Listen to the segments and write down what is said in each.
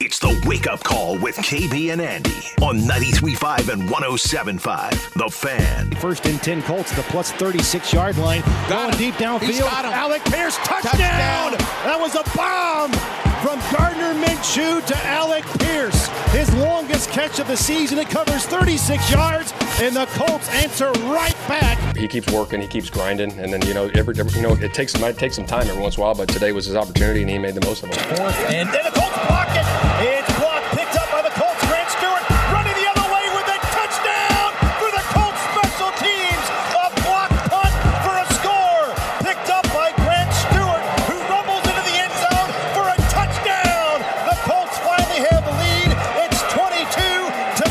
It's the Wake Up Call with KB and Andy on 93.5 and 107.5. The Fan. First and 10 Colts at the plus 36-yard line. Going deep downfield. Alec Pierce, touchdown! That was a bomb from Gardner Minshew to Alec Pierce. His longest catch of the season. It covers 36 yards, and the Colts answer right back. He keeps working, he keeps grinding, and then, it might take some time every once in a while, but today was his opportunity, and he made the most of it. Fourth and then the Colts block it. It's blocked, picked up by the Colts. Grant Stewart running the other way with a touchdown for the Colts special teams. A blocked punt for a score. Picked up by Grant Stewart, who rumbles into the end zone for a touchdown. The Colts finally have the lead. It's 22-17.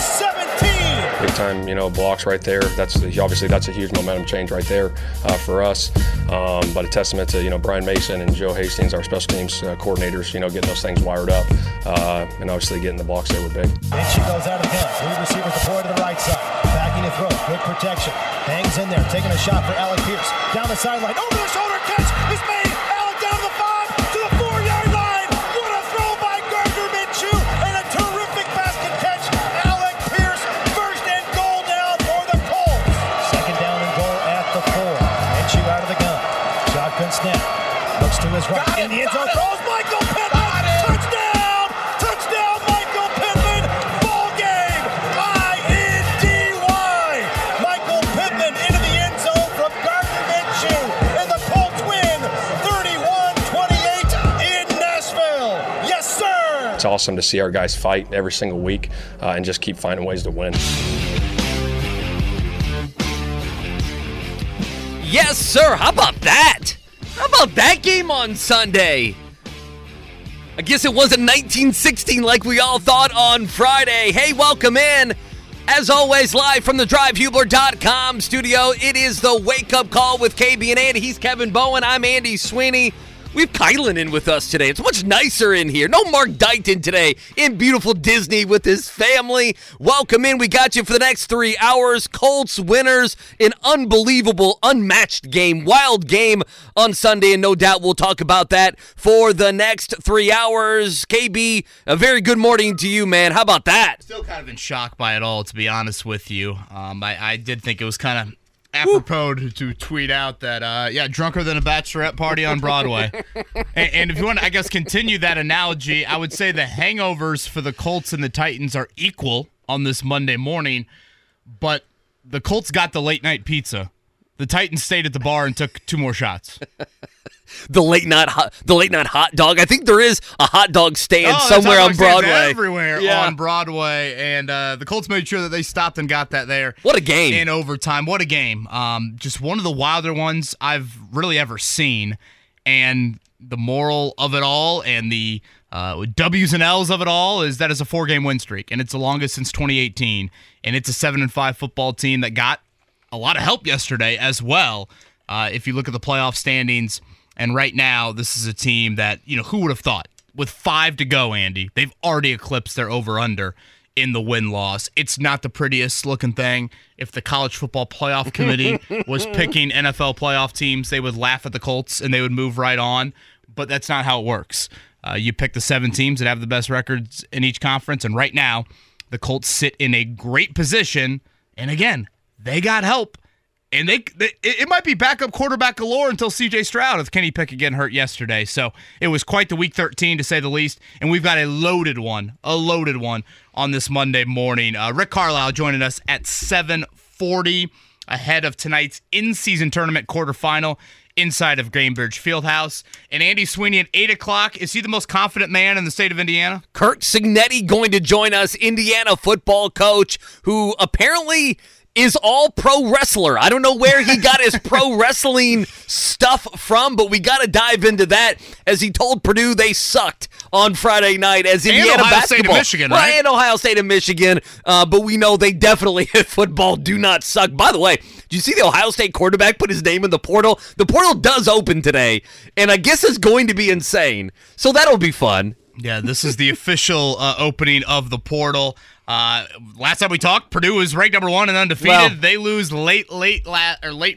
Big time, blocks right there. That's obviously a huge momentum change right there for us. But a testament to, Brian Mason and Joe Hastings, our special teams coordinators, getting those things wired up and obviously getting the blocks there were big. And she goes out of bounds. Lead receiver deployed to the right side. Backing to throw. Good protection. Hangs in there. Taking a shot for Alec Pierce. Down the sideline. Over the shoulder catch is made. Alec down to the 5 to the 4-yard line. What a throw by Gardner Minshew and a terrific basket catch. Alec Pierce, first and goal down for the Colts. Second down and goal at the 4. Minshew out of the gun. Snap. Looks to his right. In the end zone. Throws Michael Pittman. Touchdown! Touchdown, Michael Pittman. Ball game. I-N-D-Y. Michael Pittman into the end zone from Gardner Minshew. And the Colts win 31-28 in Nashville. Yes, sir. It's awesome to see our guys fight every single week and just keep finding ways to win. Yes, sir. How about that? How about that game on Sunday? I guess it wasn't 1916 like we all thought on Friday. Hey, welcome in. As always, live from the DriveHubler.com studio, it is the wake-up call with KB and Andy. He's Kevin Bowen. I'm Andy Sweeney. We have Kylan in with us today. It's much nicer in here. No Mark Dighton today in beautiful Disney with his family. Welcome in. We got you for the next 3 hours. Colts winners. An unbelievable, unmatched game. Wild game on Sunday, and no doubt we'll talk about that for the next 3 hours. KB, a very good morning to you, man. How about that? Still kind of in shock by it all, to be honest with you. I did think it was kind of apropos to tweet out that, drunker than a bachelorette party on Broadway. and if you want to, I guess, continue that analogy, I would say the hangovers for the Colts and the Titans are equal on this Monday morning, but the Colts got the late-night pizza. The Titans stayed at the bar and took 2 more shots. The late night hot dog. I think there is a hot dog stand somewhere on Broadway. Everywhere on Broadway, and the Colts made sure that they stopped and got that there. What a game! In overtime, what a game! Just one of the wilder ones I've really ever seen, and the moral of it all, and the W's and L's of it all is that it's a 4-game win streak, and it's the longest since 2018, and it's a 7-5 football team that got a lot of help yesterday as well. If you look at the playoff standings. And right now, this is a team that, who would have thought? With 5 to go, Andy, they've already eclipsed their over-under in the win-loss. It's not the prettiest looking thing. If the College Football Playoff Committee was picking NFL playoff teams, they would laugh at the Colts and they would move right on. But that's not how it works. You pick the 7 teams that have the best records in each conference. And right now, the Colts sit in a great position. And again, they got help. And it might be backup quarterback galore until C.J. Stroud, if Kenny Pickett getting hurt yesterday. So it was quite the Week 13, to say the least. And we've got a loaded one on this Monday morning. Rick Carlisle joining us at 7:40 ahead of tonight's in-season tournament quarterfinal inside of Gainbridge Fieldhouse. And Andy Sweeney at 8 o'clock. Is he the most confident man in the state of Indiana? Kirk Cignetti going to join us, Indiana football coach, who apparently is all pro wrestler. I don't know where he got his pro wrestling stuff from, but we got to dive into that as he told Purdue they sucked on Friday night as Indiana basketball. Ohio State and Michigan, right? And Ohio State and Michigan, but we know they definitely at football do not suck. By the way, did you see the Ohio State quarterback put his name in the portal? The portal does open today, and I guess it's going to be insane. So that'll be fun. Yeah, this is the official opening of the portal. Last time we talked, Purdue was ranked number 1 and undefeated. Well, they lose late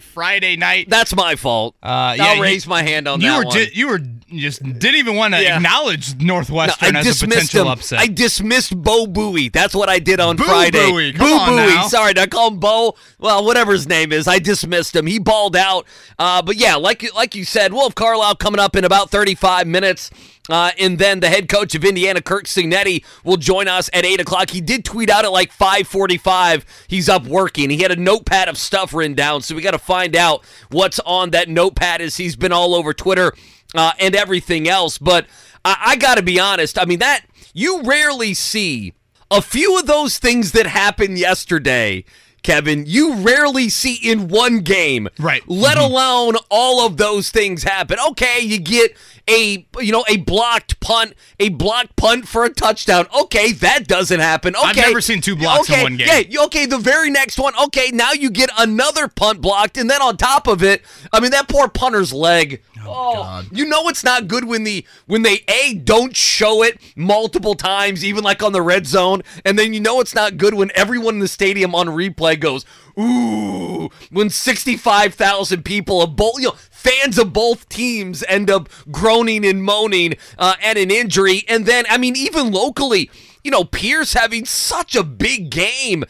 Friday night. That's my fault. I'll raise my hand on that one. You were just didn't even want to acknowledge Northwestern as a potential upset. I dismissed Bo Bowie. That's what I did on Friday. Bowie. Come on now. Sorry, did I call him Bo? Well, whatever his name is, I dismissed him. He balled out. But yeah, like you said, Wolf Carlisle coming up in about 35 minutes. And then the head coach of Indiana, Kirk Cignetti, will join us at 8 o'clock. He did tweet out at like 5:45. He's up working. He had a notepad of stuff written down, so we got to find out what's on that notepad as he's been all over Twitter and everything else. But I got to be honest. I mean, that you rarely see a few of those things that happened yesterday, Kevin, you rarely see in one game, right? Let alone all of those things happen. Okay, you get a blocked punt for a touchdown. Okay, that doesn't happen. Okay, I've never seen two blocks in one game. Yeah, okay, the very next one. Okay, now you get another punt blocked, and then on top of it, I mean, that poor punter's leg. Oh, you know it's not good when they don't show it multiple times, even like on the red zone, and then you know it's not good when everyone in the stadium on replay goes, ooh, when 65,000 people of both, fans of both teams end up groaning and moaning at an injury. And then, I mean, even locally, Pierce having such a big game.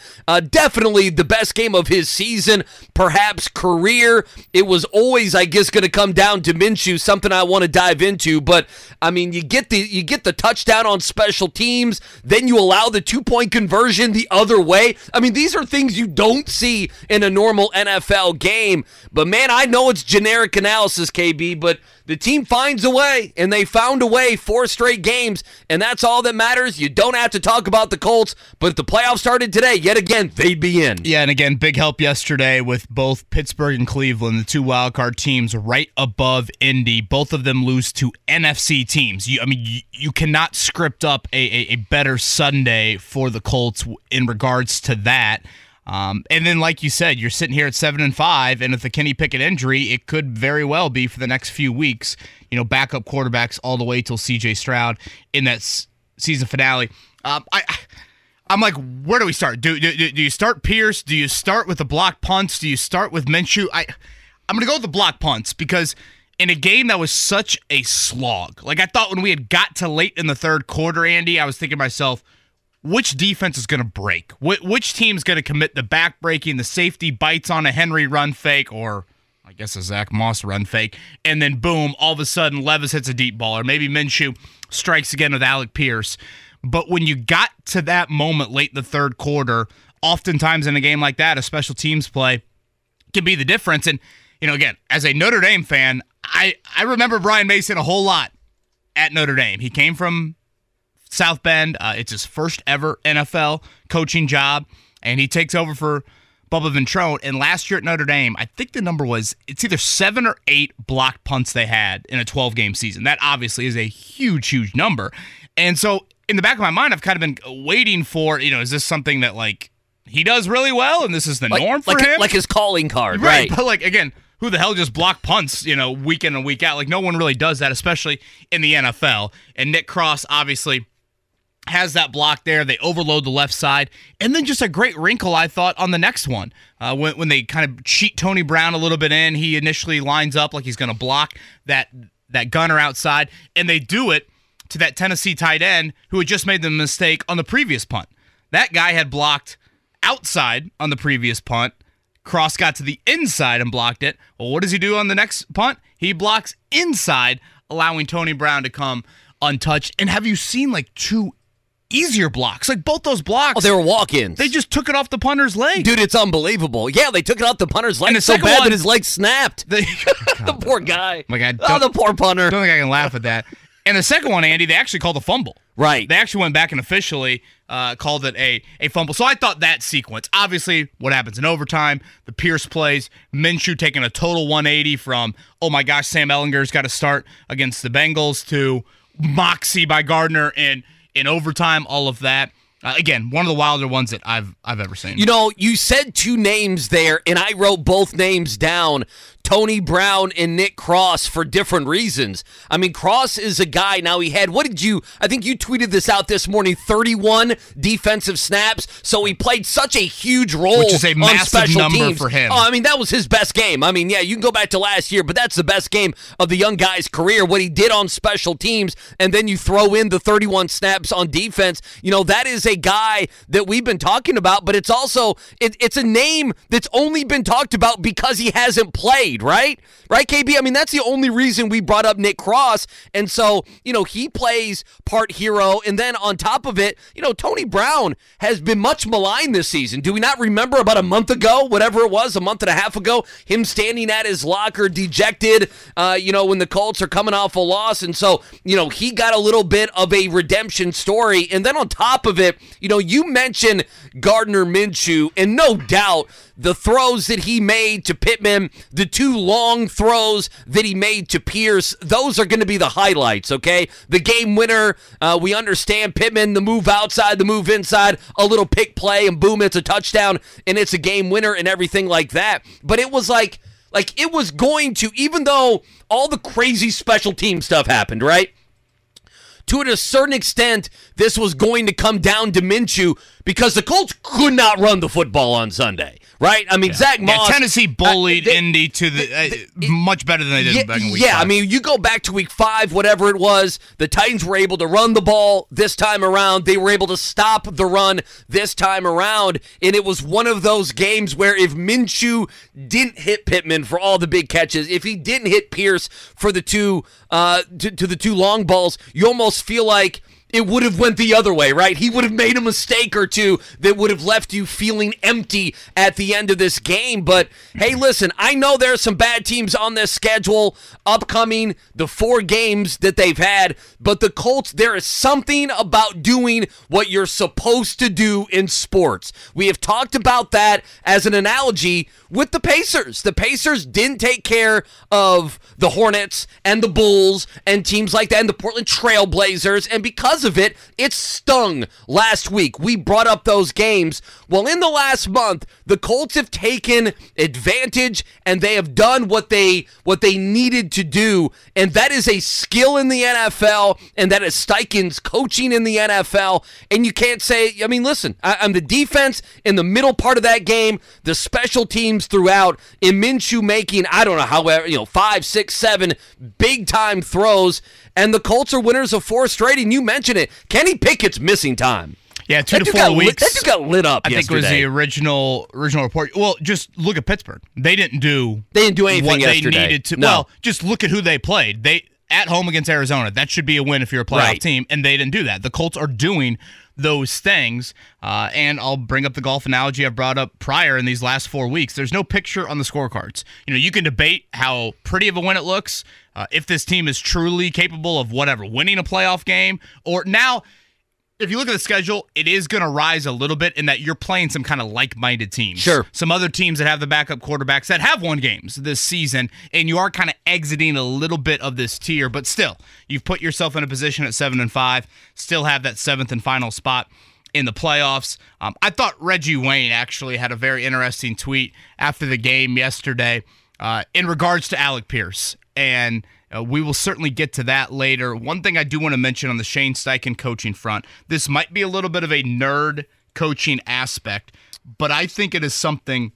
Definitely the best game of his season, perhaps career. It was always, I guess, going to come down to Minshew, something I want to dive into. But, I mean, you get the touchdown on special teams, then you allow the two-point conversion the other way. I mean, these are things you don't see in a normal NFL game. But, man, I know it's generic analysis, KB, but the team finds a way, and they found a way 4 straight games, and that's all that matters. You don't have to talk about the Colts, but if the playoffs started today, yet again, they'd be in. Yeah, and again, big help yesterday with both Pittsburgh and Cleveland, the two wildcard teams right above Indy. Both of them lose to NFC teams. You cannot script up a better Sunday for the Colts in regards to that. And then, like you said, you're sitting here at 7-5, and with the Kenny Pickett injury, it could very well be for the next few weeks, backup quarterbacks all the way till C.J. Stroud in that season finale. I'm like, where do we start? Do you start Pierce? Do you start with the block punts? Do you start with Minshew? I'm going to go with the block punts because in a game that was such a slog, like I thought when we had got to late in the third quarter, Andy, I was thinking to myself, which defense is going to break? Which team's going to commit the back breaking, the safety bites on a Henry run fake or I guess a Zach Moss run fake, and then boom, all of a sudden Levis hits a deep ball or maybe Minshew strikes again with Alec Pierce. But when you got to that moment late in the third quarter, oftentimes in a game like that, a special teams play can be the difference. And, again, as a Notre Dame fan, I remember Brian Mason a whole lot at Notre Dame. He came from South Bend. It's his first ever NFL coaching job, and he takes over for Bubba Ventrone. And last year at Notre Dame, I think the number was, it's either 7 or 8 blocked punts they had in a 12-game season. That obviously is a huge, huge number. And so in the back of my mind, I've kind of been waiting for, is this something that, like, he does really well and this is the norm for him? Like his calling card, right? But, again, who the hell just block punts, week in and week out? Like, no one really does that, especially in the NFL. And Nick Cross obviously has that block there. They overload the left side. And then just a great wrinkle, I thought, on the next one. When they kind of cheat Tony Brown a little bit in, he initially lines up like he's going to block that gunner outside, and they do it to that Tennessee tight end who had just made the mistake on the previous punt. That guy had blocked outside on the previous punt. Cross got to the inside and blocked it. Well, what does he do on the next punt? He blocks inside, allowing Tony Brown to come untouched. And have you seen, 2 easier blocks? Like, both those blocks. Oh, they were walk-ins. They just took it off the punter's leg. Dude, it's unbelievable. Yeah, they took it off the punter's leg so bad that his leg snapped. The poor guy. My God, the poor punter. I don't think I can laugh at that. And the second one, Andy, they actually called a fumble. Right. They actually went back and officially called it a fumble. So I thought that sequence, obviously what happens in overtime, the Pierce plays, Minshew taking a total 180 from, oh my gosh, Sam Ellinger's got to start against the Bengals to moxie by Gardner in overtime, all of that. Again, one of the wilder ones that I've ever seen. You said 2 names there, and I wrote both names down. Tony Brown and Nick Cross for different reasons. I mean, Cross is a guy now. He had, I think you tweeted this out this morning, 31 defensive snaps. So he played such a huge role. Which is a massive number teams. For him. Oh, I mean, that was his best game. I mean, yeah, you can go back to last year, but that's the best game of the young guy's career, what he did on special teams. And then you throw in the 31 snaps on defense. You know, that is a guy that we've been talking about, but it's also, it's a name that's only been talked about because he hasn't played. Right? Right, KB? I mean, that's the only reason we brought up Nick Cross. And so, you know, he plays part hero. And then on top of it, you know, Tony Brown has been much maligned this season. Do we not remember about a month ago, whatever it was, a month and a half ago, him standing at his locker dejected, you know, when the Colts are coming off a loss. And so, you know, he got a little bit of a redemption story. And then on top of it, you know, you mentioned Gardner Minshew, and no doubt the throws that he made to Pittman, the two long throws that he made to Pierce, those are going to be the highlights, okay? The game winner, we understand Pittman, the move outside, the move inside, a little pick play, and boom, it's a touchdown, and it's a game winner and everything like that. But it was like it was going to, even though all the crazy special team stuff happened, right? To a certain extent, this was going to come down to Minshew because the Colts could not run the football on Sunday. Right? I mean, yeah. Zach Moss... Yeah, Tennessee bullied Indy to the much better than they did back in week five. Yeah, I mean, you go back to week five, whatever it was, the Titans were able to run the ball this time around. They were able to stop the run this time around, and it was one of those games where if Minshew didn't hit Pittman for all the big catches, if he didn't hit Pierce for the two to the two long balls, you almost feel like it would have went the other way, right? He would have made a mistake or two that would have left you feeling empty at the end of this game. But, hey, listen, I know there are some bad teams on this schedule upcoming, the four games that they've had, but the Colts, there is something about doing what you're supposed to do in sports. We have talked about that as an analogy with the Pacers. The Pacers didn't take care of the Hornets and the Bulls and teams like that and the Portland Trail Blazers, and because of it, it stung last week. We brought up those games. Well, in the last month, the Colts have taken advantage and they have done what they needed to do, and that is a skill in the NFL, and that is Steichen's coaching in the NFL, and you can't say, I mean, listen, I'm the defense in the middle part of that game, the special teams throughout, and Minshew making, I don't know, however, you know, 5, 6, 7 big-time throws, and the Colts are winners of four straight, and you mentioned it. Kenny Pickett's missing time. Yeah, 2 to 4 weeks. That just got lit up yesterday. I think it was the original report. Well, just look at Pittsburgh. They didn't do anything what yesterday. They needed to. No. Well, just look at who they played. They at home against Arizona. That should be a win if you're a playoff team, and they didn't do that. The Colts are doing those things, and I'll bring up the golf analogy I brought up prior in these last 4 weeks. There's no picture on the scorecards. You know, you can debate how pretty of a win it looks, if this team is truly capable of whatever, winning a playoff game, or now, if you look at the schedule, it is going to rise a little bit in that you're playing some kind of like-minded teams. Sure. Some other teams that have the backup quarterbacks that have won games this season, and you are kind of exiting a little bit of this tier, but still, you've put yourself in a position at 7-5, still have that 7th and final spot in the playoffs. I thought Reggie Wayne actually had a very interesting tweet after the game yesterday in regards to Alec Pierce, and we will certainly get to that later. One thing I do want to mention on the Shane Steichen coaching front, this might be a little bit of a nerd coaching aspect, but I think it is something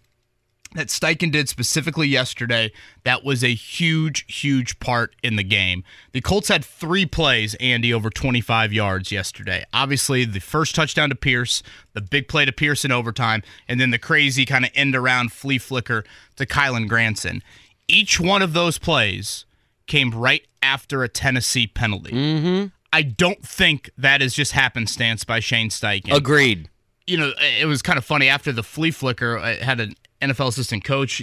that Steichen did specifically yesterday that was a huge, huge part in the game. The Colts had 3 plays, Andy, over 25 yards yesterday. Obviously, the first touchdown to Pierce, the big play to Pierce in overtime, and then the crazy kind of end-around flea flicker to Kylan Granson. Each one of those plays came right after a Tennessee penalty. Mm-hmm. I don't think that is just happenstance by Shane Steichen. Agreed. You know, it was kind of funny. After the flea flicker, I had an NFL assistant coach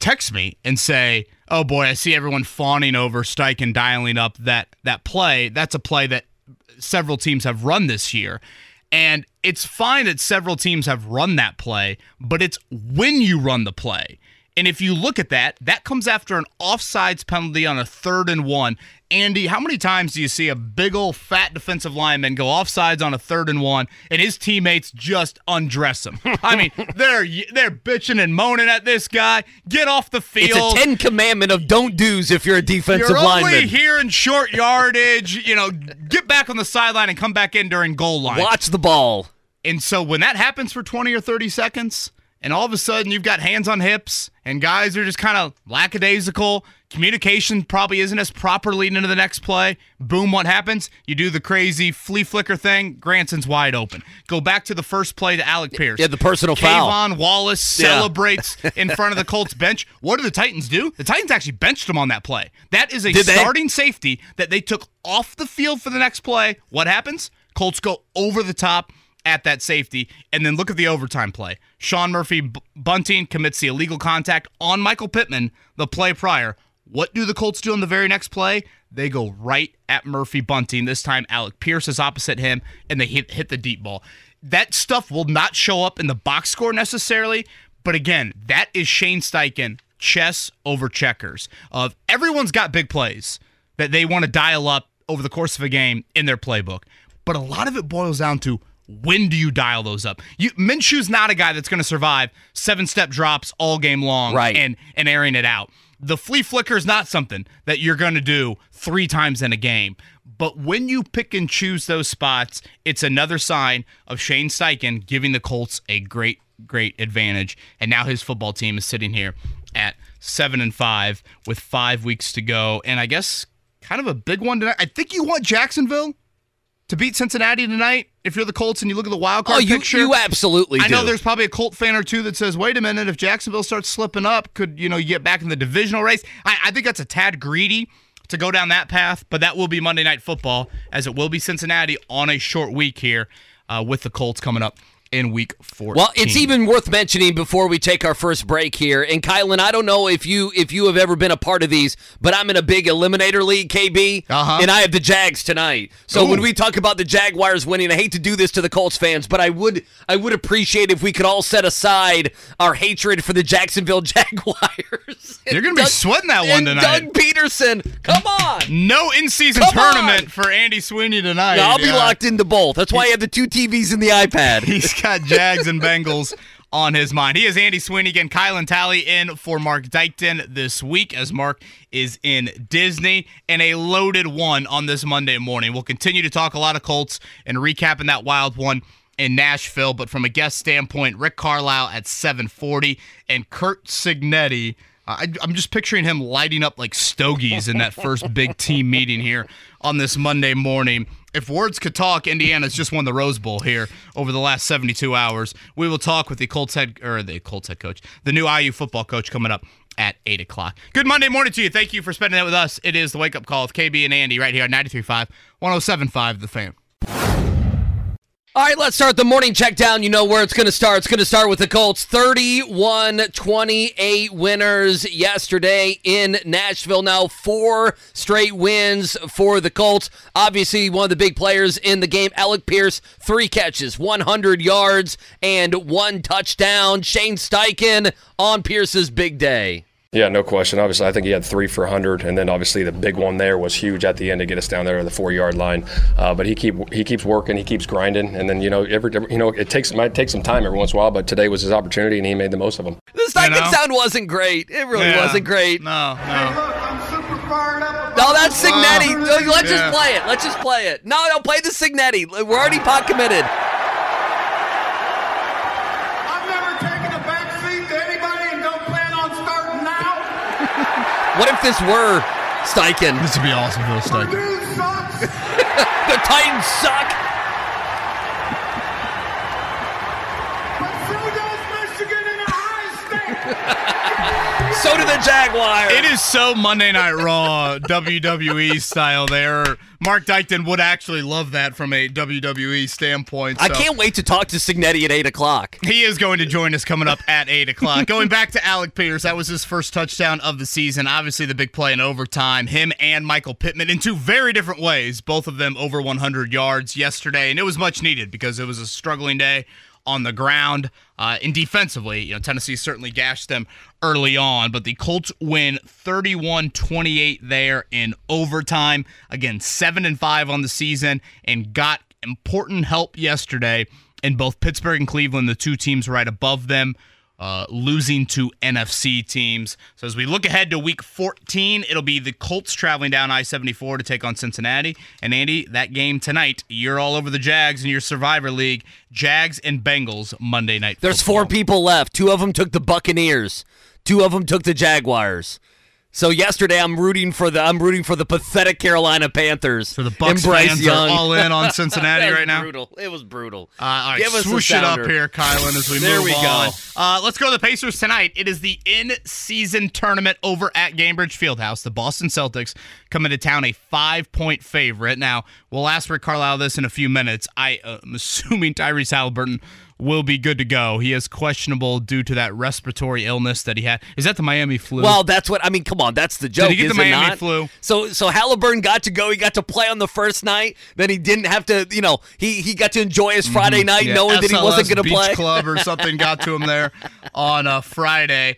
text me and say, oh, boy, I see everyone fawning over Steichen dialing up that play. That's a play that several teams have run this year. And it's fine that several teams have run that play, but it's when you run the play. And if you look at that, that comes after an offsides penalty on a 3rd and 1. Andy, how many times do you see a big old fat defensive lineman go offsides on a 3rd and 1 and his teammates just undress him? I mean, they're bitching and moaning at this guy. Get off the field. It's a 10 commandment of don't do's if you're a defensive lineman. You're only here in short yardage. You know, get back on the sideline and come back in during goal line. Watch the ball. And so when that happens for 20 or 30 seconds, and all of a sudden you've got hands on hips, and guys are just kind of lackadaisical. Communication probably isn't as proper leading into the next play. Boom, what happens? You do the crazy flea flicker thing. Granson's wide open. Go back to the first play to Alec Pierce. Yeah, the personal foul. Kayvon Wallace celebrates in front of the Colts bench. What do the Titans do? The Titans actually benched him on that play. That is a starting safety that they took off the field for the next play. What happens? Colts go over the top at that safety, and then look at the overtime play. Sean Murphy Bunting commits the illegal contact on Michael Pittman the play prior. What do the Colts do on the very next play? They go right at Murphy Bunting. This time Alec Pierce is opposite him, and they hit the deep ball. That stuff will not show up in the box score necessarily, but again, that is Shane Steichen, chess over checkers. Of everyone's got big plays that they want to dial up over the course of a game in their playbook, but a lot of it boils down to when do you dial those up? Minshew's not a guy that's going to survive 7-step drops all game long, right, and airing it out. The flea flicker is not something that you're going to do 3 times in a game. But when you pick and choose those spots, it's another sign of Shane Steichen giving the Colts a great, great advantage. And now his football team is sitting here at 7-5 with 5 weeks to go. And I guess kind of a big one tonight. I think you want Jacksonville to beat Cincinnati tonight, if you're the Colts and you look at the wild card picture. You absolutely do. I know there's probably a Colt fan or two that says, wait a minute, if Jacksonville starts slipping up, could you get back in the divisional race? I think that's a tad greedy to go down that path, but that will be Monday Night Football, as it will be Cincinnati on a short week here with the Colts coming up in Week 14. Well, it's even worth mentioning before we take our first break here. And Kylan, I don't know if you have ever been a part of these, but I'm in a big eliminator league, KB, and I have the Jags tonight. So when we talk about the Jaguars winning, I hate to do this to the Colts fans, but I would appreciate if we could all set aside our hatred for the Jacksonville Jaguars. You're going to be sweating that one tonight. Doug Peterson, come on! No in-season tournament for Andy Sweeney tonight. No, I'll be locked into both. That's why I have the 2 TVs and the iPad. He's got Jags and Bengals on his mind. He is Andy Sweeney again. Kylan Talley in for Mark Dykton this week, as Mark is in Disney, and a loaded one on this Monday morning. We'll continue to talk a lot of Colts and recapping that wild one in Nashville. But from a guest standpoint, Rick Carlisle at 7:40 and Curt Cignetti. I'm just picturing him lighting up like stogies in that first big team meeting here on this Monday morning. If words could talk, Indiana's just won the Rose Bowl here over the last 72 hours. We will talk with the Colts head coach, the new IU football coach, coming up at 8 o'clock. Good Monday morning to you. Thank you for spending it with us. It is the Wake Up Call with KB and Andy right here on 93.5, 107.5, The Fan. All right, let's start the morning check down. You know where it's going to start. It's going to start with the Colts. 31-28 winners yesterday in Nashville. Now 4 straight wins for the Colts. Obviously, one of the big players in the game, Alec Pierce, 3 catches, 100 yards, and 1 touchdown. Shane Steichen on Pierce's big day. Yeah, no question. Obviously, I think he had 3 for 100, and then obviously the big one there was huge at the end to get us down there to the 4-yard line. But he keeps working, he keeps grinding, and then it might take some time every once in a while. But today was his opportunity, and he made the most of them. The second sound wasn't great. It really wasn't great. No. Hey, look, I'm super fired up. No, that's Cignetti. Wow. Let's just play it. No, play the Cignetti. We're already pot committed. What if this were Steichen? This would be awesome for Steichen. The Titans suck. But so does Michigan and Ohio State. So do the Jaguars. It is so Monday Night Raw, WWE style there. Mark Dykton would actually love that from a WWE standpoint. So. I can't wait to talk to Cignetti at 8 o'clock. He is going to join us coming up at 8 o'clock. Going back to Alec Pierce, that was his first touchdown of the season. Obviously the big play in overtime. Him and Michael Pittman in 2 very different ways. Both of them over 100 yards yesterday, and it was much needed because it was a struggling day on the ground. And defensively, Tennessee certainly gashed them early on, but the Colts win 31-28 there in overtime. Again, 7-5 on the season, and got important help yesterday in both Pittsburgh and Cleveland, the two teams right above them, losing to NFC teams. So as we look ahead to Week 14, it'll be the Colts traveling down I-74 to take on Cincinnati. And Andy, that game tonight, you're all over the Jags in your Survivor League. Jags and Bengals Monday night. There's football. 4 people left. 2 of them took the Buccaneers. 2 of them took the Jaguars. So yesterday, I'm rooting for the pathetic Carolina Panthers. So the Bucs fans are all in on Cincinnati right now. Brutal. It was brutal. All right, swoosh it up here, Kylan, as we move on. Let's go to the Pacers tonight. It is the in-season tournament over at Gainbridge Fieldhouse. The Boston Celtics come into town a 5-point favorite. Now, we'll ask Rick Carlisle this in a few minutes. I'm assuming Tyrese Haliburton will be good to go. He is questionable due to that respiratory illness that he had. Is that the Miami flu? Well, that's what I mean. Come on, that's the joke. Did he get the Miami flu? So Haliburton got to go. He got to play on the first night. Then he didn't have to. He got to enjoy his Friday night, knowing SLS that he wasn't going to play. Beach club or something got to him there on a Friday.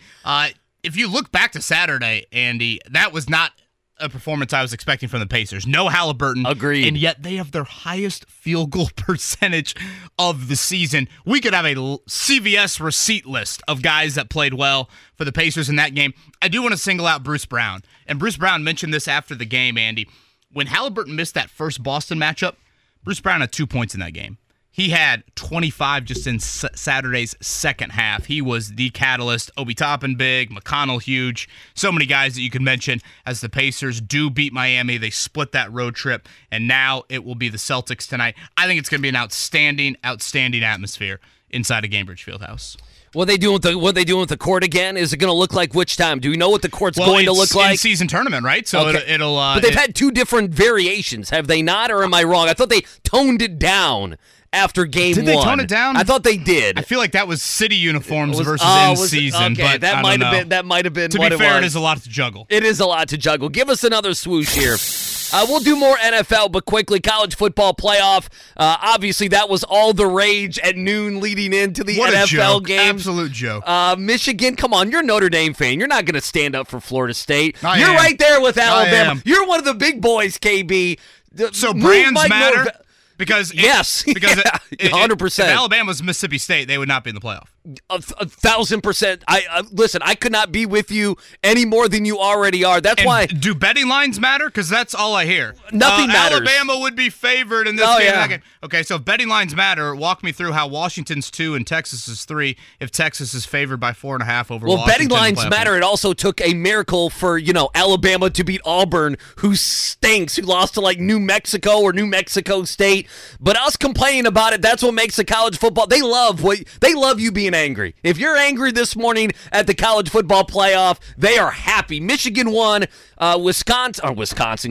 If you look back to Saturday, Andy, that was not a performance I was expecting from the Pacers. No Haliburton. Agreed. And yet they have their highest field goal percentage of the season. We could have a CVS receipt list of guys that played well for the Pacers in that game. I do want to single out Bruce Brown. And Bruce Brown mentioned this after the game, Andy. When Haliburton missed that first Boston matchup, Bruce Brown had 2 points in that game. He had 25 just in Saturday's second half. He was the catalyst. Obi Toppin big, McConnell huge. So many guys that you can mention as the Pacers do beat Miami. They split that road trip, and now it will be the Celtics tonight. I think it's going to be an outstanding, outstanding atmosphere inside of Gainbridge Fieldhouse. What they doing with the court again? Is it going to look like which time? Do we know what the court's going to look like? It's in-season tournament, right? So okay. But they've had 2 different variations, have they not? Or am I wrong? I thought they toned it down after game 1. Did they tone it down? I thought they did. I feel like that was city uniforms versus in-season. Okay, but that might have been. To be fair, it is a lot to juggle. It is a lot to juggle. Give us another swoosh here. We'll do more NFL, but quickly, college football playoff. Obviously, that was all the rage at noon leading into the NFL game. Absolute joke. Michigan, come on. You're a Notre Dame fan. You're not going to stand up for Florida State. You're right there with Alabama. You're one of the big boys, KB. So brands matter? Because 100%. If Alabama was Mississippi State, they would not be in the playoff. 1,000%. Listen, I could not be with you any more than you already are. That's why. Do betting lines matter? Because that's all I hear. Nothing matters. Alabama would be favored in this game. Yeah. Okay, so if betting lines matter, walk me through how Washington's 2 and Texas is 3. If Texas is favored by 4.5 over Washington. Well, betting lines matter. It also took a miracle for Alabama to beat Auburn, who stinks, who lost to New Mexico or New Mexico State. But us complaining about it, that's what makes the college football. They love you being angry. If you're angry this morning at the college football playoff, they are happy. Michigan won. Wisconsin,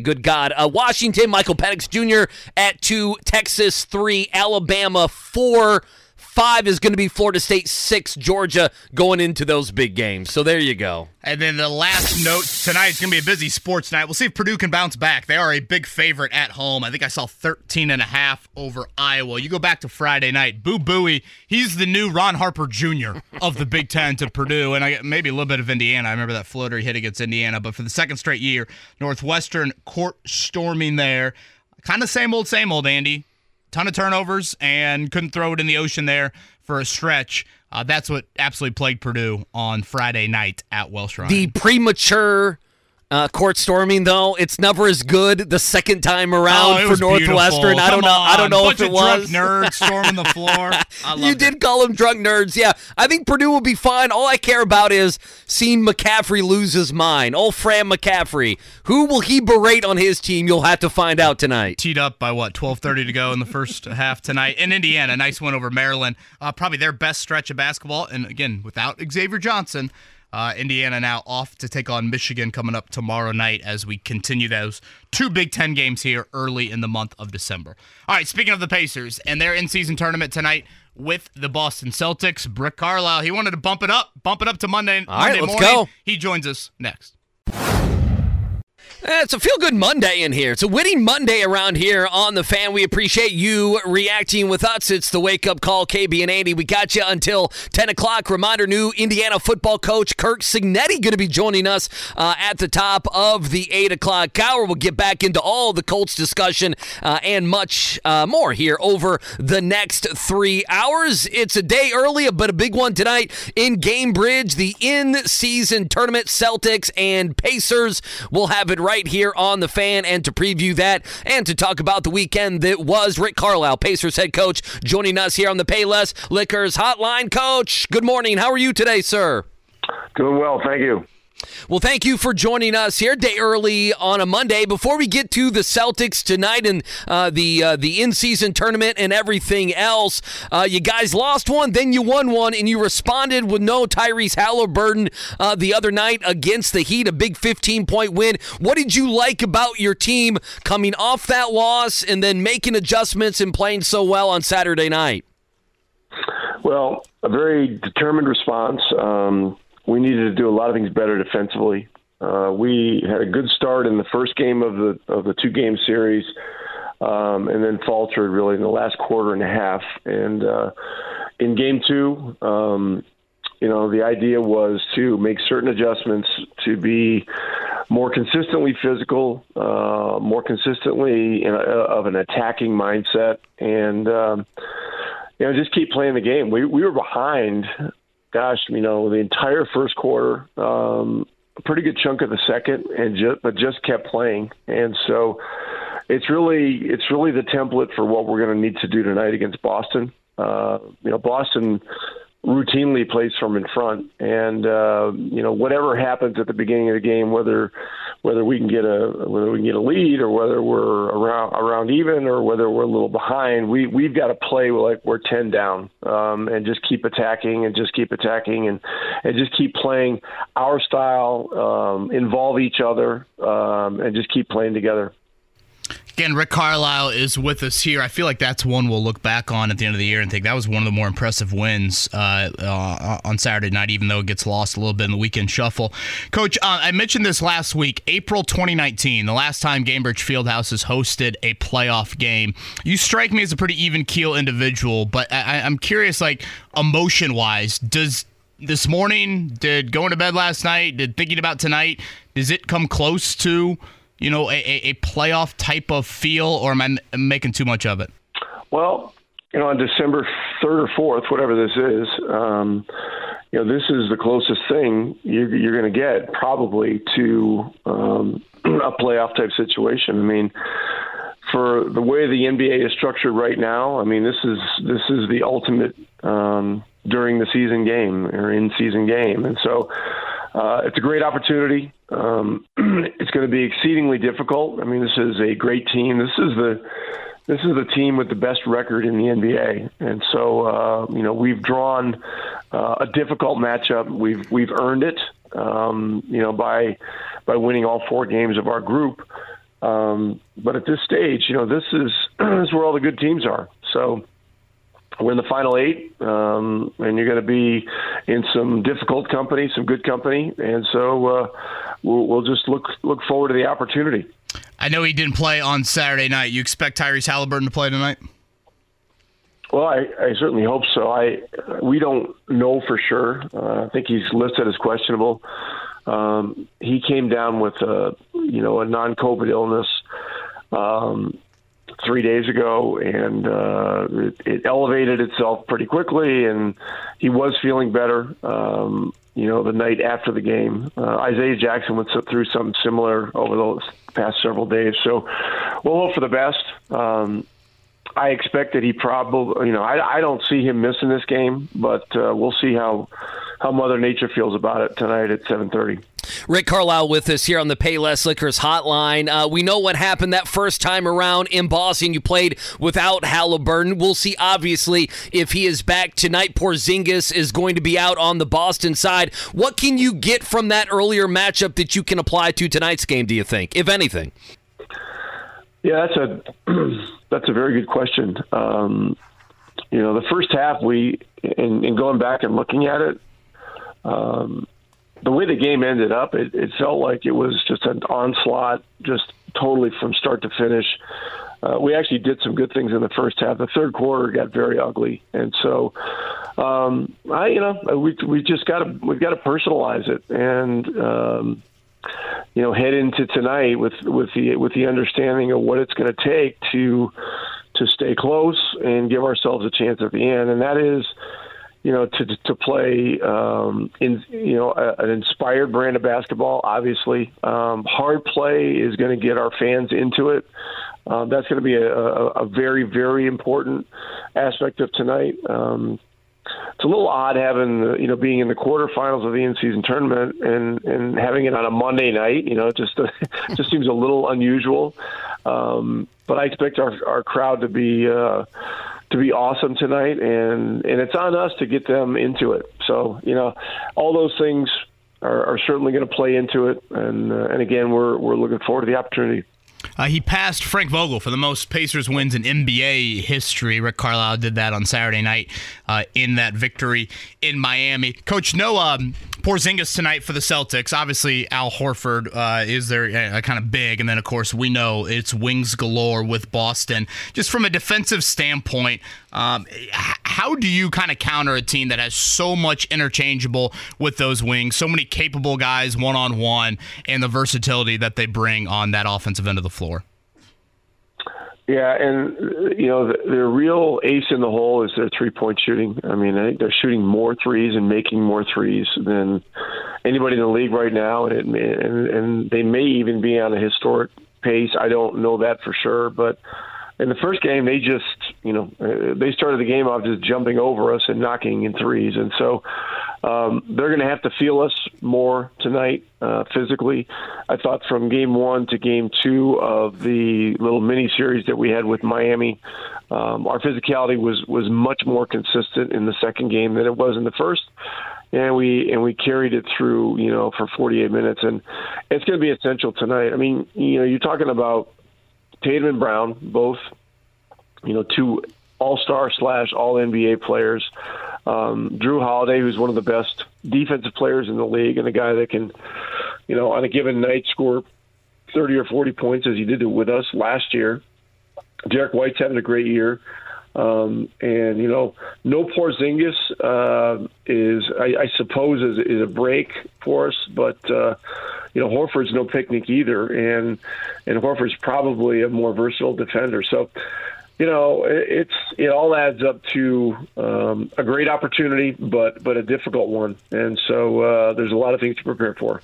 good God. Washington, Michael Penix Jr. at 2, Texas 3, Alabama 4. 5 is going to be Florida State, 6, Georgia, going into those big games. So there you go. And then the last note tonight, it's going to be a busy sports night. We'll see if Purdue can bounce back. They are a big favorite at home. I think I saw 13.5 over Iowa. You go back to Friday night. Boo Buey, he's the new Ron Harper Jr. of the Big Ten to Purdue, and maybe a little bit of Indiana. I remember that floater he hit against Indiana. But for the second straight year, Northwestern court storming there. Kind of same old, Andy. Ton of turnovers and couldn't throw it in the ocean there for a stretch. That's what absolutely plagued Purdue on Friday night at Welsh Ryan. The premature court storming, though, it's never as good the second time around for Northwestern. I don't know if it was. Bunch of drunk nerds storming the floor. You did call them drunk nerds. Yeah, I think Purdue will be fine. All I care about is seeing McCaffrey lose his mind. Old Fran McCaffrey. Who will he berate on his team? You'll have to find out tonight. Teed up by 12:30 to go in the first half tonight. In Indiana, nice win over Maryland. Probably their best stretch of basketball. And again, without Xavier Johnson. Indiana now off to take on Michigan coming up tomorrow night as we continue those 2 Big Ten games here early in the month of December. All right, speaking of the Pacers and their in-season tournament tonight with the Boston Celtics, Rick Carlisle, he wanted to bump it up to Monday morning. All right, let's go. He joins us next. It's a feel-good Monday in here. It's a witty Monday around here on The Fan. We appreciate you reacting with us. It's the wake-up call, KB and Andy. We got you until 10 o'clock. Reminder, new Indiana football coach Kirk Cignetti going to be joining us at the top of the 8 o'clock hour. We'll get back into all the Colts discussion and much more here over the next 3 hours. It's a day early, but a big one tonight in Gamebridge. The in-season tournament, Celtics and Pacers. We'll have it right here on The Fan, and to preview that and to talk about the weekend that was, Rick Carlisle, Pacers head coach, joining us here on the Payless Liquors Hotline. Coach, good morning. How are you today, sir? Doing well, thank you. Well, thank you for joining us here day early on a Monday. Before we get to the Celtics tonight and the in-season tournament and everything else, you guys lost one, then you won one, and you responded with no Tyrese Halliburton the other night against the Heat, a big 15-point win. What did you like about your team coming off that loss and then making adjustments and playing so well on Saturday night? Well, a very determined response. We needed to do a lot of things better defensively. We had a good start in the first game of the two-game series, and then faltered really in the last quarter and a half. And in game two, the idea was to make certain adjustments to be more consistently physical, more consistently of an attacking mindset, and just keep playing the game. We were behind. The entire first quarter, a pretty good chunk of the second, but just kept playing. And so it's really the template for what we're going to need to do tonight against Boston. Boston routinely plays from in front, and whatever happens at the beginning of the game, whether we can get a lead or whether we're around even or whether we're a little behind, we've got to play like we're 10 down, and just keep attacking and just keep playing our style, involve each other, and just keep playing together. Again, Rick Carlisle is with us here. I feel like that's one we'll look back on at the end of the year and think that was one of the more impressive wins on Saturday night, even though it gets lost a little bit in the weekend shuffle. Coach, I mentioned this last week, April 2019, the last time Gamebridge Fieldhouse has hosted a playoff game. You strike me as a pretty even-keel individual, but I'm curious, like, emotion-wise, does this morning, did going to bed last night, did thinking about tonight, does it come close to a playoff type of feel, or am I making too much of it? Well, on December 3rd or 4th, whatever this is, this is the closest thing you're going to get probably to a playoff type situation. I mean, for the way the NBA is structured right now, I mean, this is the ultimate during the season game or in season game. And so it's a great opportunity. It's going to be exceedingly difficult. I mean, this is a great team. This is the team with the best record in the NBA, and so we've drawn a difficult matchup. We've earned it, by winning all four games of our group. But at this stage, this is where all the good teams are. So we're in the final 8, and you're going to be in some difficult company, some good company, and so we'll just look forward to the opportunity. I know he didn't play on Saturday night. You expect Tyrese Halliburton to play tonight? Well, I certainly hope so. We don't know for sure. I think he's listed as questionable. He came down with a non-COVID illness 3 days ago, and it elevated itself pretty quickly, and he was feeling better, the night after the game. Isaiah Jackson went through something similar over the past several days, so we'll hope for the best. I expect that he probably, I don't see him missing this game, but we'll see how Mother Nature feels about it tonight at 7:30. Rick Carlisle with us here on the Payless Liquors Hotline. We know what happened that first time around in Boston. You played without Halliburton. We'll see, obviously, if he is back tonight. Porzingis is going to be out on the Boston side. What can you get from that earlier matchup that you can apply to tonight's game, do you think, if anything? Yeah, that's a very good question. The first half, and going back and looking at it, the way the game ended up, it felt like it was just an onslaught, just totally from start to finish. We actually did some good things in the first half. The third quarter got very ugly, and so we've got to personalize it, and head into tonight with the understanding of what it's going to take to stay close and give ourselves a chance at the end, and that is, to play an inspired brand of basketball. Obviously, hard play is going to get our fans into it. That's going to be a very, very important aspect of tonight. It's a little odd having, being in the quarterfinals of the in-season tournament and having it on a Monday night. It just seems a little unusual. But I expect our crowd to be awesome tonight, and it's on us to get them into it. So, all those things are certainly going to play into it. And again, we're looking forward to the opportunity. He passed Frank Vogel for the most Pacers wins in NBA history. Rick Carlisle did that on Saturday night in that victory in Miami. Coach, Porzingis tonight for the Celtics. Obviously, Al Horford is there kind of big. And then, of course, we know it's wings galore with Boston. Just from a defensive standpoint, how do you kind of counter a team that has so much interchangeable with those wings, so many capable guys one-on-one, and the versatility that they bring on that offensive end of the floor? Yeah, and their real ace in the hole is their three-point shooting. I mean, I think they're shooting more threes and making more threes than anybody in the league right now, and they may even be on a historic pace. I don't know that for sure, but in the first game, they just they started the game off just jumping over us and knocking in threes, and so they're going to have to feel us more tonight physically. I thought from game one to game two of the little mini series that we had with Miami, our physicality was much more consistent in the second game than it was in the first, and we carried it through for 48 minutes, and it's going to be essential tonight. I mean, you're talking about Tatum and Brown, both two all-star / all-NBA players. Drew Holiday, who's one of the best defensive players in the league, and a guy that can, on a given night score 30 or 40 points, as he did with us last year. Derek White's having a great year. No Porzingis is, I suppose, a break for us, but Horford's no picnic either, and Horford's probably a more versatile defender. So, it all adds up to a great opportunity, but a difficult one, and so there's a lot of things to prepare for.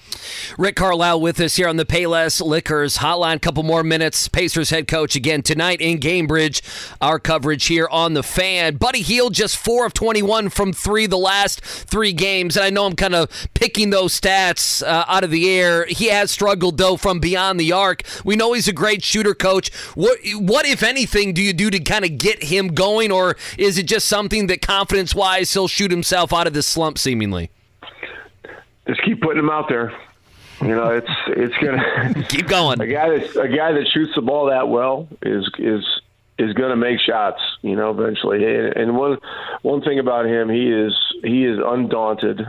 Rick Carlisle with us here on the Payless Liquors Hotline. Couple more minutes. Pacers head coach again tonight in Cambridge. Our coverage here on the Fan. Buddy Hield just 4 of 21 from 3 the last 3 games, and I know I'm kind of picking those stats out of the air. He has struggled, though, from beyond the arc. We know he's a great shooter, Coach. What if anything, do you do to kind of get him going, or is it just something that confidence-wise he'll shoot himself out of this slump seemingly? Just keep putting him out there. It's gonna keep going. A guy that shoots the ball that well is gonna make shots, eventually. And one thing about him, he is undaunted.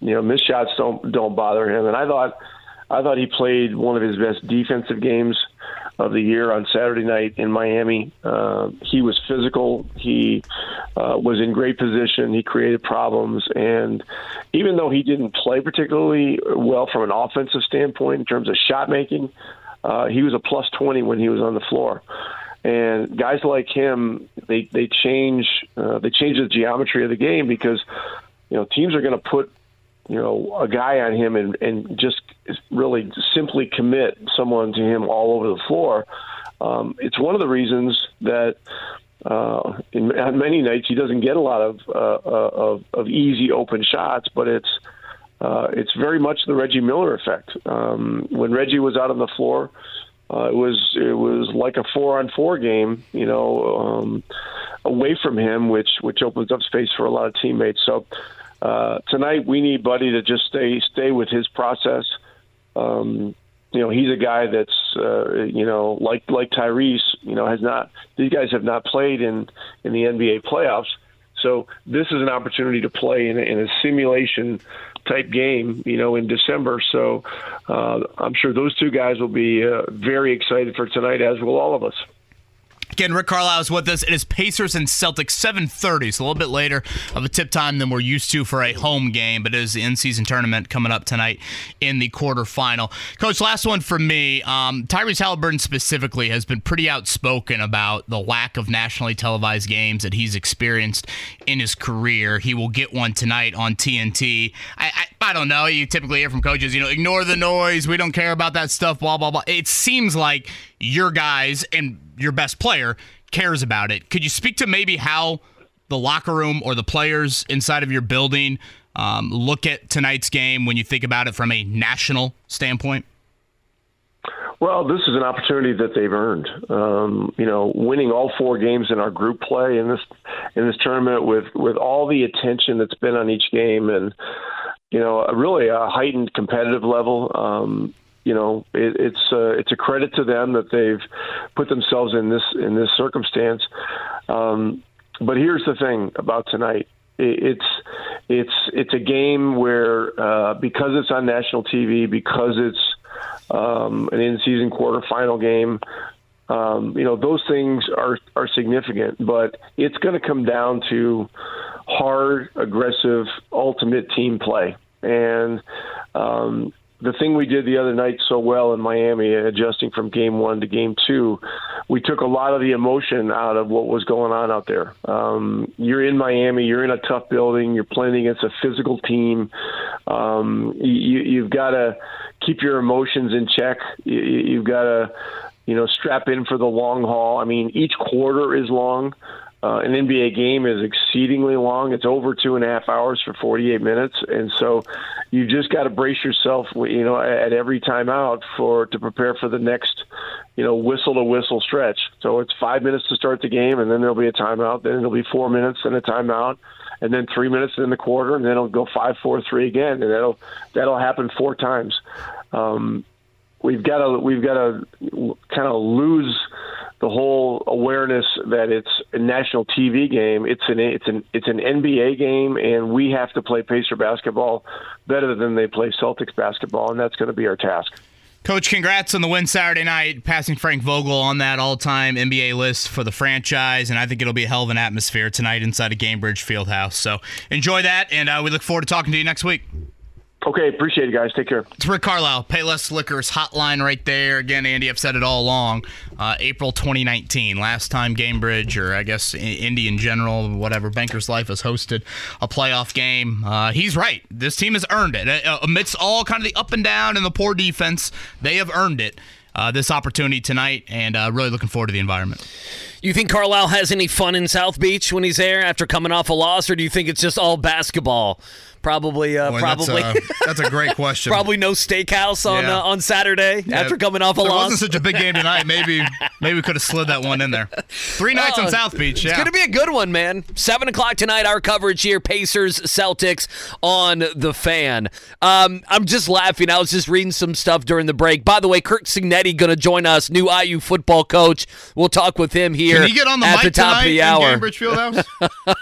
Missed shots don't bother him. And I thought he played one of his best defensive games of the year on Saturday night in Miami. He was physical. He was in great position. He created problems. And even though he didn't play particularly well from an offensive standpoint in terms of shot making, he was a plus 20 when he was on the floor. And guys like him, they change the geometry of the game because, teams are going to put a guy on him and just really simply commit someone to him all over the floor. It's one of the reasons that on many nights he doesn't get a lot of easy open shots, but it's very much the Reggie Miller effect. When Reggie was out on the floor, it was like a 4-on-4 game, away from him, which opens up space for a lot of teammates. So, tonight we need Buddy to just stay with his process. He's a guy that's like Tyrese. These guys have not played in the NBA playoffs, so this is an opportunity to play in a simulation type game, you know, in December. So I'm sure those two guys will be very excited for tonight, as will all of us. Again, Rick Carlisle is with us. It is Pacers and Celtics, 7:30, so a little bit later of a tip time than we're used to for a home game, but it is the in-season tournament coming up tonight in the quarterfinal. Coach, last one for me. Tyrese Halliburton specifically has been pretty outspoken about the lack of nationally televised games that he's experienced in his career. He will get one tonight on TNT. I don't know. You typically hear from coaches, you know, ignore the noise. We don't care about that stuff, blah, blah, blah. It seems like your guys and your best player cares about it. Could you speak to maybe how the locker room or the players inside of your building look at tonight's game when you think about it from a national standpoint? Well, this is an opportunity that they've earned. You know, winning all four games in our group play in this tournament with all the attention that's been on each game and, you know, really a heightened competitive level. You know, it's a credit to them that they've put themselves in this circumstance. But here's the thing about tonight: it's a game where because it's on national TV, because it's an in-season quarterfinal game. You know, those things are significant, but it's going to come down to hard, aggressive, ultimate team play. And the thing we did the other night so well in Miami, adjusting from game one to game two, we took a lot of the emotion out of what was going on out there. You're in Miami, you're in a tough building, you're playing against a physical team. You've got to keep your emotions in check. You've got to, you know, strap in for the long haul. I mean, each quarter is long. An NBA game is exceedingly long. It's over 2.5 hours for 48 minutes. And so you just got to brace yourself, you know, at every time out to prepare for the next, you know, whistle-to-whistle stretch. So it's 5 minutes to start the game, and then there'll be a timeout. Then it'll be 4 minutes and a timeout, and then 3 minutes in the quarter, and then it'll go 5-4-3 again, and that'll happen 4 times. We've got to kind of lose the whole awareness that it's a national TV game. It's an NBA game, and we have to play Pacer basketball better than they play Celtics basketball, and that's going to be our task. Coach, congrats on the win Saturday night, passing Frank Vogel on that all-time NBA list for the franchise, and I think it'll be a hell of an atmosphere tonight inside of Gainbridge Fieldhouse. So enjoy that, and we look forward to talking to you next week. Okay, appreciate it, guys. Take care. It's Rick Carlisle, Payless Liquors hotline right there. Again, Andy, I've said it all along. April 2019, last time Gainbridge, or I guess Indy in general, whatever, Bankers Life has hosted a playoff game. He's right. This team has earned it. Amidst all kind of the up and down and the poor defense, they have earned it. This opportunity tonight, and really looking forward to the environment. You think Carlisle has any fun in South Beach when he's there after coming off a loss, or do you think it's just all basketball? Probably. That's a great question. Probably no steakhouse on Saturday after coming off a loss. It wasn't such a big game tonight. Maybe we could have slid that one in there. 3 nights on South Beach. It's going to be a good one, man. 7 o'clock tonight, our coverage here, Pacers, Celtics on The Fan. I'm just laughing. I was just reading some stuff during the break. By the way, Kirk Cignetti going to join us, new IU football coach. We'll talk with him here. Can he get on the mic tonight in Gainbridge Fieldhouse?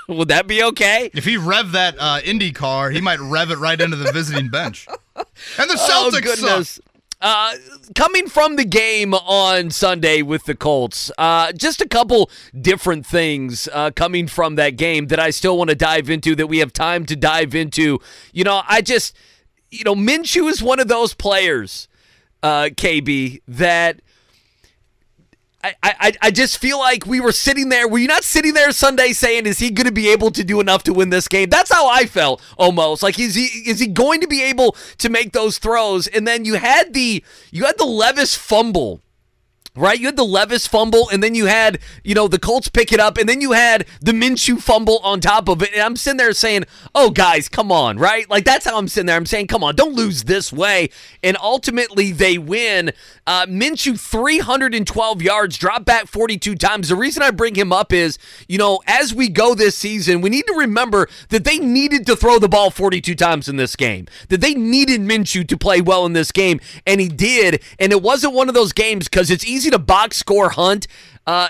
Would that be okay? If he revved that Indy car, he might rev it right into the visiting bench. And the Celtics suck. Coming from the game on Sunday with the Colts, just a couple different things coming from that game that I still want to dive into, that we have time to dive into. You know, Minshew is one of those players, KB, that I just feel like we were sitting there. Were you not sitting there Sunday saying, is he going to be able to do enough to win this game? That's how I felt almost. Like, is he going to be able to make those throws? And then you had the Levis fumble. Right, you had the Levis fumble, and then you had, you know, the Colts pick it up, and then you had the Minshew fumble on top of it. And I'm sitting there saying, oh, guys, come on, right? Like, that's how I'm sitting there. I'm saying, come on, don't lose this way. And ultimately, they win. Minshew, 312 yards, dropped back 42 times. The reason I bring him up is, you know, as we go this season, we need to remember that they needed to throw the ball 42 times in this game, that they needed Minshew to play well in this game, and he did. And it wasn't one of those games because it's easy easy to box score Hunt.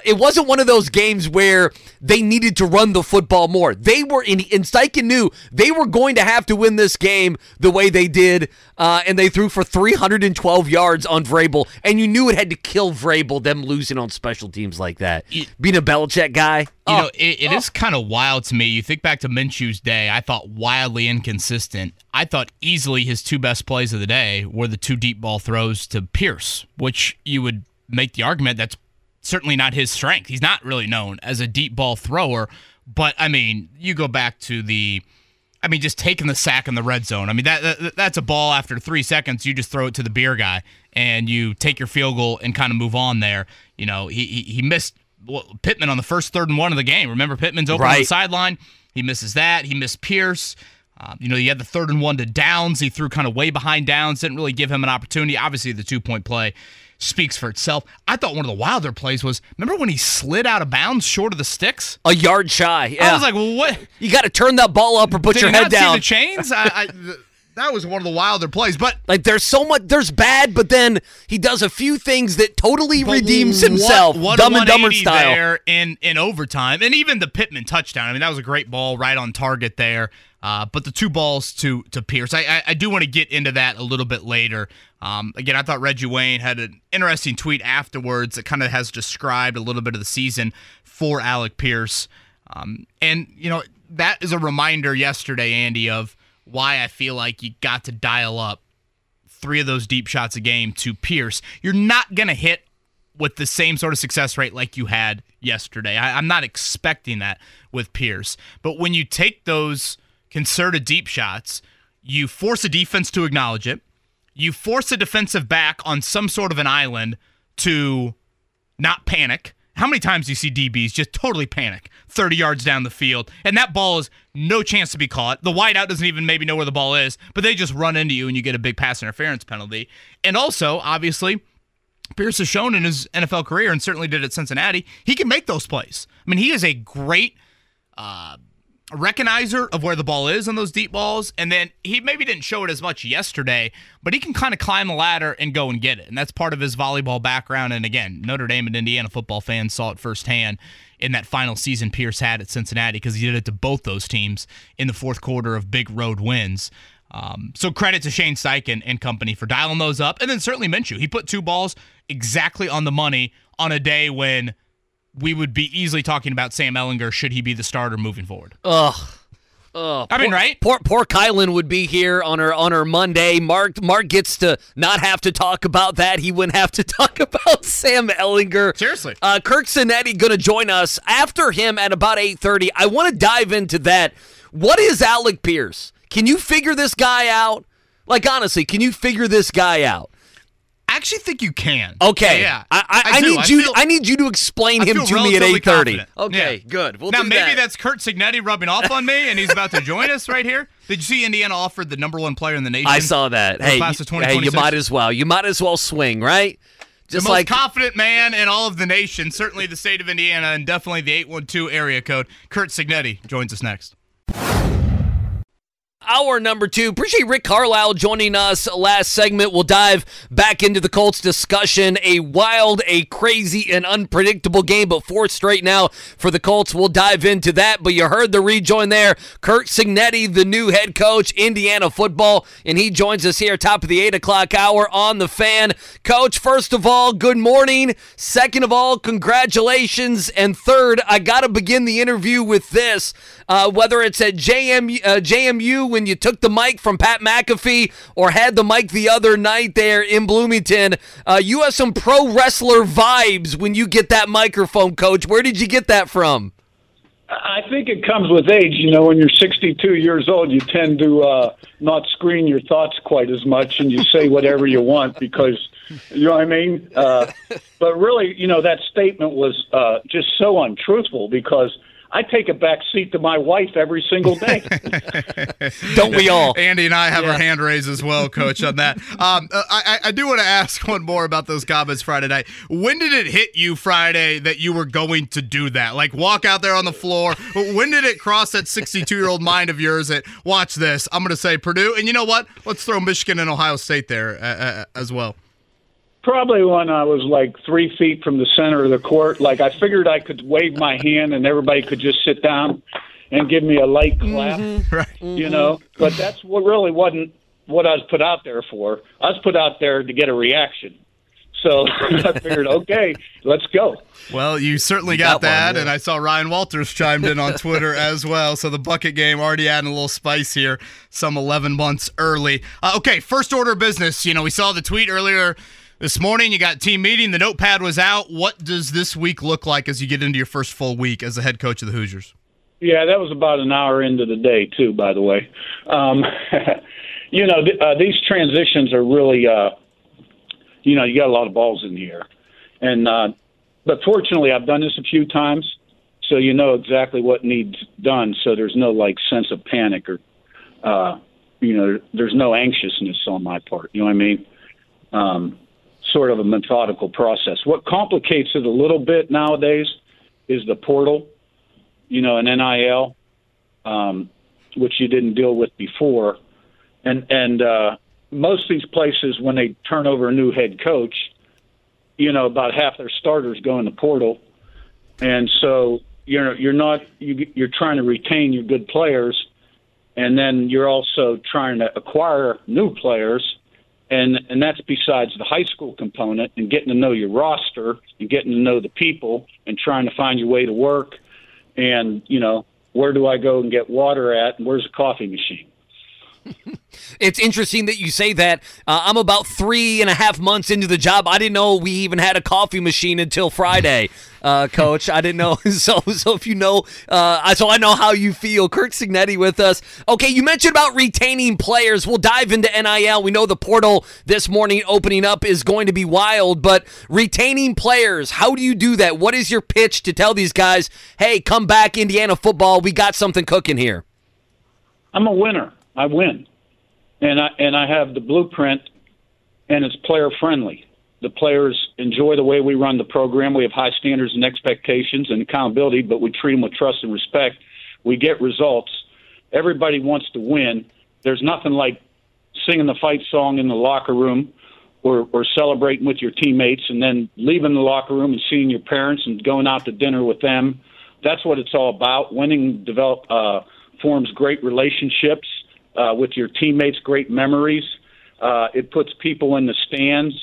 It wasn't one of those games where they needed to run the football more. They were and Steichen knew they were going to have to win this game the way they did, and they threw for 312 yards on Vrabel, and you knew it had to kill Vrabel, them losing on special teams like that. Being a Belichick guy. You know, it is kind of wild to me. You think back to Minshew's day, I thought wildly inconsistent. I thought easily his two best plays of the day were the two deep ball throws to Pierce, which you would make the argument that's certainly not his strength. He's not really known as a deep ball thrower, but, I mean, you go back to the, I mean, just taking the sack in the red zone. I mean, that's a ball after 3 seconds. You just throw it to the beer guy, and you take your field goal and kind of move on there. You know, he missed Pittman on the first 3rd and 1 of the game. Remember, Pittman's open on the sideline. He misses that. He missed Pierce. You know, he had the 3rd and 1 to Downs. He threw kind of way behind Downs. Didn't really give him an opportunity. Obviously, the two-point play speaks for itself. I thought one of the wilder plays was, remember when he slid out of bounds short of the sticks? A yard shy. Yeah. I was like, well, what? You got to turn that ball up or put your head down. Did you not see the chains? That was one of the wilder plays. But like, there's so much, there's bad, but then he does a few things that totally redeems himself. What Dumb and Dumber style there in overtime, and even the Pittman touchdown. I mean, that was a great ball right on target there. But the two balls to Pierce, I do want to get into that a little bit later. Again, I thought Reggie Wayne had an interesting tweet afterwards that kind of has described a little bit of the season for Alec Pierce. And, you know, that is a reminder yesterday, Andy, of why I feel like you got to dial up 3 of those deep shots a game to Pierce. You're not going to hit with the same sort of success rate like you had yesterday. I'm not expecting that with Pierce. But when you take those concerted deep shots, you force a defense to acknowledge it, you force a defensive back on some sort of an island to not panic. How many times do you see DBs just totally panic 30 yards down the field, and that ball is no chance to be caught? The wideout doesn't even maybe know where the ball is, but they just run into you and you get a big pass interference penalty. And also, obviously, Pierce has shown in his NFL career, and certainly did at Cincinnati, he can make those plays. I mean, he is a great recognizer of where the ball is on those deep balls, and then he maybe didn't show it as much yesterday, but he can kind of climb the ladder and go and get it, and that's part of his volleyball background. And again, Notre Dame and Indiana football fans saw it firsthand in that final season Pierce had at Cincinnati, because he did it to both those teams in the 4th quarter of big road wins. So credit to Shane Steichen and company for dialing those up, and then certainly Minshew. He put 2 balls exactly on the money on a day when we would be easily talking about Sam Ehlinger should he be the starter moving forward. Right? Poor Kylan would be here on her Monday. Mark gets to not have to talk about that. He wouldn't have to talk about Sam Ehlinger. Seriously. Kirk Cinnetti going to join us after him at about 8:30. I want to dive into that. What is Alec Pierce? Can you figure this guy out? Like, honestly, can you figure this guy out? I actually think you can. Okay. Yeah. I need you to explain him to me at 8:30. Okay, yeah. Good. We'll now, maybe that's Kurt Cignetti rubbing off on me, and he's about to join us right here. Did you see Indiana offered the #1 player in the nation? I saw that. Hey, class of 2026? Hey, you might as well. You might as well swing, right? Just the most confident man in all of the nation, certainly the state of Indiana, and definitely the 812 area code. Kurt Cignetti joins us next. Hour number 2. Appreciate Rick Carlisle joining us last segment. We'll dive back into the Colts discussion. A wild, a crazy, and unpredictable game, but 4th straight now for the Colts. We'll dive into that, but you heard the rejoin there. Kirk Cignetti, the new head coach, Indiana football, and he joins us here top of the 8 o'clock hour on The Fan. Coach, first of all, good morning. Second of all, congratulations. And third, I got to begin the interview with this. Whether it's at JMU when you took the mic from Pat McAfee or had the mic the other night there in Bloomington, you have some pro wrestler vibes when you get that microphone, Coach. Where did you get that from? I think it comes with age. You know, when you're 62 years old, you tend to not screen your thoughts quite as much, and you say whatever you want because, you know what I mean? But really, you know, that statement was just so untruthful because I take a back seat to my wife every single day. Don't we all? Andy and I have our hand raised as well, Coach, on that. I do want to ask one more about those comments Friday night. When did it hit you Friday that you were going to do that? Like, walk out there on the floor. When did it cross that 62-year-old mind of yours that, watch this, I'm going to say Purdue, and you know what? Let's throw Michigan and Ohio State there as well. Probably when I was like 3 feet from the center of the court. Like, I figured I could wave my hand and everybody could just sit down and give me a light clap, you know. But that's what really wasn't what I was put out there for. I was put out there to get a reaction. So I figured, okay, let's go. Well, you certainly got that, and I saw Ryan Walters chimed in on Twitter as well. So the bucket game already adding a little spice here, some 11 months early. Okay, first order of business. You know, we saw the tweet earlier this morning. You got team meeting. The notepad was out. What does this week look like as you get into your first full week as the head coach of the Hoosiers? Yeah, that was about an hour into the day, too, by the way. You know, these transitions are really you know, you got a lot of balls in the air. And, but fortunately, I've done this a few times, so you know exactly what needs done. So there's no, like, sense of panic or, you know, there's no anxiousness on my part. You know what I mean? Sort of a methodical process. What complicates it a little bit nowadays is the portal, you know, an NIL, which you didn't deal with before. And most of these places, when they turn over a new head coach, you know, about half their starters go in the portal, and so you're trying to retain your good players, and then you're also trying to acquire new players, and that's besides the high school component and getting to know your roster and getting to know the people and trying to find your way to work, and you know, where do I go and get water at, and where's the coffee machine? It's interesting that you say that. I'm about 3.5 months into the job. I didn't know we even had a coffee machine until Friday, Coach. I didn't know. So if you know, so I know how you feel. Kirk Cignetti with us. Okay, you mentioned about retaining players. We'll dive into NIL. We know the portal this morning opening up is going to be wild, but retaining players, how do you do that? What is your pitch to tell these guys, hey, come back, Indiana football. We got something cooking here. I'm a winner. I win, and I have the blueprint, and it's player-friendly. The players enjoy the way we run the program. We have high standards and expectations and accountability, but we treat them with trust and respect. We get results. Everybody wants to win. There's nothing like singing the fight song in the locker room or celebrating with your teammates and then leaving the locker room and seeing your parents and going out to dinner with them. That's what it's all about. Winning forms great relationships with your teammates, great memories. It puts people in the stands,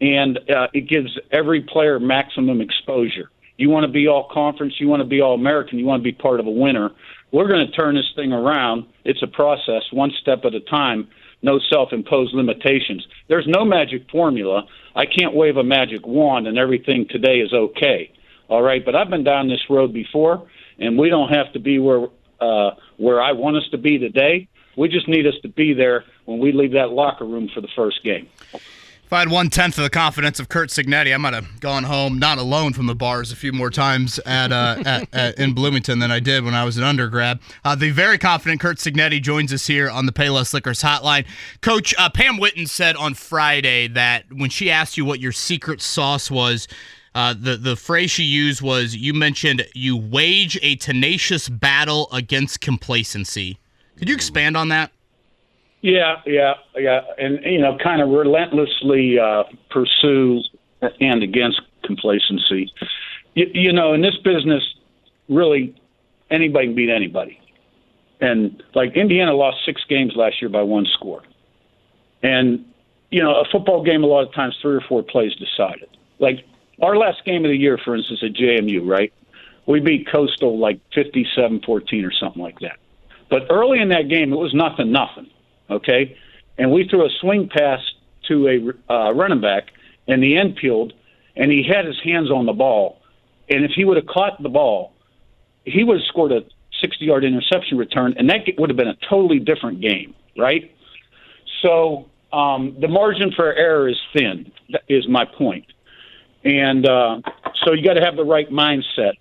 and it gives every player maximum exposure. You want to be all conference. You want to be all American. You want to be part of a winner. We're going to turn this thing around. It's a process, one step at a time, no self-imposed limitations. There's no magic formula. I can't wave a magic wand, and everything today is okay. All right, but I've been down this road before, and we don't have to be where I want us to be today. We just need us to be there when we leave that locker room for the first game. If I had 1/10 of the confidence of Curt Cignetti, I might have gone home not alone from the bars a few more times in Bloomington than I did when I was an undergrad. The very confident Curt Cignetti joins us here on the Payless Liquors Hotline. Coach, Pam Whitten said on Friday that when she asked you what your secret sauce was, the phrase she used was, you mentioned you wage a tenacious battle against complacency. Could you expand on that? Yeah. And, you know, kind of relentlessly pursue and against complacency. You know, in this business, really, anybody can beat anybody. And, like, Indiana lost 6 games last year by 1 score. And, you know, a football game, a lot of times, 3 or 4 plays decide it. Like, our last game of the year, for instance, at JMU, right? We beat Coastal, like, 57-14 or something like that. But early in that game, it was nothing, okay? And we threw a swing pass to a running back, and the end peeled, and he had his hands on the ball. And if he would have caught the ball, he would have scored a 60-yard interception return, and that would have been a totally different game, right? So the margin for error is thin, is my point. And so you got to have the right mindset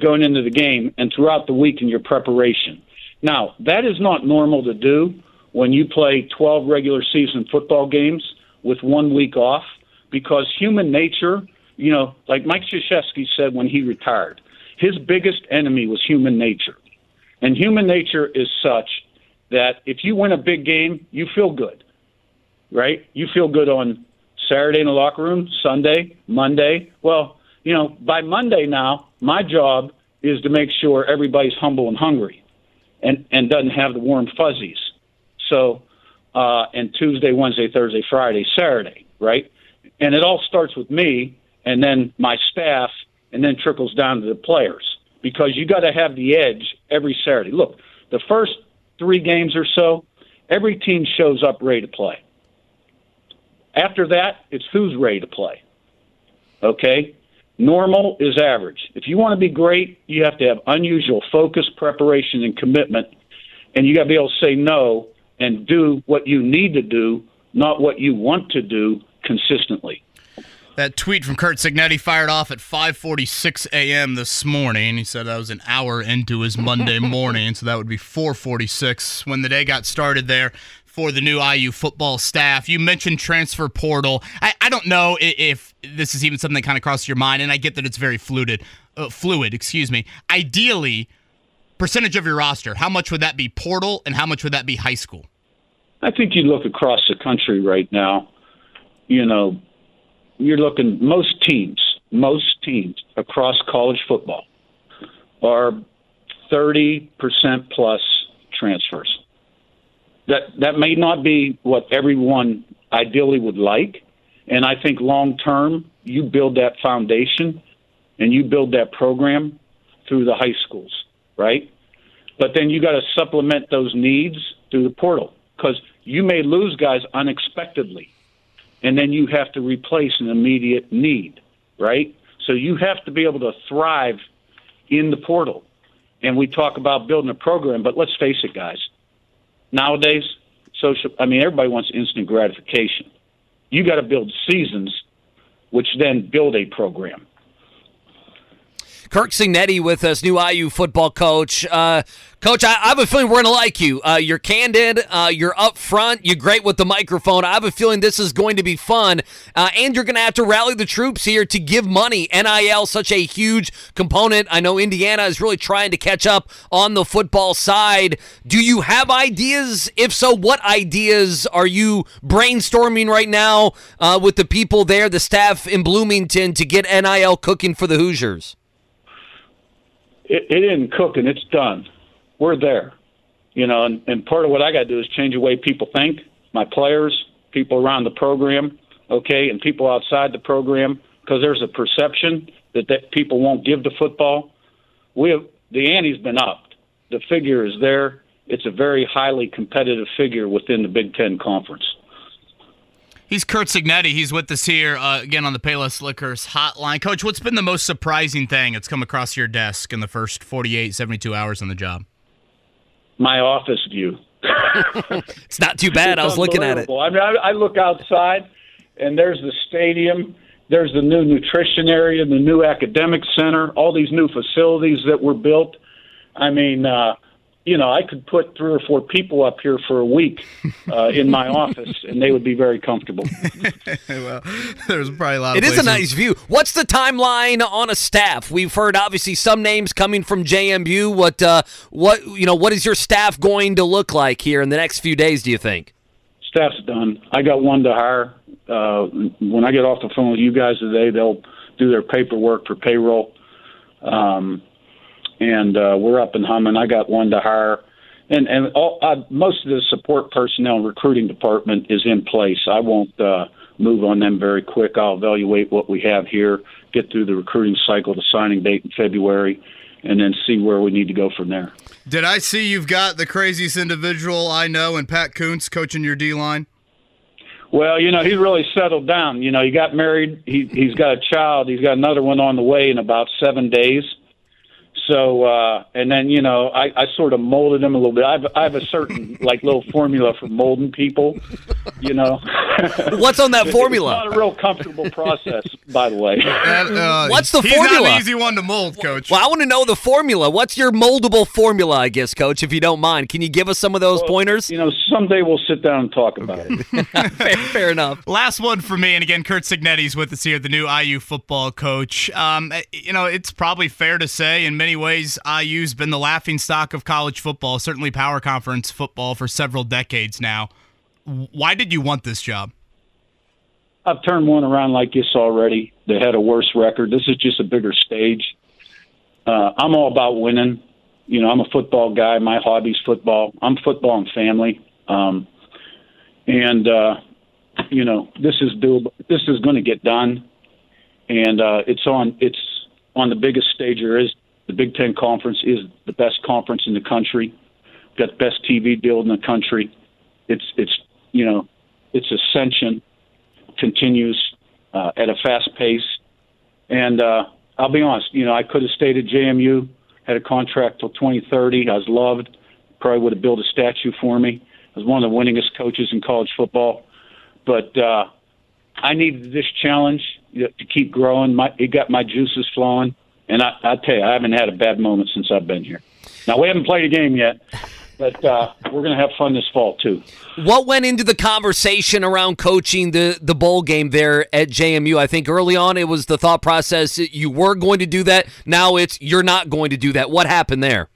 going into the game and throughout the week in your preparation. Now, that is not normal to do when you play 12 regular season football games with 1 week off, because human nature, you know, like Mike Krzyzewski said when he retired, his biggest enemy was human nature. And human nature is such that if you win a big game, you feel good, right? You feel good on Saturday in the locker room, Sunday, Monday. Well, you know, by Monday now, my job is to make sure everybody's humble and hungry and doesn't have the warm fuzzies. So, and Tuesday, Wednesday, Thursday, Friday, Saturday, right? And it all starts with me and then my staff and then trickles down to the players because you got to have the edge every Saturday. Look, the first three games or so, every team shows up ready to play. After that, it's who's ready to play, okay? Normal is average. If you want to be great, you have to have unusual focus, preparation, and commitment, and you got to be able to say no and do what you need to do, not what you want to do consistently. That tweet from Curt Cignetti fired off at 5:46 a.m. this morning. He said that was an hour into his Monday morning, so that would be 4:46 when the day got started there for the new IU football staff. You mentioned transfer portal. I don't know if this is even something that kind of crosses your mind, and I get that it's very fluid. Ideally, percentage of your roster, how much would that be portal and how much would that be high school? I think you look across the country right now, you know, you're looking, most teams across college football are 30% plus transfers. That may not be what everyone ideally would like, and I think long term you build that foundation and you build that program through the high schools, right? But then you got to supplement those needs through the portal because you may lose guys unexpectedly. And then you have to replace an immediate need, right? So you have to be able to thrive in the portal. And we talk about building a program, but let's face it, guys. Nowadays, everybody wants instant gratification. You got to build seasons, which then build a program. Curt Cignetti with us, new IU football coach. Coach, I have a feeling we're going to like you. You're candid. You're up front. You're great with the microphone. I have a feeling this is going to be fun. And you're going to have to rally the troops here to give money. NIL, such a huge component. I know Indiana is really trying to catch up on the football side. Do you have ideas? If so, what ideas are you brainstorming right now with the people there, the staff in Bloomington, to get NIL cooking for the Hoosiers? It isn't cooking. It's done. We're there. You know, and part of what I got to do is change the way people think, my players, people around the program, okay, and people outside the program, because there's a perception that people won't give to football. The ante's been upped. The figure is there. It's a very highly competitive figure within the Big Ten Conference. He's Curt Cignetti. He's with us here again on the Payless Liquors Hotline. Coach, what's been the most surprising thing that's come across your desk in the first 48, 72 hours on the job? My office view. It's not too bad. I was looking at it. I mean, I look outside, and there's the stadium. There's the new nutrition area, the new academic center, all these new facilities that were built. I mean, you know, I could put 3 or 4 people up here for a week in my office, and they would be very comfortable. Well, there's probably a lot of places. It is a nice view. What's the timeline on a staff? We've heard, obviously, some names coming from JMU. What is your staff going to look like here in the next few days, do you think? Staff's done. I got one to hire. When I get off the phone with you guys today, they'll do their paperwork for payroll. And we're up and humming. I got one to hire. And most of the support personnel and recruiting department is in place. I won't move on them very quick. I'll evaluate what we have here, get through the recruiting cycle to signing date in February, and then see where we need to go from there. Did I see you've got the craziest individual I know in Pat Kuntz coaching your D-line? Well, you know, he really settled down. You know, he got married. He's got a child. He's got another one on the way in about 7 days. So, and then, you know, I sort of molded him a little bit. I have a certain, like, little formula for molding people, you know. What's on that formula? It's not a real comfortable process, by the way. What's the formula? He's not an easy one to mold, Coach. Well, I want to know the formula. What's your moldable formula, I guess, Coach, if you don't mind? Can you give us some of those pointers? You know, someday we'll sit down and talk about it. Fair enough. Last one for me, and again, Curt Cignetti's with us here, the new IU football coach. You know, it's probably fair to say in many ways, IU's been the laughingstock of college football, certainly power conference football, for several decades now. Why did you want this job? I've turned one around like this already. They had a worse record. This is just a bigger stage. I'm all about winning. You know, I'm a football guy. My hobby's football. I'm football and family. You know, this is doable. This is going to get done. And it's on the biggest stage there is. The Big Ten Conference is the best conference in the country. Got the best TV deal in the country. Its ascension continues at a fast pace. And I'll be honest, you know, I could have stayed at JMU, had a contract till 2030. I was loved. Probably would have built a statue for me. I was one of the winningest coaches in college football. But I needed this challenge to keep growing. It got my juices flowing. And I tell you, I haven't had a bad moment since I've been here. Now, we haven't played a game yet, but we're going to have fun this fall, too. What went into the conversation around coaching the bowl game there at JMU? I think early on it was the thought process that you were going to do that. Now it's you're not going to do that. What happened there?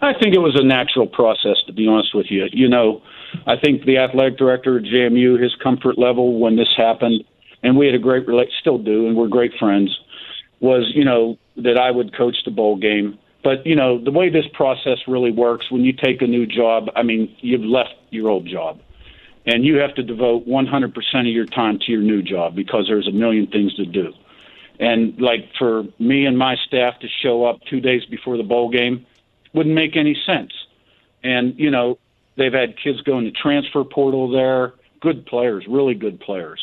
I think it was a natural process, to be honest with you. You know, I think the athletic director at JMU, his comfort level when this happened, and we had a great still do, and we're great friends, was, you know, that I would coach the bowl game. But, you know, the way this process really works, when you take a new job, I mean, you've left your old job. And you have to devote 100% of your time to your new job because there's a million things to do. And, like, for me and my staff to show up 2 days before the bowl game wouldn't make any sense. And, you know, they've had kids go in the transfer portal there, good players, really good players.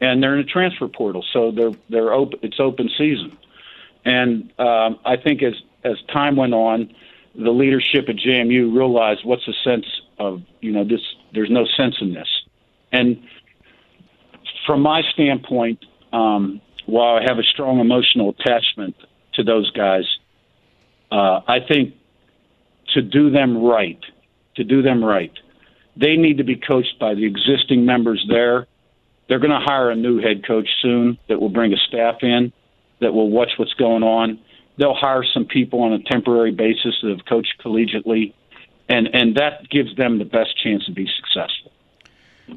And they're in the transfer portal, so they're open, it's open season. And I think as time went on, the leadership at JMU realized what's the sense of, you know, this. There's no sense in this. And from my standpoint, while I have a strong emotional attachment to those guys, I think to do them right, they need to be coached by the existing members there. They're going to hire a new head coach soon that will bring a staff in, that will watch what's going on. They'll hire some people on a temporary basis that have coached collegiately, and that gives them the best chance to be successful.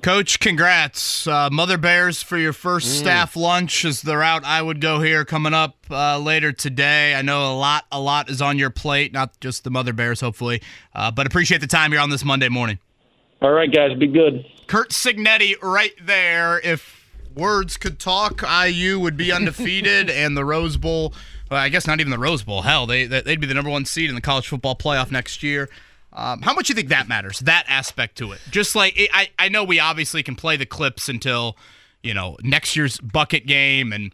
Coach, congrats. Mother Bears for your first staff lunch is the route I would go here coming up later today. I know a lot is on your plate, not just the Mother Bears, hopefully, but appreciate the time here on this Monday morning. All right, guys, be good. Curt Cignetti right there. If words could talk, IU would be undefeated, and the Rose Bowl, well, I guess not even the Rose Bowl. Hell, they'd be the number one seed in the college football playoff next year. How much do you think that matters, that aspect to it? Just like, I know we obviously can play the clips until, you know, next year's bucket game, and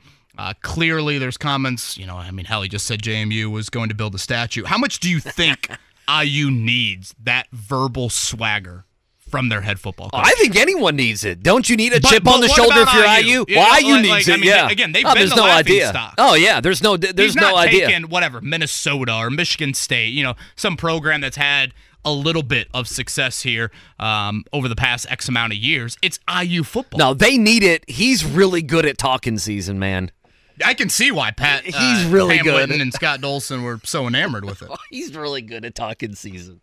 clearly there's comments, you know, I mean, hell, he just said JMU was going to build a statue. How much do you think IU needs that verbal swagger from their head football coach? I think anyone needs it. Don't you need a chip on the shoulder if you're IU? Well, IU needs it, yeah. Again, they've been the laughing stock. Oh, yeah, there's no idea. He's not taking, whatever, Minnesota or Michigan State, you know, some program that's had a little bit of success here over the past X amount of years. It's IU football. No, they need it. He's really good at talking season, man. I can see why Pat he's really Hamilton good. And Scott Dolson were so enamored with it. He's really good at talking season.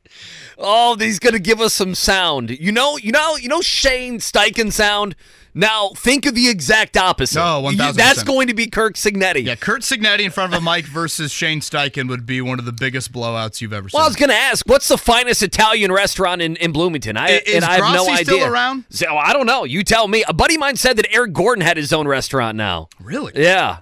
Oh, he's going to give us some sound. You know Shane Steichen sound? Now, think of the exact opposite. No, 1,000%. That's going to be Curt Cignetti. Yeah, Curt Cignetti in front of a mic versus Shane Steichen would be one of the biggest blowouts you've ever seen. Well, I was going to ask, what's the finest Italian restaurant in Bloomington? I have no idea. Is Grassi still around? So, I don't know. You tell me. A buddy of mine said that Eric Gordon had his own restaurant now. Really? Yeah.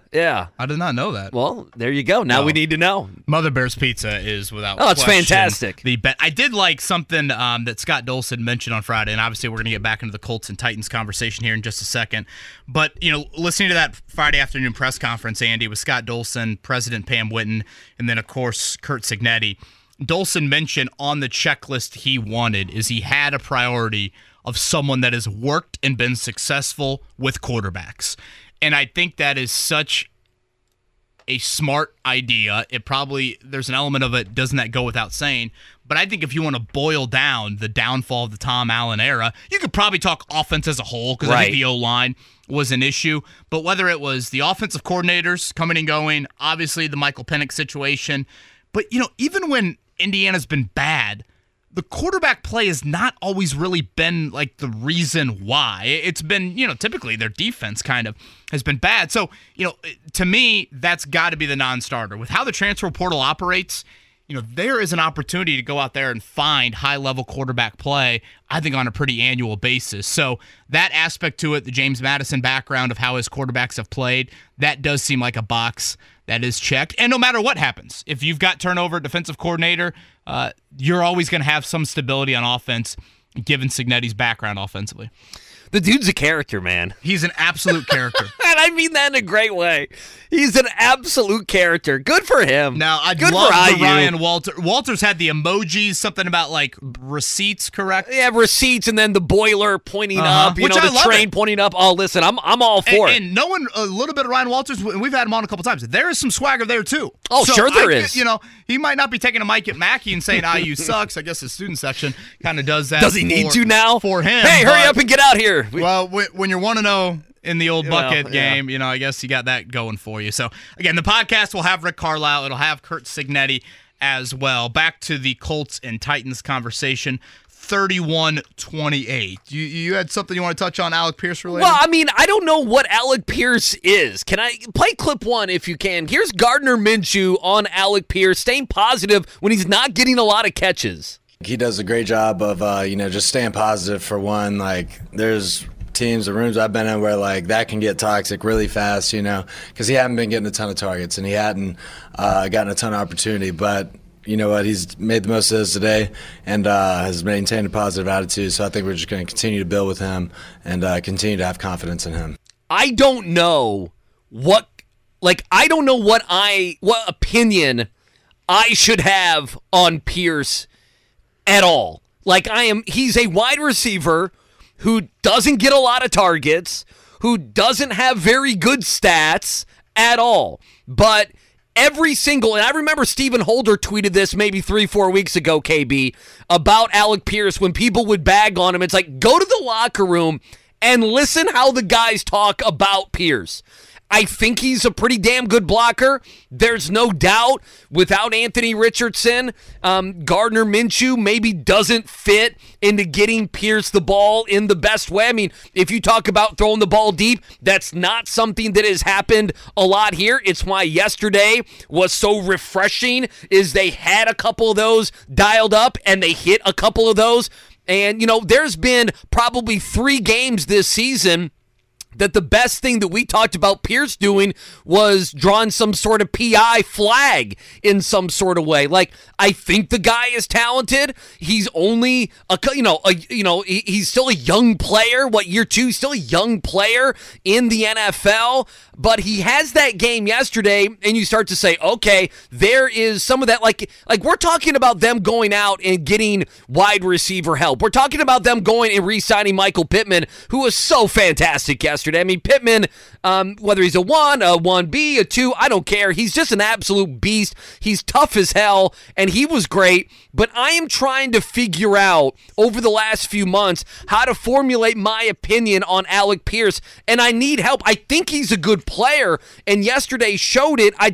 I did not know that. Well, there you go. Now we need to know. Mother Bear's Pizza is without question. Oh, it's fantastic. I did like something that Scott Dolson mentioned on Friday, and obviously we're going to get back into the Colts and Titans conversation here in just a second. But, you know, listening to that Friday afternoon press conference, Andy, with Scott Dolson, President Pam Whitten, and then, of course, Curt Cignetti, Dolson mentioned on the checklist he wanted is he had a priority of someone that has worked and been successful with quarterbacks. And I think that is such a smart idea. It probably, there's an element of it, doesn't that go without saying? But I think if you want to boil down the downfall of the Tom Allen era, you could probably talk offense as a whole because I think the O-line was an issue. But whether it was the offensive coordinators coming and going, obviously the Michael Penix situation. But, you know, even when Indiana's been bad, the quarterback play has not always really been like the reason why. It's been, typically their defense kind of has been bad. So, to me, that's got to be the non-starter. With how the transfer portal operates, there is an opportunity to go out there and find high-level quarterback play, I think, on a pretty annual basis. So that aspect to it, the James Madison background of how his quarterbacks have played, that does seem like a box that is checked. And no matter what happens, if you've got turnover at defensive coordinator, you're always going to have some stability on offense, given Cignetti's background offensively. The dude's a character, man. He's an absolute character. And I mean that in a great way. He's an absolute character. Good for him. Now, I love the Ryan Walters. Walters had the emojis, something about, like, receipts, correct? Yeah, receipts, and then the boiler pointing up, the train pointing up. Oh, listen, I'm all for it. And knowing a little bit of Ryan Walters, we've had him on a couple times. There is some swagger there, too. Oh, so sure there is. He might not be taking a mic at Mackey and saying, IU sucks. I guess his student section kind of does that. Does he need to now? For him. Hey, hurry up and get out here. Well, when you're 1-0 in the old bucket game, I guess you got that going for you. So, again, the podcast will have Rick Carlisle. It'll have Curt Cignetti as well. Back to the Colts and Titans conversation, 31-28. You had something you want to touch on Alec Pierce related? Well, I mean, I don't know what Alec Pierce is. Can I play clip one if you can? Here's Gardner Minshew on Alec Pierce, staying positive when he's not getting a lot of catches. He does a great job of, just staying positive for one. Like, there's teams or rooms I've been in where, like, that can get toxic really fast, because he hadn't been getting a ton of targets and he hadn't gotten a ton of opportunity. But you know what? He's made the most of this today and has maintained a positive attitude. So I think we're just going to continue to build with him and continue to have confidence in him. I don't know what opinion I should have on Pierce at all. Like, he's a wide receiver who doesn't get a lot of targets, who doesn't have very good stats at all. But every single, and I remember Stephen Holder tweeted this maybe 3-4 weeks ago, KB, about Alec Pierce when people would bag on him. It's like, go to the locker room and listen how the guys talk about Pierce. I think he's a pretty damn good blocker. There's no doubt. Without Anthony Richardson, Gardner Minshew maybe doesn't fit into getting Pierce the ball in the best way. I mean, if you talk about throwing the ball deep, that's not something that has happened a lot here. It's why yesterday was so refreshing, is they had a couple of those dialed up and they hit a couple of those. And, there's been probably 3 games this season that the best thing that we talked about Pierce doing was drawing some sort of PI flag in some sort of way. Like, I think the guy is talented. He's only he's still a young player. What, year 2? He's still a young player in the NFL, but he has that game yesterday, and you start to say, okay, there is some of that. Like we're talking about them going out and getting wide receiver help. We're talking about them going and re-signing Michael Pittman, who was so fantastic yesterday. I mean, Pittman, whether he's a 1, a 1B, a 2, I don't care. He's just an absolute beast. He's tough as hell, and he was great. But I am trying to figure out over the last few months how to formulate my opinion on Alec Pierce, and I need help. I think he's a good player, and yesterday showed it. I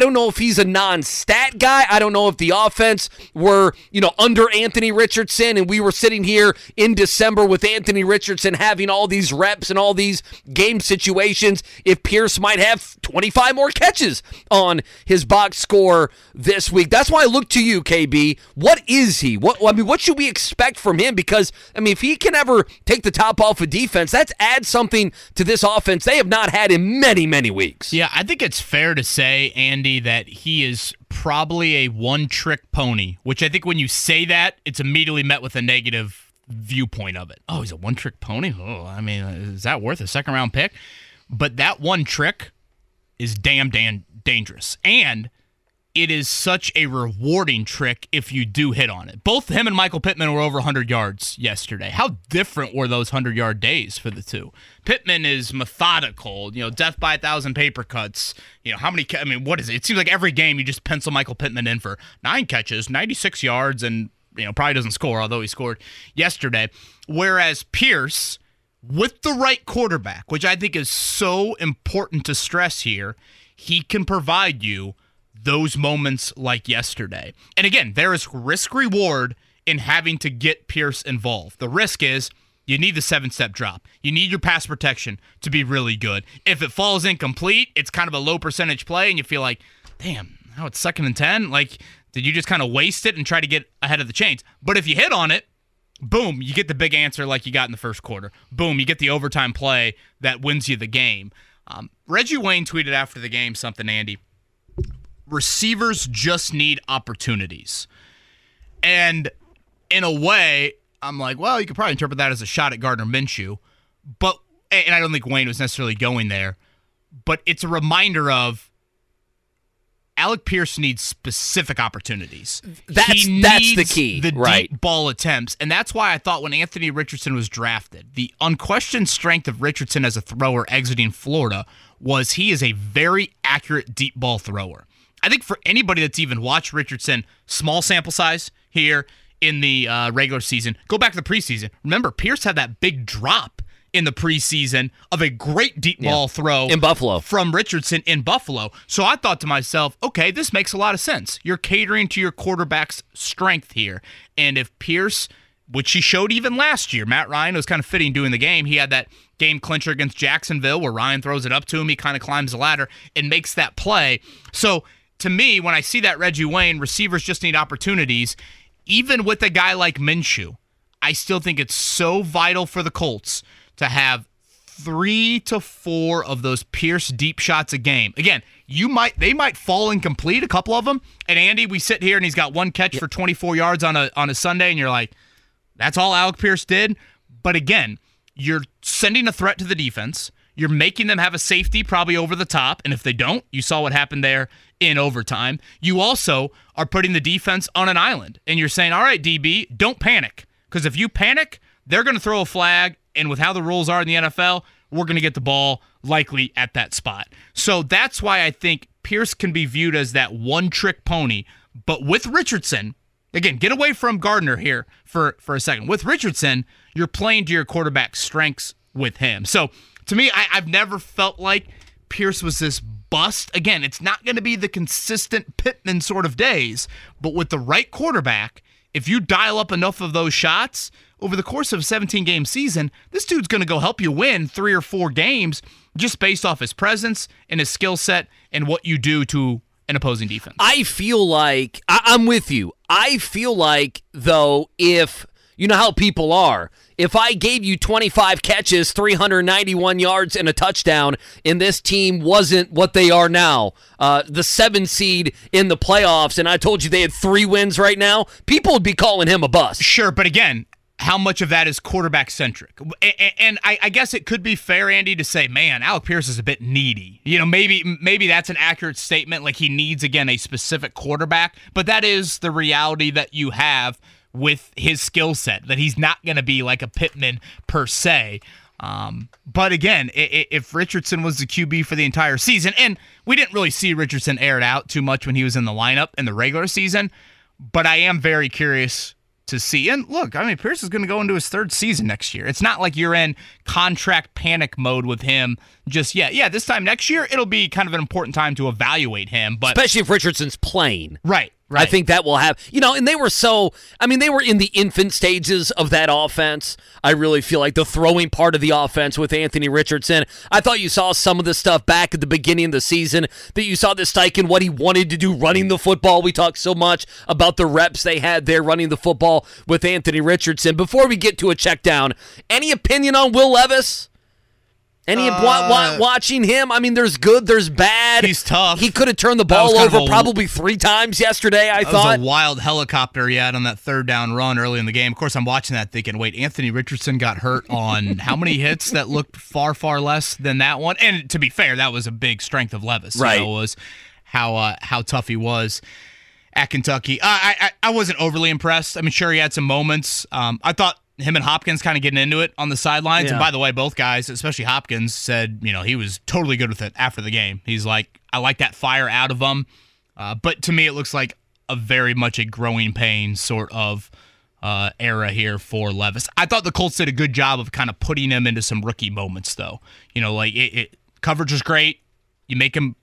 don't know if he's a non-stat guy. I don't know if the offense were, under Anthony Richardson, and we were sitting here in December with Anthony Richardson having all these reps and all these game situations, if Pierce might have 25 more catches on his box score this week. That's why I look to you, KB. What is he? What should we expect from him? Because, if he can ever take the top off of defense, that's add something to this offense they have not had in many, many weeks. Yeah, I think it's fair to say, Andy, that he is probably a one-trick pony, which I think when you say that, it's immediately met with a negative viewpoint of it. Oh, he's a one-trick pony? Oh, is that worth a second-round pick? But that one trick is damn dangerous. And it is such a rewarding trick if you do hit on it. Both him and Michael Pittman were over 100 yards yesterday. How different were those 100-yard days for the two? Pittman is methodical, death by 1,000 paper cuts. What is it? It seems like every game you just pencil Michael Pittman in for 9 catches, 96 yards, and probably doesn't score, although he scored yesterday. Whereas Pierce, with the right quarterback, which I think is so important to stress here, he can provide you those moments like yesterday. And again, there is risk-reward in having to get Pierce involved. The risk is you need the seven-step drop. You need your pass protection to be really good. If it falls incomplete, it's kind of a low percentage play, and you feel like, damn, now it's 2nd and 10. Like, did you just kind of waste it and try to get ahead of the chains? But if you hit on it, boom, you get the big answer like you got in the first quarter. Boom, you get the overtime play that wins you the game. Reggie Wayne tweeted after the game something, Andy. Receivers just need opportunities. And in a way, I'm like, well, you could probably interpret that as a shot at Gardner Minshew. But, and I don't think Wayne was necessarily going there, but it's a reminder of Alec Pierce needs specific opportunities. That's the key. The right. Deep ball attempts. And that's why I thought when Anthony Richardson was drafted, the unquestioned strength of Richardson as a thrower exiting Florida was he is a very accurate deep ball thrower. I think for anybody that's even watched Richardson, small sample size here in the regular season, go back to the preseason. Remember, Pierce had that big drop in the preseason of a great deep ball throw in Buffalo from Richardson in Buffalo. So I thought to myself, okay, this makes a lot of sense. You're catering to your quarterback's strength here. And if Pierce, which he showed even last year, Matt Ryan was kind of fitting doing the game. He had that game clincher against Jacksonville where Ryan throws it up to him. He kind of climbs the ladder and makes that play. So to me, when I see that Reggie Wayne, receivers just need opportunities, even with a guy like Minshew, I still think it's so vital for the Colts to have 3 to 4 of those Pierce deep shots a game. Again, they might fall incomplete, a couple of them. And Andy, we sit here and he's got one catch for 24 yards on a Sunday, and you're like, that's all Alec Pierce did. But again, you're sending a threat to the defense. You're making them have a safety probably over the top, and if they don't, you saw what happened there in overtime. You also are putting the defense on an island, and you're saying, all right, DB, don't panic, because if you panic, they're going to throw a flag, and with how the rules are in the NFL, we're going to get the ball likely at that spot. So that's why I think Pierce can be viewed as that one-trick pony. But with Richardson, again, get away from Gardner here for a second. With Richardson, you're playing to your quarterback's strengths with him. So to me, I've never felt like Pierce was this bust. Again, it's not going to be the consistent Pittman sort of days, but with the right quarterback, if you dial up enough of those shots over the course of a 17-game season, this dude's going to go help you win 3 or 4 games just based off his presence and his skill set and what you do to an opposing defense. I feel like I'm with you. I feel like, though, if you know how people are, if I gave you 25 catches, 391 yards, and a touchdown, and this team wasn't what they are now, the 7 seed in the playoffs, and I told you they had 3 wins right now, people would be calling him a bust. Sure, but again, how much of that is quarterback-centric? And I guess it could be fair, Andy, to say, man, Alec Pierce is a bit needy. You know, maybe that's an accurate statement, like he needs, again, a specific quarterback, but that is the reality that you have with his skill set, that he's not going to be like a Pittman per se. But again, if Richardson was the QB for the entire season, and we didn't really see Richardson air it out too much when he was in the lineup in the regular season, but I am very curious to see. And look, I mean, Pierce is going to go into his 3rd season next year. It's not like you're in contract panic mode with him just yet. Yeah, this time next year, it'll be kind of an important time to evaluate him. But especially if Richardson's playing. Right. Right. I think that will have, you know, and they were in the infant stages of that offense. I really feel like the throwing part of the offense with Anthony Richardson. I thought you saw some of the stuff back at the beginning of the season, that you saw this Steichen, what he wanted to do running the football. We talked so much about the reps they had there running the football with Anthony Richardson. Before we get to a check down, any opinion on Will Levis? Any watching him? I mean, there's good, there's bad. He's tough. He could have turned the ball over probably 3 times yesterday, I thought. That was a wild helicopter he had on that 3rd down run early in the game. Of course, I'm watching that thinking, wait, Anthony Richardson got hurt on how many hits that looked far, far less than that one? And to be fair, that was a big strength of Levis. Right. You know, was how tough he was at Kentucky. I wasn't overly impressed. I mean, sure, he had some moments. I thought him and Hopkins kind of getting into it on the sidelines. Yeah. And by the way, both guys, especially Hopkins, said, you know, he was totally good with it after the game. He's like, I like that fire out of him. But to me, it looks like a very much a growing pain sort of era here for Levis. I thought the Colts did a good job of kind of putting him into some rookie moments, though. You know, like coverage was great. You make him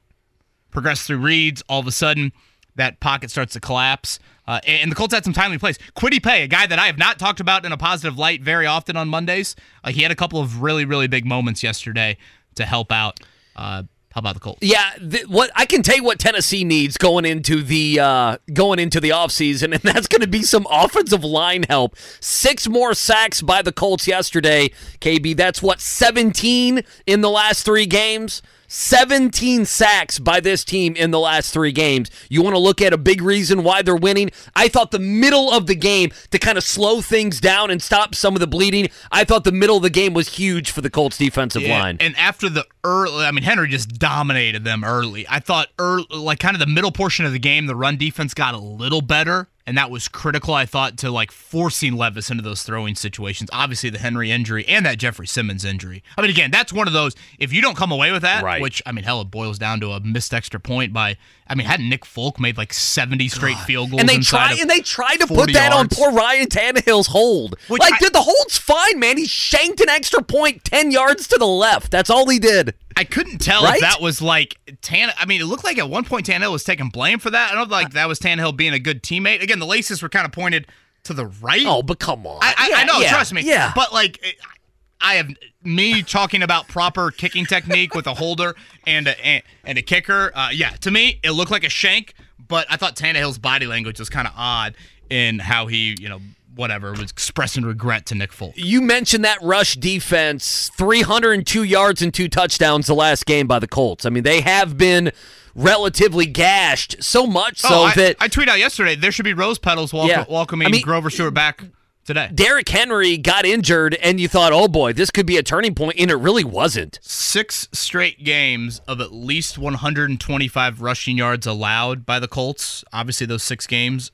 progress through reads. All of a sudden, that pocket starts to collapse. And the Colts had some timely plays. Kwity Paye, a guy that I have not talked about in a positive light very often on Mondays. He had a couple of really, really big moments yesterday to help out the Colts. Yeah, what I can tell you what Tennessee needs going into the offseason, and that's going to be some offensive line help. 6 more sacks by the Colts yesterday, KB. That's what, 17 in the last 3 games? 17 sacks by this team in the last 3 games. You want to look at a big reason why they're winning? I thought the middle of the game, to kind of slow things down and stop some of the bleeding, I thought the middle of the game was huge for the Colts defensive line. And after the early, Henry just dominated them early. I thought kind of the middle portion of the game, the run defense got a little better, and that was critical, I thought, to forcing Levis into those throwing situations. Obviously, the Henry injury and that Jeffrey Simmons injury. Again, that's one of those, if you don't come away with that, right. Which, hell, it boils down to a missed extra point by, hadn't Nick Folk made 70 straight field goals? And they tried to put that yards on poor Ryan Tannehill's hold. Which dude, the hold's fine, man. He shanked an extra point 10 yards to the left. That's all he did. I couldn't tell if that was it looked like at one point Tannehill was taking blame for that. I don't know if that was Tannehill being a good teammate. Again, the laces were kind of pointed to the right. Oh, but come on. I know, trust me. Yeah. But I have me talking about proper kicking technique with a holder and a kicker. To me, it looked like a shank, but I thought Tannehill's body language was kind of odd in how he, was expressing regret to Nick Folk. You mentioned that rush defense, 302 yards and 2 touchdowns the last game by the Colts. They have been relatively gashed, so much so that... I tweeted out yesterday, there should be rose petals welcoming Grover Stewart back today. Derrick Henry got injured, and you thought, oh boy, this could be a turning point, and it really wasn't. 6 straight games of at least 125 rushing yards allowed by the Colts. Obviously, those 6 games,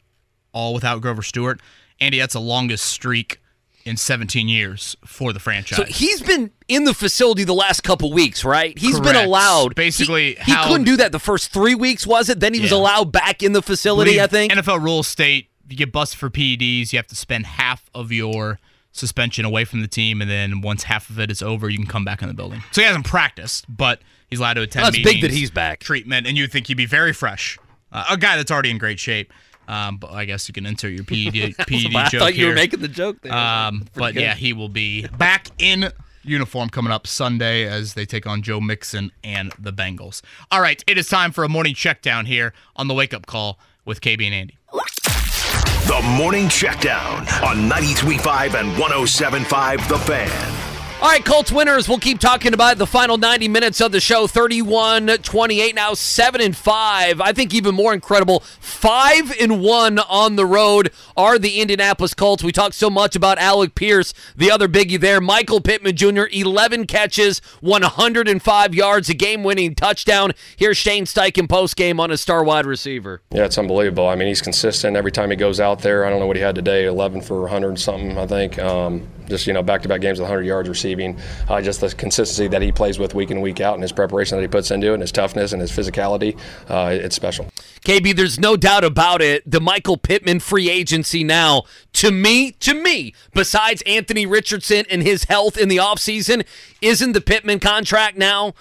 all without Grover Stewart. Andy, that's the longest streak in 17 years for the franchise. So he's been in the facility the last couple weeks, right? He's correct. Been allowed. Basically, he couldn't do that the first 3 weeks, was it? Then he was allowed back in the facility, I think. NFL rules state you get busted for PEDs, you have to spend half of your suspension away from the team, and then once half of it is over, you can come back in the building. So he hasn't practiced, but he's allowed to attend meetings. That's big that he's back. Treatment, and you'd think he'd be very fresh. A guy that's already in great shape. But I guess you can insert your PED joke. I thought you were making the joke there. He will be back in uniform coming up Sunday as they take on Joe Mixon and the Bengals. All right, it is time for a morning checkdown here on the Wake Up Call with KB and Andy. The morning checkdown on 93.5 and 107.5 The Fan. All right, Colts winners. We'll keep talking about it. The final 90 minutes of the show, 31-28 now, 7-5. I think even more incredible, 5-1 on the road are the Indianapolis Colts. We talked so much about Alec Pierce, the other biggie there. Michael Pittman Jr., 11 catches, 105 yards, a game-winning touchdown. Here's Shane Steichen postgame on his star wide receiver. Yeah, it's unbelievable. He's consistent every time he goes out there. I don't know what he had today, 11 for 100-something, I think. Back-to-back games with 100 yards receiving. Just the consistency that he plays with week in, week out, and his preparation that he puts into it, and his toughness and his physicality, it's special. KB, there's no doubt about it. The Michael Pittman free agency now, to me, besides Anthony Richardson and his health in the offseason, isn't the Pittman contract now?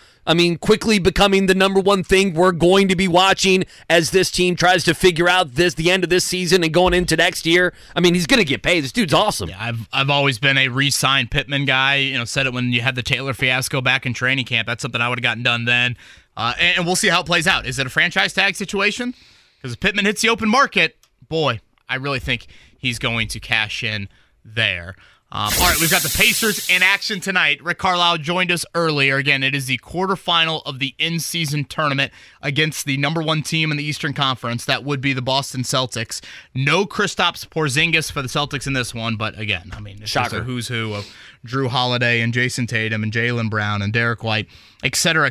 Quickly becoming the number one thing we're going to be watching as this team tries to figure out the end of this season and going into next year. He's going to get paid. This dude's awesome. Yeah, I've always been a re-sign Pittman guy. Said it when you had the Taylor fiasco back in training camp. That's something I would have gotten done then. And we'll see how it plays out. Is it a franchise tag situation? Because if Pittman hits the open market, boy, I really think he's going to cash in there. All right, we've got the Pacers in action tonight. Rick Carlisle joined us earlier. Again, it is the quarterfinal of the in-season tournament against the number one team in the Eastern Conference. That would be the Boston Celtics. No Kristaps Porzingis for the Celtics in this one, but again, it's just a who's who of Drew Holiday and Jason Tatum and Jaylen Brown and Derek White, et cetera,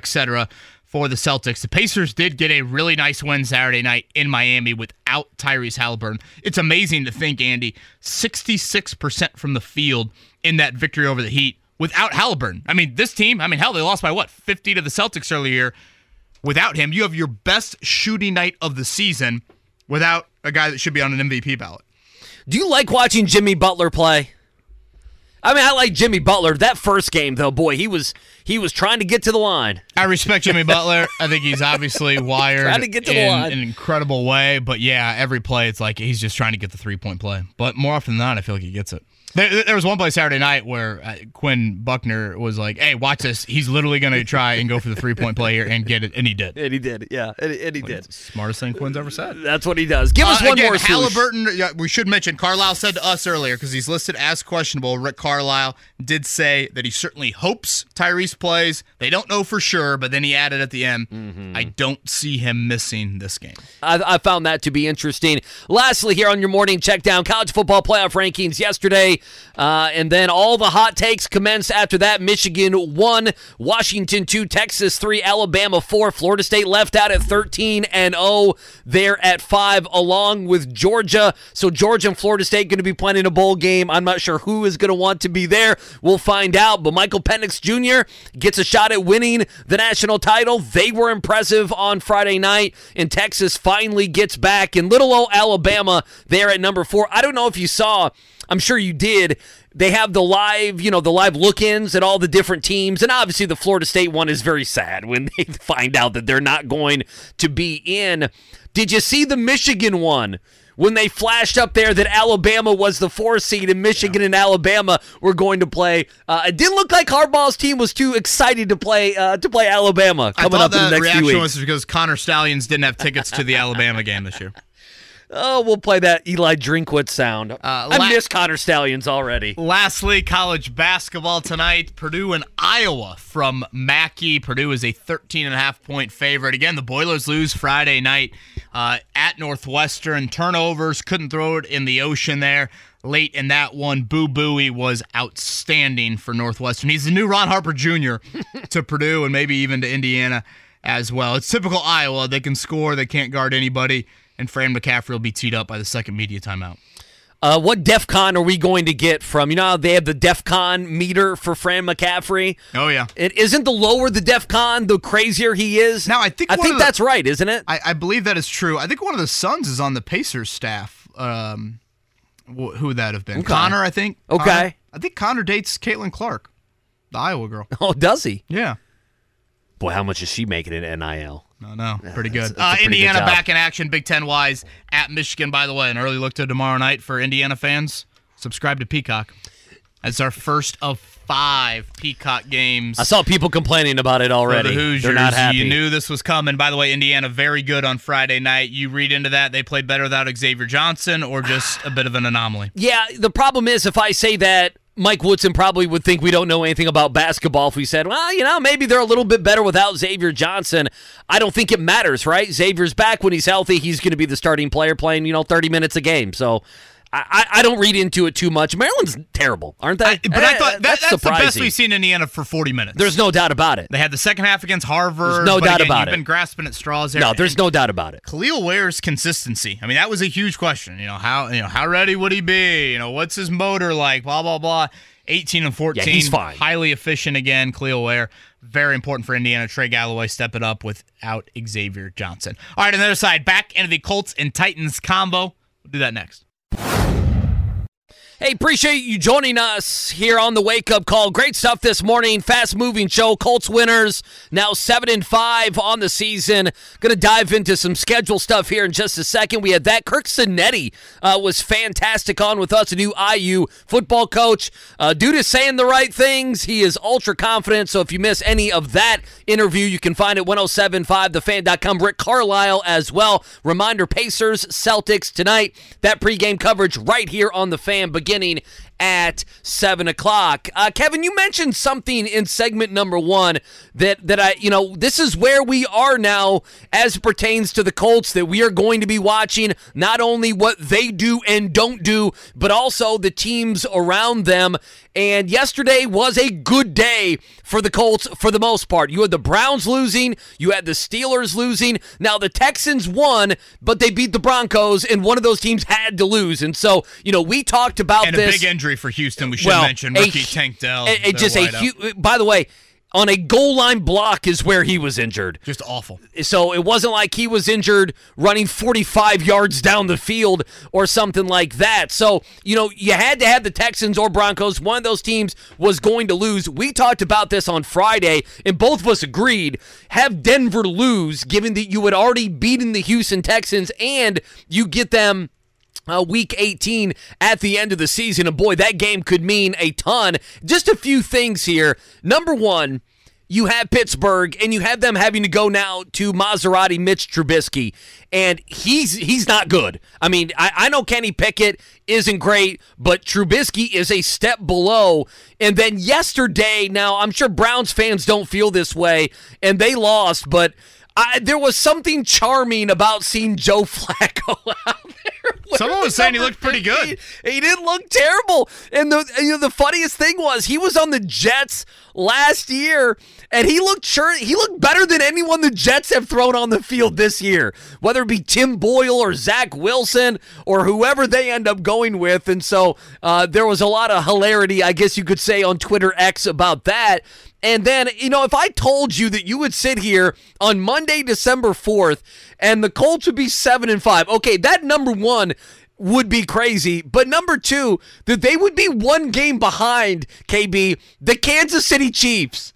for the Celtics. The Pacers did get a really nice win Saturday night in Miami without Tyrese Haliburton. It's amazing to think, Andy, 66% from the field in that victory over the Heat without Haliburton. This team, they lost by 50 to the Celtics earlier. Without him, you have your best shooting night of the season without a guy that should be on an MVP ballot. Do you like watching Jimmy Butler play? I mean, I like Jimmy Butler. That first game, though, boy, he was trying to get to the line. I respect Jimmy Butler. I think he's obviously wired trying to get to the line in an incredible way. But, yeah, every play, it's like he's just trying to get the three-point play. But more often than not, I feel like he gets it. There was one play Saturday night where Quinn Buckner was like, hey, watch this. He's literally going to try and go for the three-point play here and get it. And he did. And he did, yeah. And he did. That's the smartest thing Quinn's ever said. That's what he does. Give us one again, more solution. Halliburton, yeah, we should mention, Carlisle said to us earlier, because he's listed as questionable, Rick Carlisle did say that he certainly hopes Tyrese plays. They don't know for sure, but then he added at the end, I don't see him missing this game. I found that to be interesting. Lastly, here on your morning check down, college football playoff rankings yesterday. And then all the hot takes commenced after that. Michigan 1, Washington 2, Texas 3, Alabama 4. Florida State left out at 13-0. They're at 5 along with Georgia. So Georgia and Florida State going to be playing in a bowl game. I'm not sure who is going to want to be there. We'll find out. But Michael Penix Jr. gets a shot at winning the national title. They were impressive on Friday night. And Texas finally gets back. And little old Alabama there at number 4. I don't know if you saw, I'm sure you did. They have the live, the live look-ins at all the different teams, and obviously the Florida State one is very sad when they find out that they're not going to be in. Did you see the Michigan one when they flashed up there that Alabama was the 4 seed and Michigan and Alabama were going to play? It didn't look like Harbaugh's team was too excited to play Alabama coming up in the next few weeks. I thought that reaction was because Connor Stallions didn't have tickets to the Alabama game this year. Oh, we'll play that Eli Drinkwitz sound. I miss Connor Stallions already. Lastly, college basketball tonight. Purdue and Iowa from Mackey. Purdue is a 13.5-point favorite. Again, the Boilers lose Friday night at Northwestern. Turnovers, couldn't throw it in the ocean there. Late in that one, Boo Buey was outstanding for Northwestern. He's the new Ron Harper Jr. to Purdue and maybe even to Indiana as well. It's typical Iowa. They can score. They can't guard anybody. And Fran McCaffrey will be teed up by the second media timeout. What DEF CON are we going to get from? You know how they have the DEF CON meter for Fran McCaffrey? Oh, yeah. It isn't the lower the DEF CON, the crazier he is? Now, I think that's right, isn't it? I believe that is true. I think one of the sons is on the Pacers staff. Who would that have been? Okay. Connor, I think. Okay. I think Connor dates Caitlin Clark, the Iowa girl. Oh, does he? Yeah. Boy, how much is she making in NIL? No, pretty good. That's pretty Indiana good back in action, Big Ten-wise, at Michigan, by the way. An early look to tomorrow night for Indiana fans. Subscribe to Peacock. That's our first of 5 Peacock games. I saw people complaining about it already. The Hoosiers. They're not happy. You knew this was coming. By the way, Indiana very good on Friday night. You read into that they played better without Xavier Johnson or just a bit of an anomaly? Yeah, the problem is if I say that, Mike Woodson probably would think we don't know anything about basketball if we said, well, maybe they're a little bit better without Xavier Johnson. I don't think it matters, right? Xavier's back when he's healthy. He's going to be the starting player playing, 30 minutes a game. So I don't read into it too much. Maryland's terrible, aren't they? But I thought that's surprising. The best we've seen Indiana for 40 minutes. There's no doubt about it. They had the second half against Harvard. There's no doubt about it. You've been grasping at straws there. No, there's no doubt about it. Khalil Ware's consistency. I mean, that was a huge question. How ready would he be? What's his motor like? Blah blah blah. 18 and 14. Yeah, he's fine. Highly efficient again. Khalil Ware. Very important for Indiana. Trey Galloway step it up without Xavier Johnson. All right, on the other side, back into the Colts and Titans combo. We'll do that next. Hey, appreciate you joining us here on the Wake Up Call. Great stuff this morning. Fast-moving show. Colts winners now 7-5 on the season. Going to dive into some schedule stuff here in just a second. We had that. Kirk Cinnetti was fantastic on with us, a new IU football coach. Dude is saying the right things. He is ultra confident, so if you miss any of that interview, you can find it 1075thefan.com. Rick Carlisle as well. Reminder, Pacers, Celtics tonight. That pregame coverage right here on The Fan. Beginning at 7 o'clock. Kevin, you mentioned something in segment number 1 that I, this is where we are now as it pertains to the Colts, that we are going to be watching not only what they do and don't do, but also the teams around them. And yesterday was a good day for the Colts for the most part. You had the Browns losing. You had the Steelers losing. Now, the Texans won, but they beat the Broncos, and one of those teams had to lose. And so, we talked about this. And a big injury for Houston, we should mention. Rookie Tank Dell. By the way, on a goal line block is where he was injured. Just awful. So it wasn't like he was injured running 45 yards down the field or something like that. So, you know, you had to have the Texans or Broncos. One of those teams was going to lose. We talked about this on Friday, and both of us agreed, have Denver lose, given that you had already beaten the Houston Texans and you get them week 18 at the end of the season. And boy, that game could mean a ton. Just a few things here. Number one, you have Pittsburgh, and you have them having to go now to Maserati Mitch Trubisky, and he's not good. I mean, I know Kenny Pickett isn't great, but Trubisky is a step below. And then yesterday, now I'm sure Browns fans don't feel this way, and they lost, but there was something charming about seeing Joe Flacco out there. Someone was saying he looked pretty good. He didn't look terrible. And the funniest thing was he was on the Jets last year, and he looked better than anyone the Jets have thrown on the field this year, whether it be Tim Boyle or Zach Wilson or whoever they end up going with. And so there was a lot of hilarity, I guess you could say, on Twitter X about that. And then, you know, if I told you that you would sit here on Monday, December 4th, and the Colts would be 7-5, okay, that number one would be crazy. But number two, that they would be one game behind, KB, the Kansas City Chiefs.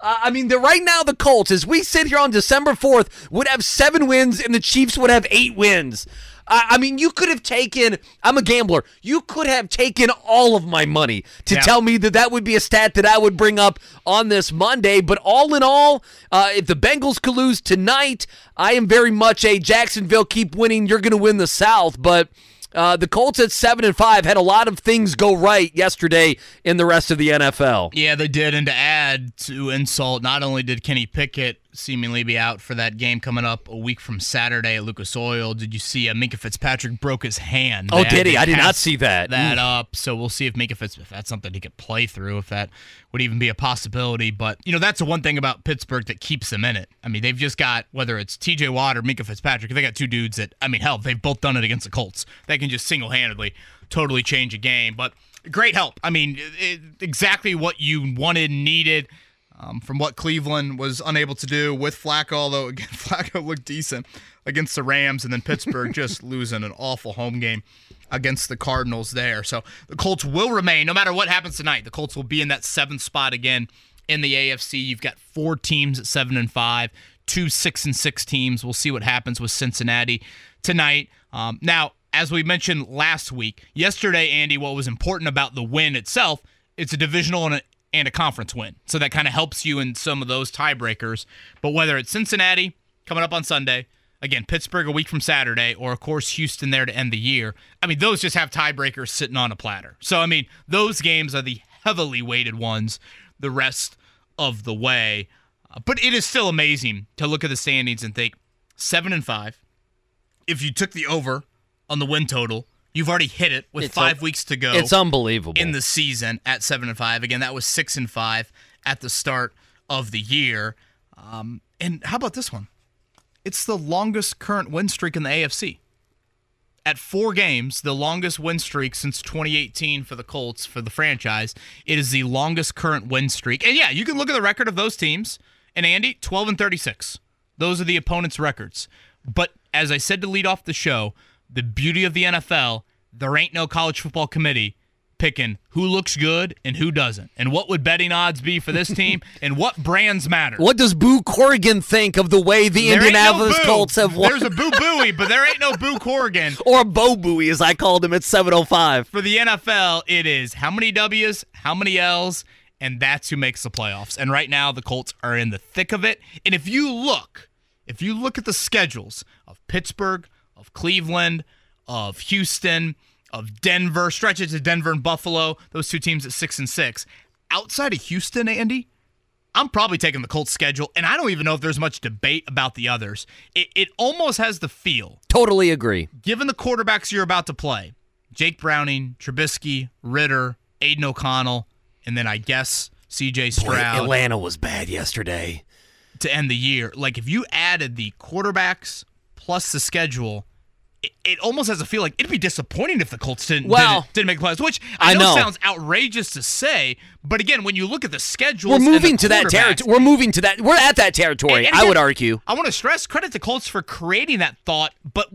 I mean, right now the Colts, as we sit here on December 4th, would have 7 wins and the Chiefs would have 8 wins. I mean, you could have taken, I'm a gambler, you could have taken all of my money to tell me that would be a stat that I would bring up on this Monday. But all in all, if the Bengals could lose tonight, I am very much a Jacksonville keep winning, you're going to win the South. But the Colts at 7-5 had a lot of things go right yesterday in the rest of the NFL. Yeah, they did. And to add to insult, not only did Kenny Pickett seemingly be out for that game coming up a week from Saturday at Lucas Oil, did you see Minkah Fitzpatrick broke his hand? Oh, did he? I did not see that. So we'll see if if that's something he could play through, if that would even be a possibility. But, you know, that's the one thing about Pittsburgh that keeps them in it. I mean, they've just got, whether it's TJ Watt or Minkah Fitzpatrick, they got two dudes that, I mean, hell, they've both done it against the Colts. They can just single-handedly totally change a game. But great help. I mean, exactly what you wanted, needed, from what Cleveland was unable to do with Flacco, although, again, Flacco looked decent against the Rams, and then Pittsburgh just losing an awful home game against the Cardinals there. So the Colts will remain, no matter what happens tonight, the Colts will be in that 7th spot again in the AFC. You've got 4 teams at 7-5, 2 6-6 teams. We'll see what happens with Cincinnati tonight. Now, as we mentioned last week, yesterday, Andy, what was important about the win itself, it's a divisional and a conference win. So that kind of helps you in some of those tiebreakers. But whether it's Cincinnati coming up on Sunday, again, Pittsburgh a week from Saturday, or, of course, Houston there to end the year, I mean, those just have tiebreakers sitting on a platter. So, I mean, those games are the heavily weighted ones the rest of the way. But it is still amazing to look at the standings and think 7-5. If you took the over on the win total, you've already hit it with 5 weeks to go. It's unbelievable. In the season at 7-5. Again, that was 6-5 at the start of the year. And how about this one? It's the longest current win streak in the AFC. At 4 games, the longest win streak since 2018 for the Colts, for the franchise. It is the longest current win streak. And yeah, you can look at the record of those teams. And Andy, 12-36. Those are the opponents' records. But as I said to lead off the show, the beauty of the NFL, there ain't no college football committee picking who looks good and who doesn't. And what would betting odds be for this team? And what brands matter? What does Boo Corrigan think of the way the Indianapolis Colts have won? There's a Boo Booey, but there ain't no Boo Corrigan. Or a Bo Booey, as I called him at 7:05. For the NFL, it is how many W's, how many L's, and that's who makes the playoffs. And right now, the Colts are in the thick of it. And if you look at the schedules of Pittsburgh, of Cleveland, of Houston, of Denver, stretch it to Denver and Buffalo, those two teams at 6-6. Outside of Houston, Andy, I'm probably taking the Colts schedule, and I don't even know if there's much debate about the others. It almost has the feel. Totally agree. Given the quarterbacks you're about to play, Jake Browning, Trubisky, Ritter, Aiden O'Connell, and then I guess C.J. Stroud. Boy, Atlanta was bad yesterday. To end the year. Like, if you added the quarterbacks plus the schedule, it almost has a feel like it'd be disappointing if the Colts didn't make the playoffs, which I know sounds outrageous to say, but again, when you look at the schedule, we're at that territory. And again, I would argue. I want to stress credit the Colts for creating that thought, but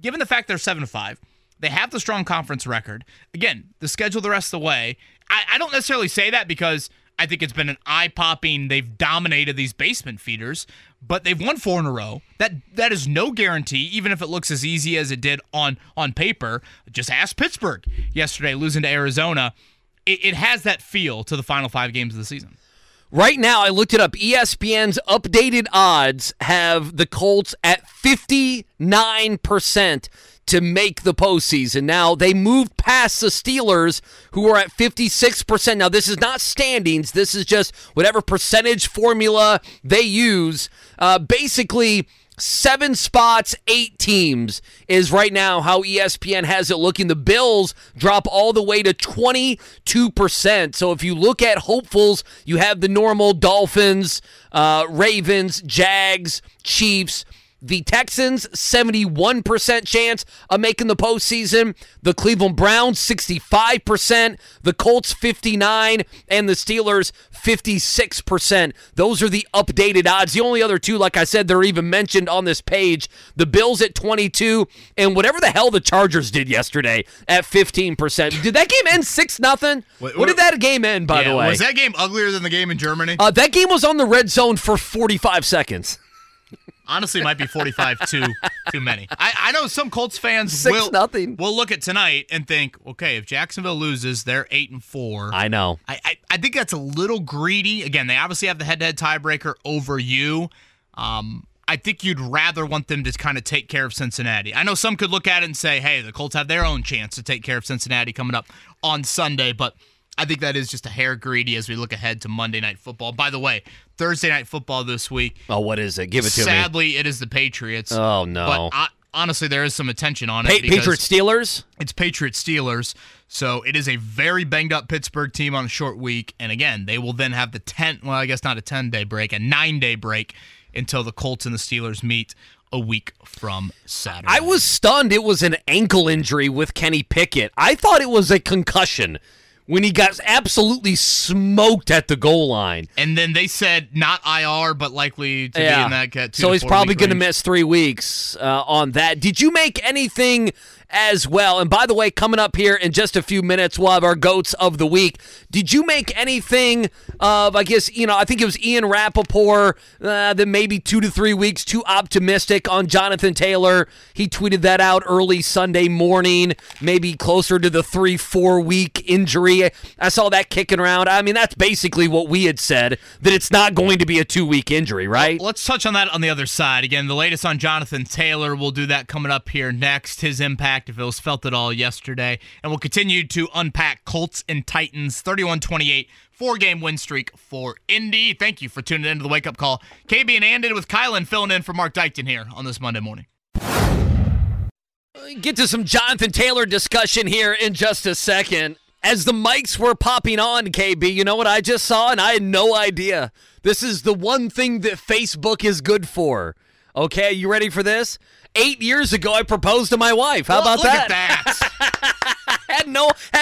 given the fact they're 7-5, they have the strong conference record. Again, the schedule the rest of the way. I don't necessarily say that because I think it's been an eye-popping, they've dominated these basement feeders, but they've won 4 in a row. That is no guarantee, even if it looks as easy as it did on paper. Just ask Pittsburgh yesterday, losing to Arizona. It has that feel to the final 5 games of the season. Right now, I looked it up. ESPN's updated odds have the Colts at 59% to make the postseason. Now, they moved past the Steelers, who are at 56%. Now, this is not standings. This is just whatever percentage formula they use. Basically, 7 spots, 8 teams is right now how ESPN has it looking. The Bills drop all the way to 22%. So if you look at hopefuls, you have the normal Dolphins, Ravens, Jags, Chiefs. The Texans, 71% chance of making the postseason. The Cleveland Browns, 65%. The Colts, 59%. And the Steelers, 56%. Those are the updated odds. The only other two, like I said, they're even mentioned on this page. The Bills at 22%. And whatever the hell the Chargers did yesterday at 15%. Did that game end 6-0? What did that game end, by the way? Was that game uglier than the game in Germany? That game was on the red zone for 45 seconds. Honestly, it might be 45 too many. I know some Colts fans will look at tonight and think, okay, if Jacksonville loses, they're 8-4. I know. I think that's a little greedy. Again, they obviously have the head-to-head tiebreaker over you. I think you'd rather want them to kind of take care of Cincinnati. I know some could look at it and say, hey, the Colts have their own chance to take care of Cincinnati coming up on Sunday, but I think that is just a hair greedy as we look ahead to Monday Night Football. By the way, Thursday Night Football this week. Oh, what is it? Give it to me. Sadly, it is the Patriots. Oh, no. But honestly, there is some attention on it. Patriots-Steelers? It's Patriots-Steelers. So it is a very banged-up Pittsburgh team on a short week. And again, they will then have the 9-day break until the Colts and the Steelers meet a week from Saturday. I was stunned it was an ankle injury with Kenny Pickett. I thought it was a concussion when he got absolutely smoked at the goal line. And then they said not IR, but likely to be in that cat. So he's probably going to miss 3 weeks on that. Did you make anything as well? And by the way, coming up here in just a few minutes, we'll have our Goats of the Week. Did you make anything of, I think it was Ian Rappaport, that maybe 2 to 3 weeks too optimistic on Jonathan Taylor. He tweeted that out early Sunday morning, maybe closer to the 3-4 week injury. I saw that kicking around. I mean, that's basically what we had said, that it's not going to be a 2-week injury, right? Well, let's touch on that on the other side. Again, the latest on Jonathan Taylor. We'll do that coming up here next. His impact, if it was felt at all yesterday. And we'll continue to unpack Colts and Titans, 31-28, 4-game win streak for Indy. Thank you for tuning into the Wake Up Call. KB and Andon with Kylan filling in for Mark Dykton here on this Monday morning. Get to some Jonathan Taylor discussion here in just a second. As the mics were popping on, KB, you know what I just saw? And I had no idea. This is the one thing that Facebook is good for. Okay, you ready for this? 8 years ago, I proposed to my wife. How about that? Look at that.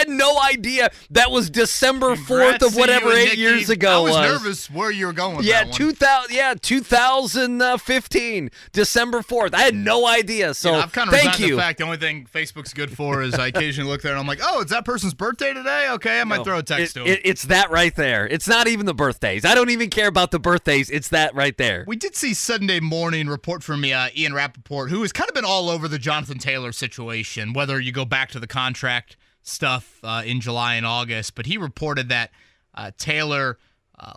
Had no idea that was December 4th of whatever 8 years ago was. I was nervous where you were going with that one. 2015, December 4th. I had no idea, so I've kind of resigned to the fact the only thing Facebook's good for is I occasionally look there and I'm like, oh, it's that person's birthday today? Okay, I might throw a text to him. It's that right there. It's not even the birthdays. I don't even care about the birthdays. It's that right there. We did see Sunday morning report from Ian Rappaport, who has kind of been all over the Jonathan Taylor situation, whether you go back to the contract stuff in July and August, but he reported that Taylor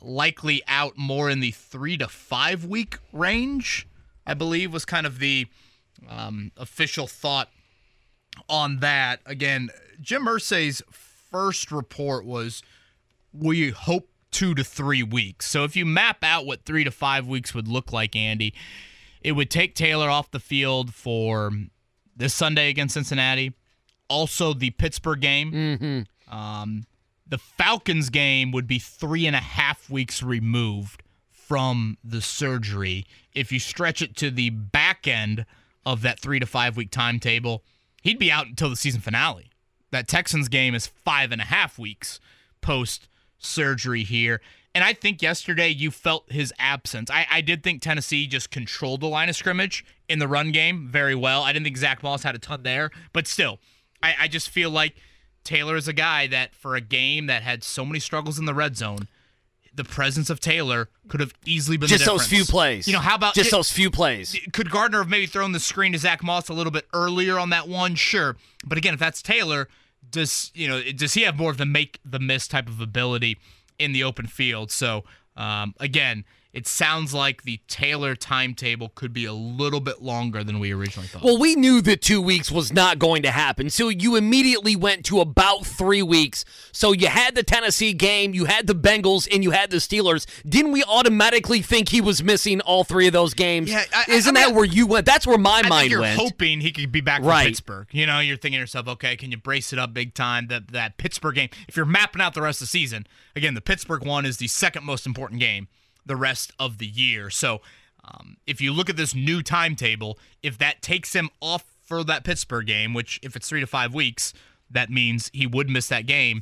likely out more in the 3 to 5 week range, I believe, was kind of the official thought on that. Again, Jim Irsay's first report was, we hope 2 to 3 weeks. So if you map out what 3 to 5 weeks would look like, Andy, it would take Taylor off the field for this Sunday against Cincinnati, also the Pittsburgh game. Mm-hmm. The Falcons game would be 3.5 weeks removed from the surgery. If you stretch it to the back end of that 3 to 5 week timetable, he'd be out until the season finale. That Texans game is 5.5 weeks post-surgery here. And I think yesterday you felt his absence. I did think Tennessee just controlled the line of scrimmage in the run game very well. I didn't think Zach Moss had a ton there. But still, I just feel like Taylor is a guy that for a game that had so many struggles in the red zone, the presence of Taylor could have easily been just the difference. Those few plays. You know, how about just those few plays? Could Gardner have maybe thrown the screen to Zach Moss a little bit earlier on that one? Sure. But again, if that's Taylor, does he have more of the make the miss type of ability in the open field? So again, it sounds like the Taylor timetable could be a little bit longer than we originally thought. Well, we knew that 2 weeks was not going to happen, so you immediately went to about 3 weeks. So you had the Tennessee game, you had the Bengals, and you had the Steelers. Didn't we automatically think he was missing all three of those games? Yeah, Isn't that where you went? That's where my mind went. You're hoping he could be back right. From Pittsburgh. You know, you're thinking to yourself, okay, can you brace it up big time? That Pittsburgh game, if you're mapping out the rest of the season, again, the Pittsburgh one is the second most important game the rest of the year. So if you look at this new timetable, if that takes him off for that Pittsburgh game, which if it's 3 to 5 weeks, that means he would miss that game.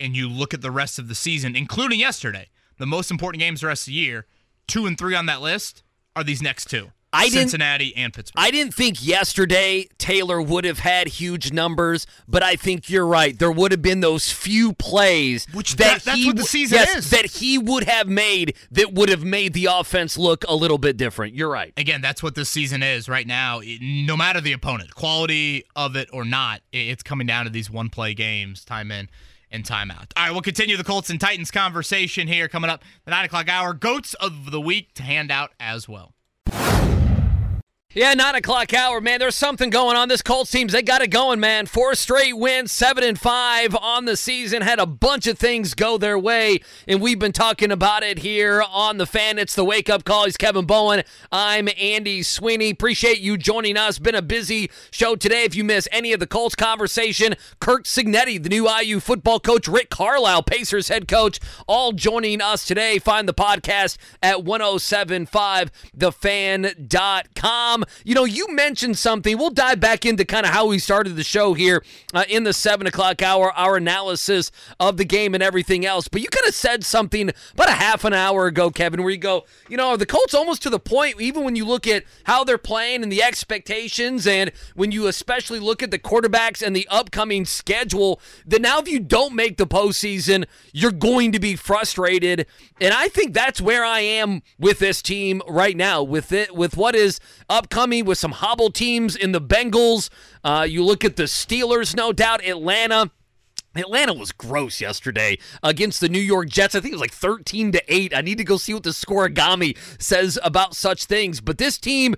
And you look at the rest of the season, including yesterday, the most important games the rest of the year, 2 and 3 on that list are these next two. Cincinnati and Pittsburgh. I didn't think yesterday Taylor would have had huge numbers, but I think you're right. There would have been those few plays that's what the season is. That he would have made that would have made the offense look a little bit different. You're right. Again, that's what this season is right now. No matter the opponent, quality of it or not, it's coming down to these one-play games, time in and time out. All right, we'll continue the Colts and Titans conversation here coming up the 9 o'clock hour. Goats of the week to hand out as well. Yeah, 9 o'clock hour, man. There's something going on. This Colts team, they got it going, man. 4 straight wins, 7-5 on the season. Had a bunch of things go their way, and we've been talking about it here on The Fan. It's the wake-up call. He's Kevin Bowen. I'm Andy Sweeney. Appreciate you joining us. Been a busy show today. If you miss any of the Colts conversation, Kirk Cignetti, the new IU football coach, Rick Carlisle, Pacers head coach, all joining us today. Find the podcast at 1075thefan.com. You know, you mentioned something. We'll dive back into kind of how we started the show here in the 7 o'clock hour, our analysis of the game and everything else. But you kind of said something about a half an hour ago, Kevin, where you go, you know, the Colts almost to the point, even when you look at how they're playing and the expectations, and when you especially look at the quarterbacks and the upcoming schedule, that now if you don't make the postseason, you're going to be frustrated. And I think that's where I am with this team right now, with what is up coming with some hobble teams in the Bengals. You look at the Steelers, no doubt. Atlanta was gross yesterday against the New York Jets. I think it was like 13-8. I need to go see what the Scorigami says about such things. But this team,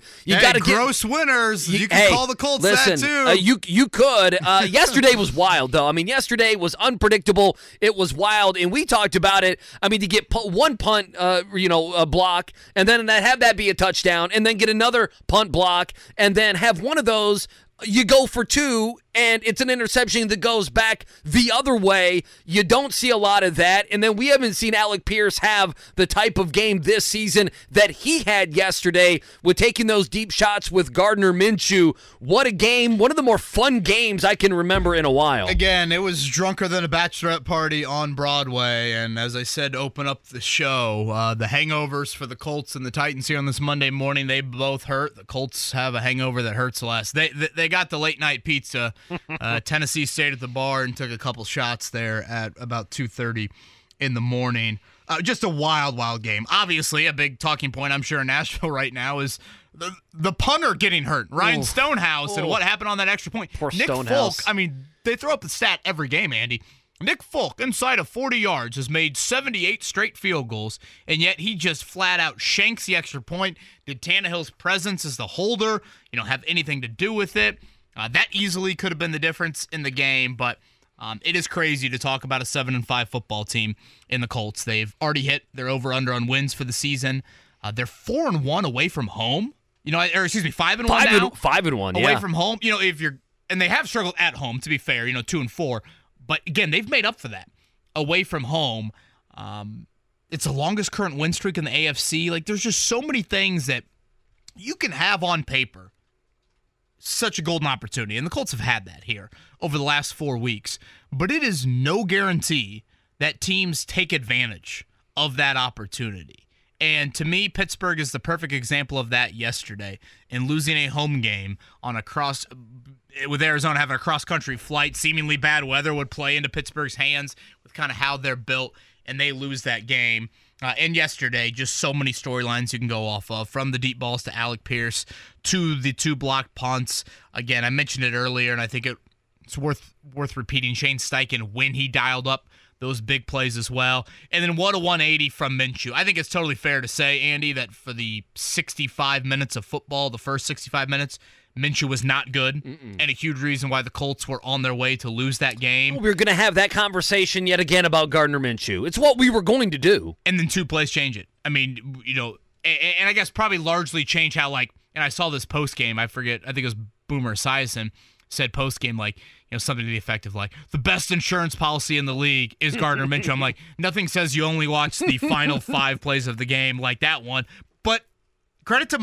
gross winners. You can call the Colts that too. You could. Yesterday was wild, though. I mean, yesterday was unpredictable. It was wild, and we talked about it. I mean, to get one punt, a block, and then have that be a touchdown, and then get another punt block, and then have one of those. You go for two, and it's an interception that goes back the other way. You don't see a lot of that. And then we haven't seen Alec Pierce have the type of game this season that he had yesterday with taking those deep shots with Gardner Minshew. What a game. One of the more fun games I can remember in a while. Again, it was drunker than a bachelorette party on Broadway. And as I said, open up the show. The hangovers for the Colts and the Titans here on this Monday morning, they both hurt. The Colts have a hangover that hurts less. They got the late-night pizza. Tennessee stayed at the bar and took a couple shots there at about 2:30 in the morning. Just a wild game. Obviously, a big talking point, I'm sure, in Nashville right now is the punter getting hurt, Ryan Stonehouse, and what happened on that extra point. Poor Nick Stonehouse. Folk, I mean, they throw up the stat every game, Andy. Nick Folk, inside of 40 yards, has made 78 straight field goals, and yet he just flat-out shanks the extra point. Did Tannehill's presence as the holder, have anything to do with it? That easily could have been the difference in the game, but it is crazy to talk about a 7-5 football team in the Colts. They've already hit their over/under on wins for the season. They're 4-1 away from home. 5-1 now. 5-1 away from home. They have struggled at home. To be fair, 2-4, but again, they've made up for that away from home. It's the longest current win streak in the AFC. There's just so many things that you can have on paper such a golden opportunity, and the Colts have had that here over the last 4 weeks. But it is no guarantee that teams take advantage of that opportunity. And to me, Pittsburgh is the perfect example of that yesterday in losing a home game on a cross with Arizona having a cross-country flight. Seemingly bad weather would play into Pittsburgh's hands with kind of how they're built, and they lose that game. And yesterday, just so many storylines you can go off of, from the deep balls to Alec Pierce to the two blocked punts. Again, I mentioned it earlier, and I think it's worth repeating. Shane Steichen, when he dialed up those big plays as well. And then what a 180 from Minshew. I think it's totally fair to say, Andy, that for the 65 minutes of football, the first 65 minutes, Minshew was not good, and a huge reason why the Colts were on their way to lose that game. Well, we were going to have that conversation yet again about Gardner Minshew. It's what we were going to do. And then two plays change it. I mean, you know, and I guess probably largely change how, like, and I saw this post-game, I forget, I think it was Boomer Esiason said post-game, like, you know, something to the effect of, like, the best insurance policy in the league is Gardner Minshew. I'm like, nothing says you only watch the final 5 plays of the game like that one. But credit to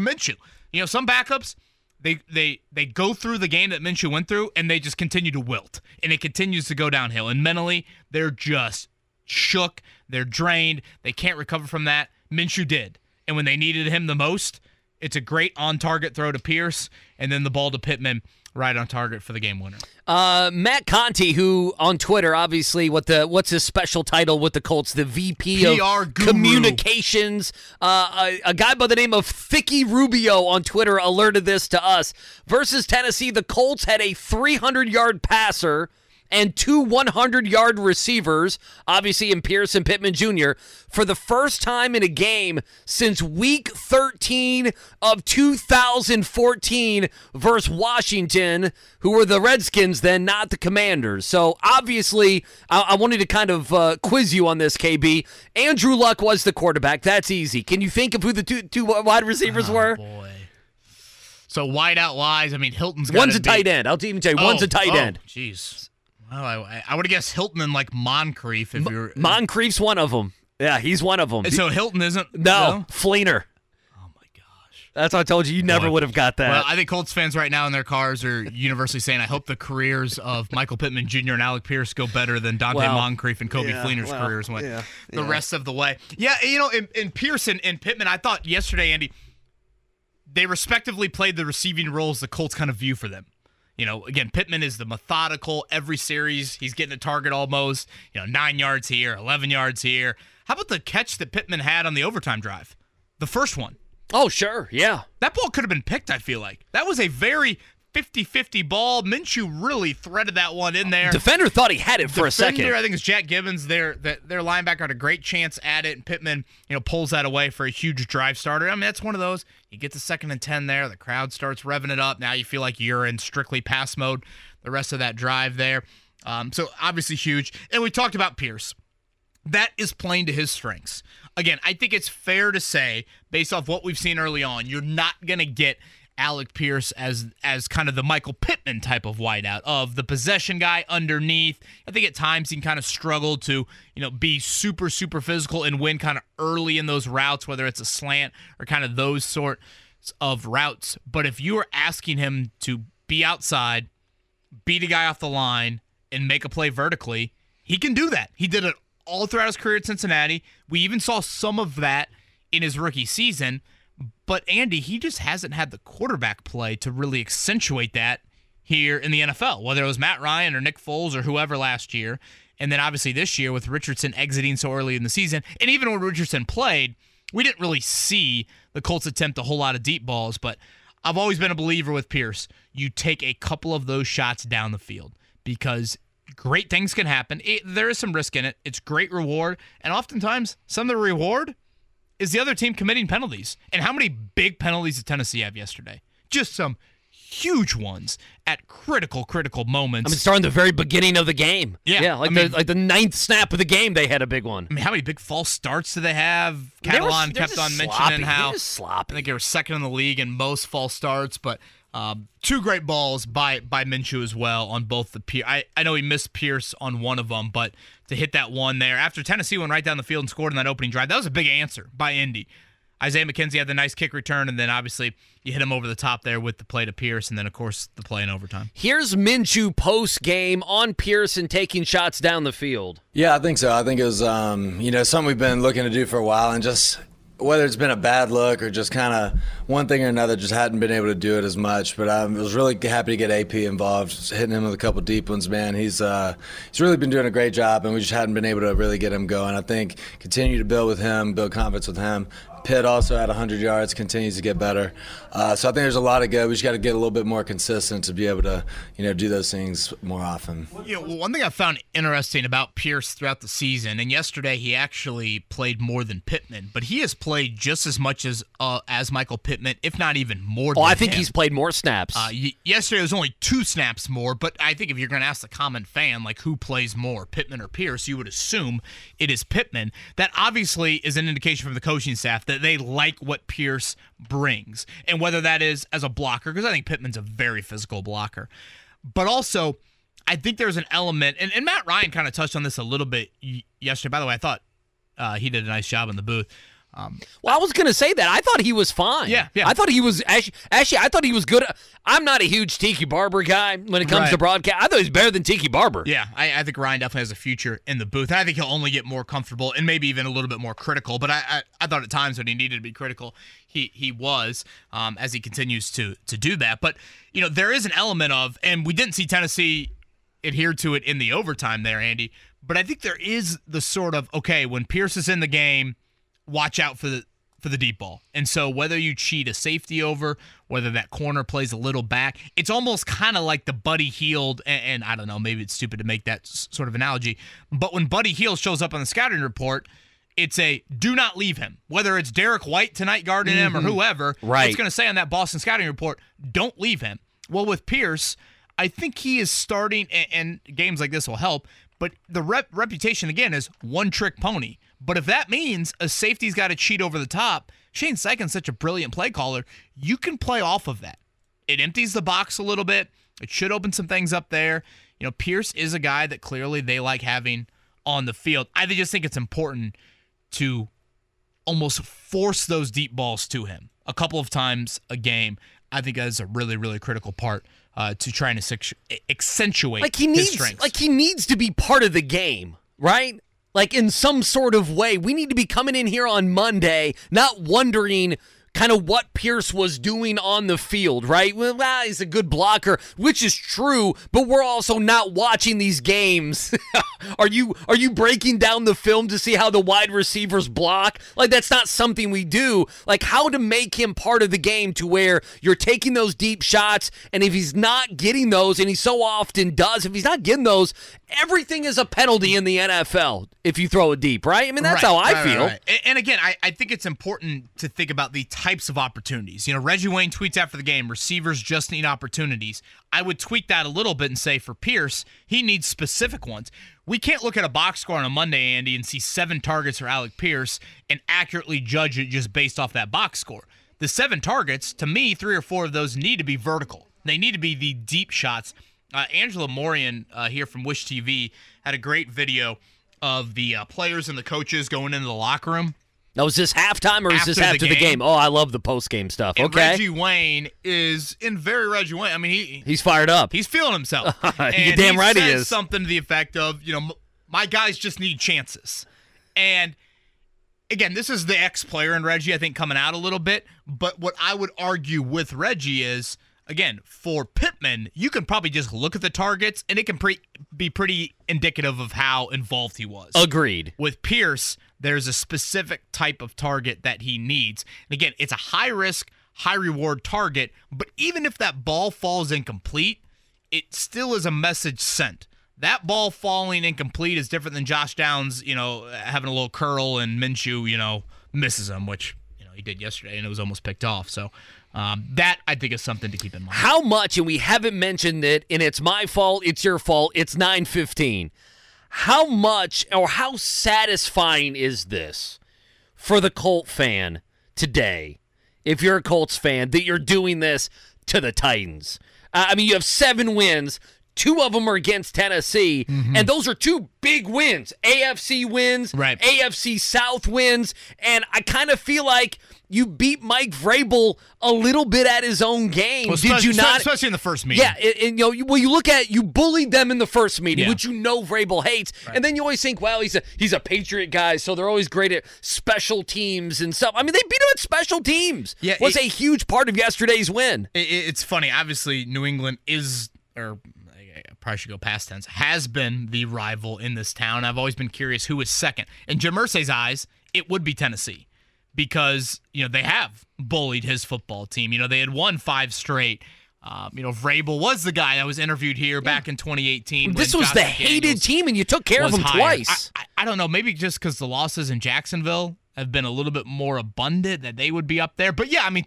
Minshew. You know, some backups, they go through the game that Minshew went through, and they just continue to wilt, and it continues to go downhill. And mentally, they're just shook. They're drained. They can't recover from that. Minshew did. And when they needed him the most, it's a great on-target throw to Pierce, and then the ball to Pittman, right on target for the game winner. Matt Conti, who on Twitter, obviously, what's his special title with the Colts? The VP PR of guru. Communications. A guy by the name of Thicky Rubio on Twitter alerted this to us. Versus Tennessee, the Colts had a 300-yard passer and two 100-yard receivers, obviously in Pierce and Pittman Jr., for the first time in a game since Week 13 of 2014 versus Washington, who were the Redskins then, not the Commanders. So, obviously, I wanted to kind of quiz you on this, KB. Andrew Luck was the quarterback. That's easy. Can you think of who the two wide receivers were? Boy. So, wideout-wise, I mean, Hilton's got one's a tight end. I'll even tell you, one's a tight end. Jeez. Oh, I would have guessed Hilton and like Moncrief. If you're Moncrief's one of them. Yeah, he's one of them. So Hilton isn't? No, Fleener. Oh, my gosh. That's what I told you. You never would have got that. Well, I think Colts fans right now in their cars are universally saying, I hope the careers of Michael Pittman Jr. and Alec Pierce go better than Dante Moncrief and Kobe Fleener's careers went the rest of the way. Yeah, you know, in Pierce and Pittman, I thought yesterday, Andy, they respectively played the receiving roles the Colts kind of view for them. You know, again, Pittman is the methodical, every series, he's getting a target almost, you know, 9 yards here, 11 yards here. How about the catch that Pittman had on the overtime drive? The first one. Oh, sure, yeah. That ball could have been picked, I feel like. That was a very 50-50 ball. Minshew really threaded that one in there. Defender thought he had it for a second. Defender, I think it's Jack Gibbons, their linebacker, had a great chance at it, and Pittman, you know, pulls that away for a huge drive starter. I mean, that's one of those. You get to 2nd and 10 there. The crowd starts revving it up. Now you feel like you're in strictly pass mode the rest of that drive there. So obviously huge. And we talked about Pierce. That is playing to his strengths. Again, I think it's fair to say, based off what we've seen early on, you're not going to get Alec Pierce as kind of the Michael Pittman type of wideout, of the possession guy underneath. I think at times he can kind of struggle to, you know, be super, super physical and win kind of early in those routes, whether it's a slant or kind of those sorts of routes. But if you are asking him to be outside, beat a guy off the line, and make a play vertically, he can do that. He did it all throughout his career at Cincinnati. We even saw some of that in his rookie season. But, Andy, he just hasn't had the quarterback play to really accentuate that here in the NFL, whether it was Matt Ryan or Nick Foles or whoever last year. And then, obviously, this year with Richardson exiting so early in the season. And even when Richardson played, we didn't really see the Colts attempt a whole lot of deep balls. But I've always been a believer with Pierce. You take a couple of those shots down the field because great things can happen. There is some risk in it. It's great reward. And oftentimes, some of the reward is the other team committing penalties. And how many big penalties did Tennessee have yesterday? Just some huge ones at critical moments. I mean, starting the very beginning of the game. Yeah, like the 9th snap of the game, they had a big one. I mean, how many big false starts do they have? Catalan kept on mentioning how sloppy. I think they were 2nd in the league in most false starts, but two great balls by Minshew as well on both the Pierce. I know he missed Pierce on one of them, but to hit that one there after Tennessee went right down the field and scored in that opening drive, that was a big answer by Indy. Isaiah McKenzie had the nice kick return, and then obviously you hit him over the top there with the play to Pierce, and then, of course, the play in overtime. Here's Minshew post-game on Pearson taking shots down the field. Yeah, I think so. I think it was something we've been looking to do for a while, and just whether it's been a bad look or just kind of one thing or another, just hadn't been able to do it as much. But I was really happy to get AP involved, just hitting him with a couple deep ones, man. He's really been doing a great job, and we just hadn't been able to really get him going. I think continue to build with him, build confidence with him. Pitt also at 100 yards, continues to get better. So I think there's a lot of good. We just got to get a little bit more consistent to be able to, do those things more often. Yeah, well, one thing I found interesting about Pierce throughout the season, and yesterday he actually played more than Pittman, but he has played just as much as Michael Pittman, if not even more than him. Oh, I think he's played more snaps. Yesterday it was only 2 snaps more, but I think if you're going to ask the common fan, like, who plays more, Pittman or Pierce, you would assume it is Pittman. That obviously is an indication from the coaching staff that they like what Pierce brings, and whether that is as a blocker, because I think Pittman's a very physical blocker. But also, I think there's an element, and Matt Ryan kind of touched on this a little bit yesterday. By the way, I thought he did a nice job in the booth. Well, I was going to say that. I thought he was fine. Yeah. I thought he was actually I thought he was good. I'm not a huge Tiki Barber guy when it comes to broadcast. I thought he was better than Tiki Barber. Yeah, I think Ryan definitely has a future in the booth. I think he'll only get more comfortable and maybe even a little bit more critical. But I thought at times when he needed to be critical, he was, as he continues to do that. But, there is an element of, and we didn't see Tennessee adhere to it in the overtime there, Andy. But I think there is the sort of, okay, when Pierce is in the game, watch out for the deep ball. And so whether you cheat a safety over, whether that corner plays a little back, it's almost kind of like the Buddy Hield, and I don't know, maybe it's stupid to make that sort of analogy, but when Buddy Hield shows up on the scouting report, it's a do not leave him. Whether it's Derek White tonight guarding him or whoever, it's going to say on that Boston scouting report, don't leave him. Well, with Pierce, I think he is starting, and games like this will help, but the reputation, again, is one-trick pony. But if that means a safety's got to cheat over the top, Shane Steichen's such a brilliant play caller, you can play off of that. It empties the box a little bit. It should open some things up there. Pierce is a guy that clearly they like having on the field. I just think it's important to almost force those deep balls to him a couple of times a game. I think that is a really, really critical part to trying to accentuate his strengths. Like, he needs to be part of the game, right? Like, in some sort of way. We need to be coming in here on Monday not wondering kind of what Pierce was doing on the field, right? Well, he's a good blocker, which is true, but we're also not watching these games. Are you breaking down the film to see how the wide receivers block? Like, that's not something we do. Like, how to make him part of the game to where you're taking those deep shots, and if he's not getting those, and he so often does, if he's not getting those, everything is a penalty in the NFL if you throw it deep, right? I mean, that's how I feel. Right. And again, I think it's important to think about the types of opportunities. Reggie Wayne tweets after the game, receivers just need opportunities. I would tweak that a little bit and say for Pierce, he needs specific ones. We can't look at a box score on a Monday, Andy, and see 7 targets for Alec Pierce and accurately judge it just based off that box score. The 7 targets, to me, 3 or 4 of those need to be vertical. They need to be the deep shots. Angela Morian here from Wish TV had a great video of the players and the coaches going into the locker room. Now, is this halftime or is this after the game? Oh, I love the post-game stuff. And okay. Reggie Wayne is in very Reggie Wayne. I mean, he's fired up. He's feeling himself. You're damn right he is. Something to the effect of, my guys just need chances. And, again, this is the ex-player in Reggie, I think, coming out a little bit. But what I would argue with Reggie is, again, for Pittman, you can probably just look at the targets, and it can be pretty indicative of how involved he was. Agreed. With Pierce, there's a specific type of target that he needs. And again, it's a high-risk, high-reward target, but even if that ball falls incomplete, it still is a message sent. That ball falling incomplete is different than Josh Downs, having a little curl and Minshew, misses him, which he did yesterday, and it was almost picked off, so... that, I think, is something to keep in mind. How much, and we haven't mentioned it, and it's my fault, it's your fault, it's 9:15. How much or how satisfying is this for the Colt fan today, if you're a Colts fan, that you're doing this to the Titans? I mean, you have 7 wins, Two of them are against Tennessee, and those are two big wins, AFC wins, AFC South wins, and I kind of feel like you beat Mike Vrabel a little bit at his own game. Well, did you not? Especially in the first meeting. Yeah, and you know, well, you look at you bullied them in the first meeting, which you know Vrabel hates, and then you always think, well, he's a Patriot guy, so they're always great at special teams and stuff. I mean, they beat him at special teams. Yeah, was a huge part of yesterday's win. It's funny, obviously, New England is probably should go past tense, has been the rival in this town. I've always been curious who is second. In Jim Irsay's eyes, it would be Tennessee because, you know, they have bullied his football team. You know, they had won 5 straight. You know, Vrabel was the guy that was interviewed here back in 2018. This was the hated team, and you took care of them twice. I don't know, maybe just because the losses in Jacksonville have been a little bit more abundant that they would be up there. But, yeah, I mean,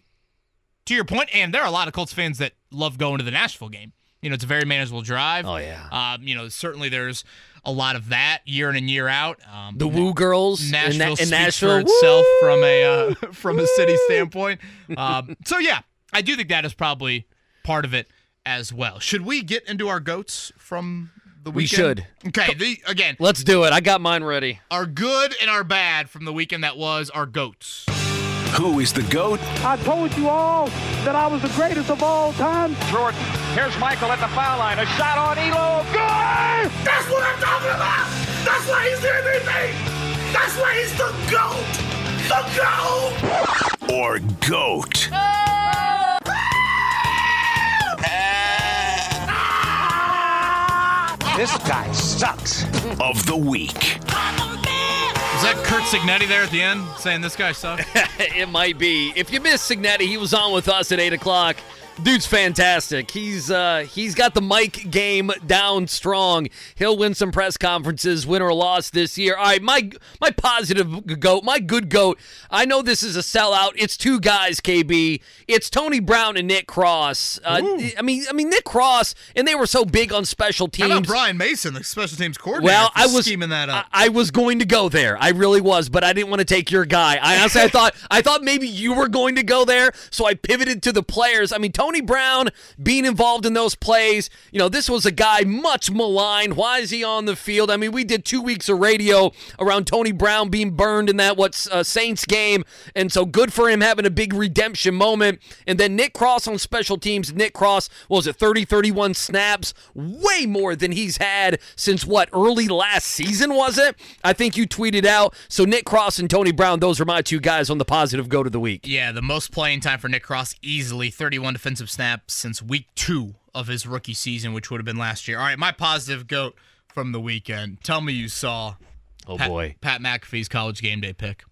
to your point, and there are a lot of Colts fans that love going to the Nashville game. You know, it's a very manageable drive. Oh, yeah. You know, certainly there's a lot of that year in and year out. The Woo Girls. Nashville speaks for itself from a city standpoint. So, yeah, I do think that is probably part of it as well. Should we get into our GOATs from the weekend? We should. Okay, again. Let's do it. I got mine ready. Our good and our bad from the weekend that was our GOATs. Who is the GOAT? I told you all that I was the greatest of all time. Jordan, here's Michael at the foul line. A shot on Elo. Good! That's what I'm talking about! That's why he's everything! That's why he's the GOAT! The GOAT! Or GOAT. This guy sucks. Of the week. Is that Kurt Cignetti there at the end saying this guy sucks? It might be. If you missed Cignetti, he was on with us at 8 o'clock. Dude's fantastic. He's got the mic game down strong. He'll win some press conferences, win or loss this year. All right, my positive GOAT, my good GOAT. I know this is a sellout. It's two guys, KB. It's Tony Brown and Nick Cross. I mean Nick Cross, and they were so big on special teams. How about Brian Mason, the special teams coordinator? Well, I was scheming that up. I was going to go there. I really was, but I didn't want to take your guy. I honestly, I thought maybe you were going to go there, so I pivoted to the players. I mean, Tony Brown being involved in those plays, you know, this was a guy much maligned. Why is he on the field? I mean, we did 2 weeks of radio around Tony Brown being burned in that Saints game, and so good for him having a big redemption moment. And then Nick Cross on special teams. Nick Cross, what was it, 31 snaps? Way more than he's had since, early last season, was it? I think you tweeted out. So Nick Cross and Tony Brown, those are my two guys on the positive GOAT of the week. Yeah, the most playing time for Nick Cross, easily 31 defensive snaps since week 2 of his rookie season, which would have been last year. All right, my positive GOAT from the weekend. Tell me you saw Pat McAfee's college game day pick.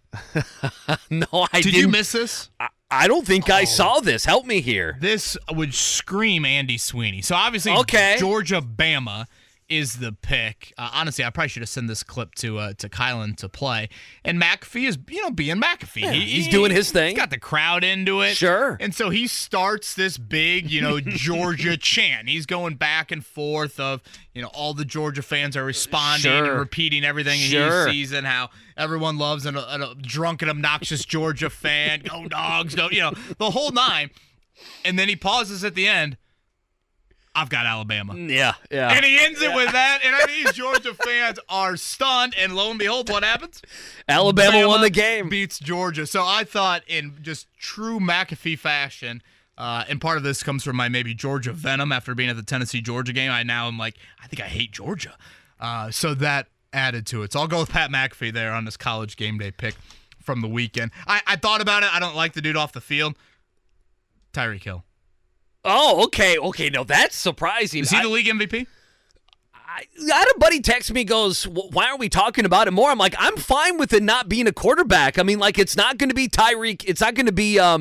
No, Did you miss this? I don't think I saw this. Help me here. This would scream Andy Sweeney. So, obviously, Georgia-Bama is the pick. Honestly, I probably should have sent this clip to Kylan to play. And McAfee is, you know, being McAfee. Yeah, he's doing his thing. He's got the crowd into it. Sure. And so he starts this big, you know, Georgia chant. He's going back and forth of, you know, all the Georgia fans are responding and repeating everything he sees and how everyone loves a drunk and obnoxious Georgia fan. Go dogs, go, you know, the whole nine. And then he pauses at the end. I've got Alabama. Yeah. And he ends it with that, and these Georgia fans are stunned, and lo and behold, what happens? Alabama won the game. Beats Georgia. So I thought in just true McAfee fashion, and part of this comes from my maybe Georgia venom after being at the Tennessee-Georgia game. I now am like, I think I hate Georgia. So that added to it. So I'll go with Pat McAfee there on this college game day pick from the weekend. I thought about it. I don't like the dude off the field. Tyreek Hill. Oh, okay. No, that's surprising. Is he the league MVP? I had a buddy text me, goes, why aren't we talking about it more? I'm like, I'm fine with it not being a quarterback. I mean, like, it's not going to be Tyreek. It's not going to be Pat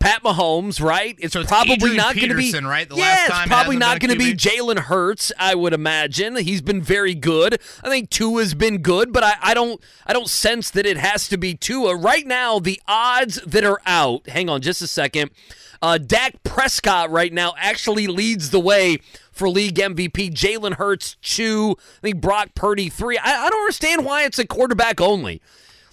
Mahomes, right? It's probably not going to be Adrian Peterson, right? It's probably not going to be Jalen Hurts, I would imagine. He's been very good. I think Tua's been good, but I don't sense that it has to be Tua. Right now, the odds that are out, hang on just a second, Dak Prescott right now actually leads the way for league MVP. Jalen Hurts, 2. I think Brock Purdy, 3. I don't understand why it's a quarterback only.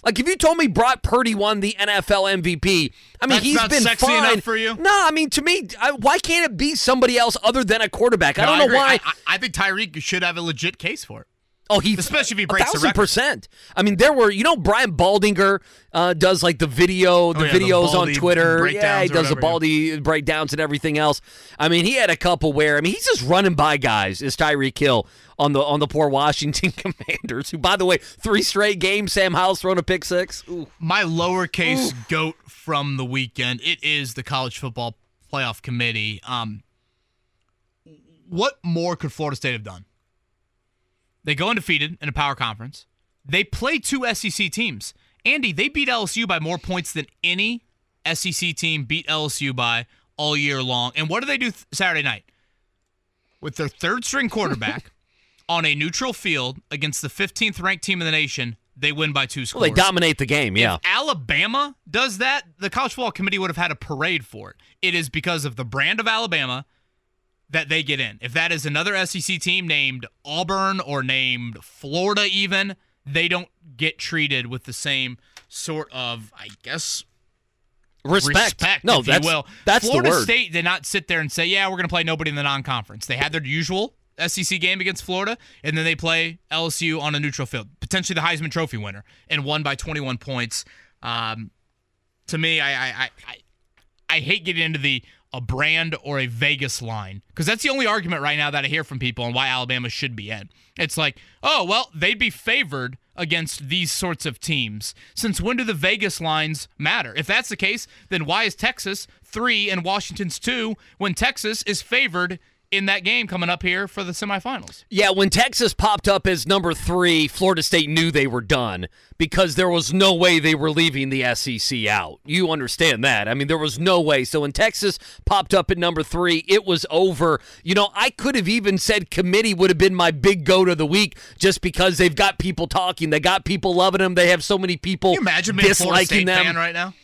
Like, if you told me Brock Purdy won the NFL MVP, I mean, that's he's not been sexy fine. Enough for you? No, I mean, to me, why can't it be somebody else other than a quarterback? No, I don't know why. I think Tyreek should have a legit case for it. Oh, he especially if he breaks 1,000%. I mean, there were, you know, Brian Baldinger does like the video, videos on Twitter. Yeah, he does the Baldy breakdowns and everything else. I mean, he had a couple where, I mean, he's just running by guys. Is Tyreek Hill on the poor Washington Commanders, who, by the way, 3 straight games. Sam Howell's thrown a pick six. Ooh. My lowercase goat from the weekend. It is the College Football Playoff Committee. What more could Florida State have done? They go undefeated in a power conference. They play 2 SEC teams. Andy, they beat LSU by more points than any SEC team beat LSU by all year long. And what do they do Saturday night? With their third-string quarterback on a neutral field against the 15th-ranked team in the nation, they win by 2 scores. Well, they dominate the game, yeah. If Alabama does that, the College Football Committee would have had a parade for it. It is because of the brand of Alabama that they get in. If that is another SEC team named Auburn or named Florida even, they don't get treated with the same sort of, I guess, respect no, if that's, you will. That's Florida the word. State did not sit there and say, yeah, we're going to play nobody in the non-conference. They had their usual SEC game against Florida, and then they play LSU on a neutral field, potentially the Heisman Trophy winner, and won by 21 points. To me, I hate getting into a brand or a Vegas line, because that's the only argument right now that I hear from people on why Alabama should be in. It's like, oh, well, they'd be favored against these sorts of teams. Since when do the Vegas lines matter? If that's the case, then why is Texas 3 and Washington's 2 when Texas is favored in that game coming up here for the semifinals? Yeah, when Texas popped up as number 3, Florida State knew they were done because there was no way they were leaving the SEC out. You understand that. I mean, there was no way. So when Texas popped up at number 3, it was over. You know, I could have even said committee would have been my big goat of the week just because they've got people talking. They got people loving them. They have so many people disliking them. Can you imagine being a Florida State fan right now?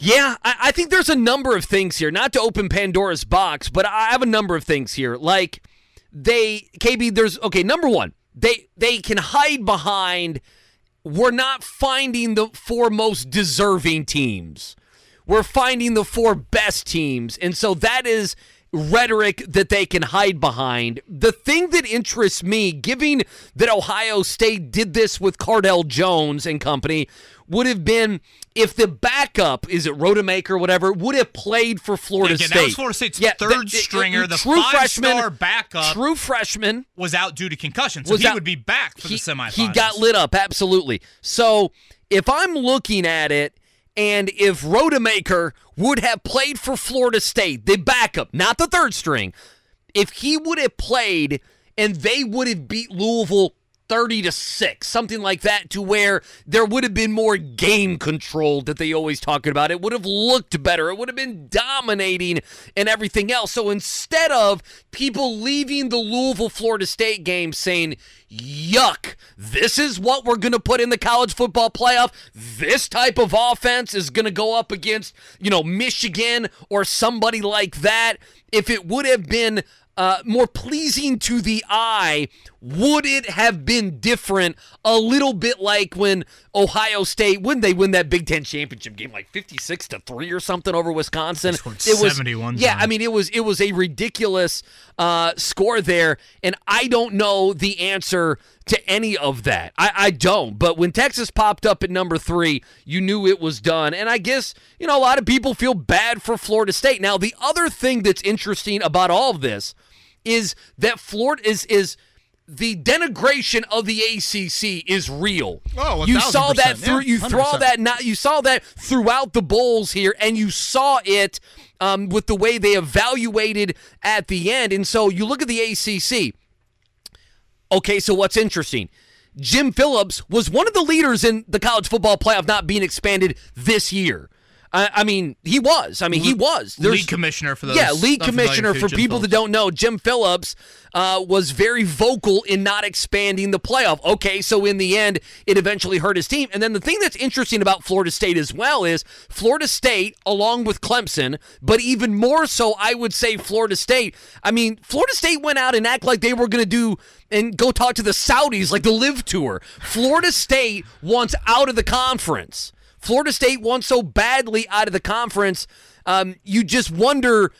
Yeah, I think there's a number of things here. Not to open Pandora's box, but I have a number of things here. Like, number one, they can hide behind, we're not finding the 4 most deserving teams. We're finding the 4 best teams. And so that is rhetoric that they can hide behind. The thing that interests me, given that Ohio State did this with Cardell Jones and company, would have been if the backup, is it Rodemaker or whatever, would have played for Florida State. That was Florida State's third stringer, the five-star backup. True freshman. Was out due to concussion, so he would be back for the semifinals. He got lit up, absolutely. So if I'm looking at it, and if Rodemaker would have played for Florida State, the backup, not the third string, if he would have played and they would have beat Louisville 30-6, something like that, to where there would have been more game control that they always talk about. It would have looked better. It would have been dominating and everything else. So instead of people leaving the Louisville-Florida State game saying, yuck, this is what we're going to put in the college football playoff. This type of offense is going to go up against, Michigan or somebody like that. If it would have been more pleasing to the eye, would it have been different? A little bit like when Ohio State, when they win that Big Ten championship game, like 56-3 or something over Wisconsin. It was 71. Yeah, I mean, it was a ridiculous score there, and I don't know the answer to any of that. I don't. But when Texas popped up at number 3, you knew it was done. And I guess, a lot of people feel bad for Florida State. Now, the other thing that's interesting about all of this is that Florida is the denigration of the ACC is real. Oh, 1,000%. You saw that throughout the bowls here, and you saw it with the way they evaluated at the end. And so you look at the ACC. Okay, so what's interesting? Jim Phillips was one of the leaders in the college football playoff not being expanded this year. I mean, he was. There's, league commissioner for those. Yeah, league commissioner for people that don't know. Jim Phillips was very vocal in not expanding the playoff. Okay, so in the end, it eventually hurt his team. And then the thing that's interesting about Florida State as well is Florida State, along with Clemson, but even more so, I would say Florida State. I mean, Florida State went out and act like they were going to do and go talk to the Saudis like the Live Tour. Florida State wants out of the conference. Florida State won so badly out of the conference, you just wonder,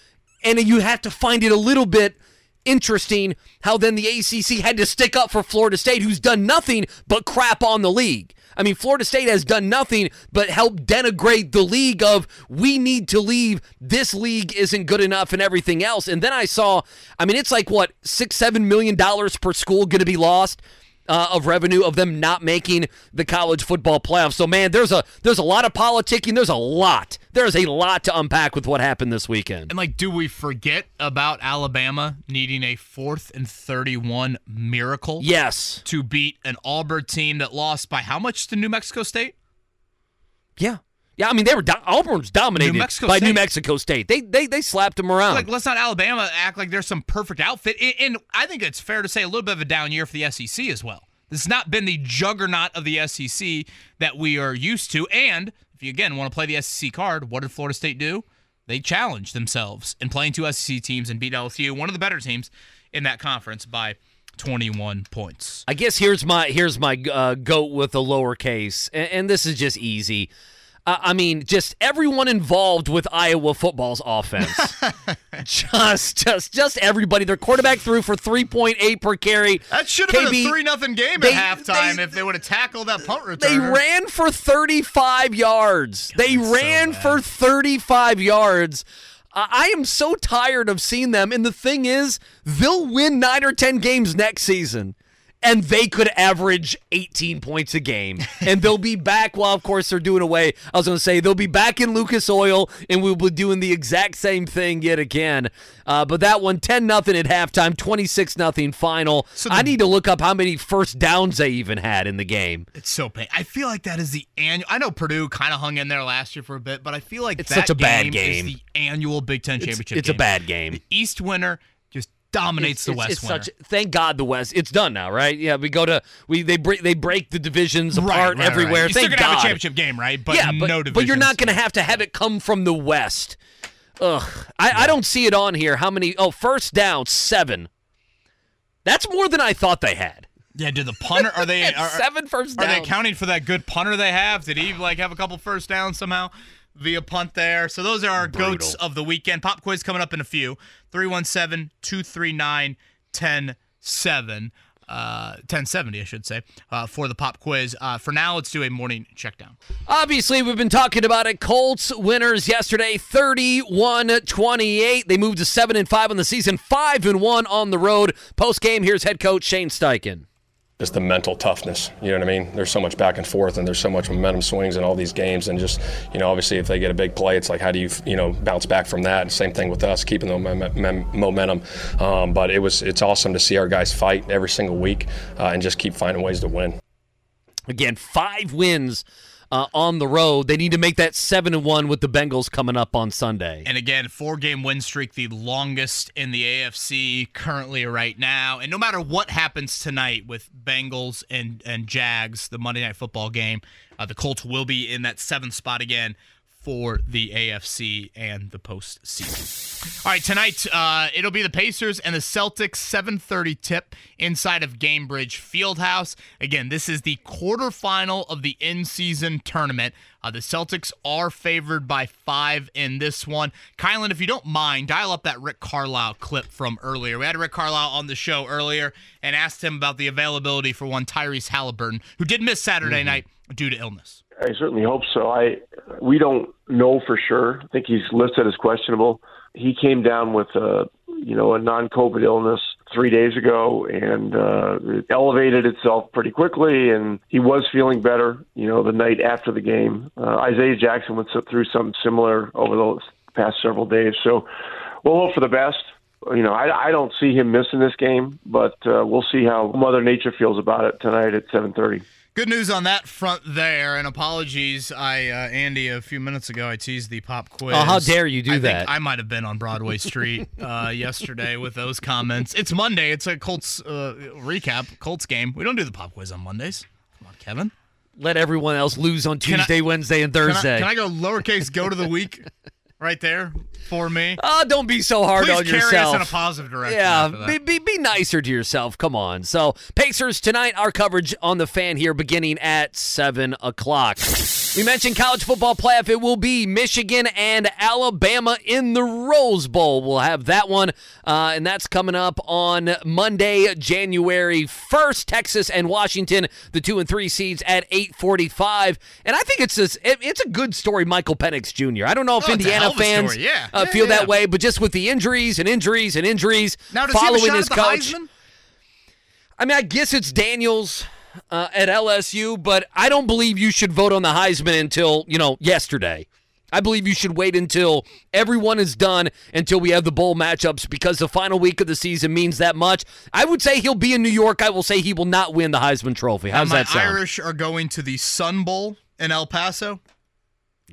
and you have to find it a little bit interesting how then the ACC had to stick up for Florida State, who's done nothing but crap on the league. I mean, Florida State has done nothing but help denigrate the league of we need to leave, this league isn't good enough and everything else. And then I saw, I mean, it's like, what, $6, $7 million per school going to be lost? Of revenue of them not making the college football playoffs. So, man, there's a lot of politicking. There's a lot to unpack with what happened this weekend. And, like, do we forget about Alabama needing a 4th and 31 miracle? Yes. To beat an Auburn team that lost by how much to New Mexico State? Yeah. Yeah, I mean, they were Auburn's dominated by New Mexico State. They slapped them around. Like, let's not Alabama act like they're some perfect outfit. And I think it's fair to say a little bit of a down year for the SEC as well. This has not been the juggernaut of the SEC that we are used to. And if you, again, want to play the SEC card, what did Florida State do? They challenged themselves in playing two SEC teams and beat LSU, one of the better teams in that conference, by 21 points. I guess here's my goat with a lowercase, and this is just easy. I mean, just everyone involved with Iowa football's offense. just everybody. Their quarterback threw for 3.8 per carry. That should have been a 3-0 game at halftime if they would have tackled that punt return. They ran for 35 yards. I am so tired of seeing them, and the thing is, they'll win 9 or 10 games next season. And they could average 18 points a game. And they'll be back. Well, of course, they're doing away. I was going to say, they'll be back in Lucas Oil, and we'll be doing the exact same thing yet again. But that one, 10-0 at halftime, 26-0 final. So I need to look up how many first downs they even had in the game. It's so bad. I feel like that is the annual. I know Purdue kind of hung in there last year for a bit, but I feel like it's such a bad game. Is the annual Big Ten Championship game. It's a bad game. The East winner dominates the West winner. Thank God the West. It's done now, right? Yeah, they break the divisions apart everywhere. Right. You're still going to have a championship game, right? But no divisions. But you're not going to have it come from the West. Ugh. I don't see it on here. How many? Oh, first down, 7. That's more than I thought they had. Yeah, did the punter, are they... 7 first downs. Are they accounting for that good punter they have? Did he, have a couple first downs somehow? Via punt there. So those are our goats of the weekend. Pop quiz coming up in a few. 317-239-1070. 1070, I should say, for the pop quiz. For now, let's do a morning check down. Obviously, we've been talking about it. Colts winners yesterday, 31-28. They moved to 7-5 on the season, 5-1 on the road. Post game, here's head coach Shane Steichen. Just the mental toughness, you know what I mean? There's so much back and forth, and there's so much momentum swings in all these games, and just, obviously if they get a big play, it's like, how do you, bounce back from that? And same thing with us, keeping the momentum. But it's awesome to see our guys fight every single week and just keep finding ways to win. Again, 5 wins on the road. They need to make that 7-1 with the Bengals coming up on Sunday. And again, 4-game win streak, the longest in the AFC currently right now. And no matter what happens tonight with Bengals and Jags, the Monday Night Football game, the Colts will be in that 7th spot again for the AFC and the postseason. All right, tonight it'll be the Pacers and the Celtics, 7:30 tip inside of Gainbridge Fieldhouse. Again, this is the quarterfinal of the in-season tournament. The Celtics are favored by 5 in this one. Kylan, if you don't mind, dial up that Rick Carlisle clip from earlier. We had Rick Carlisle on the show earlier and asked him about the availability for one Tyrese Halliburton, who did miss Saturday night due to illness. I certainly hope so. We don't know for sure. I think he's listed as questionable. He came down with a non-COVID illness 3 days ago, and it elevated itself pretty quickly, and he was feeling better, the night after the game. Isaiah Jackson went through something similar over the past several days. So we'll hope for the best. I don't see him missing this game, but we'll see how Mother Nature feels about it tonight at 7:30. Good news on that front there, and apologies, Andy, a few minutes ago I teased the pop quiz. Oh, how dare you do that? I think I might have been on Broadway Street yesterday with those comments. It's Monday. It's a Colts recap, Colts game. We don't do the pop quiz on Mondays. Come on, Kevin. Let everyone else lose on Tuesday, Wednesday, and Thursday. Can I go lowercase go to the week right there for me? Oh, don't be so hard on yourself. Please carry us in a positive direction. Yeah, be nicer to yourself. Come on. So, Pacers tonight, our coverage on the Fan here beginning at 7 o'clock. We mentioned college football playoff. It will be Michigan and Alabama in the Rose Bowl. We'll have that one, and that's coming up on Monday, January 1st. Texas and Washington, the 2 and 3 seeds at 8:45. And I think it's a good story, Michael Penix Jr. I don't know if Indiana fans feel that way, but just with the injuries now, following his coach. Heisman? I mean, I guess it's Daniels. At LSU, but I don't believe you should vote on the Heisman until, yesterday. I believe you should wait until everyone is done, until we have the bowl matchups, because the final week of the season means that much. I would say he'll be in New York. I will say he will not win the Heisman Trophy. How's that sound? The Irish are going to the Sun Bowl in El Paso.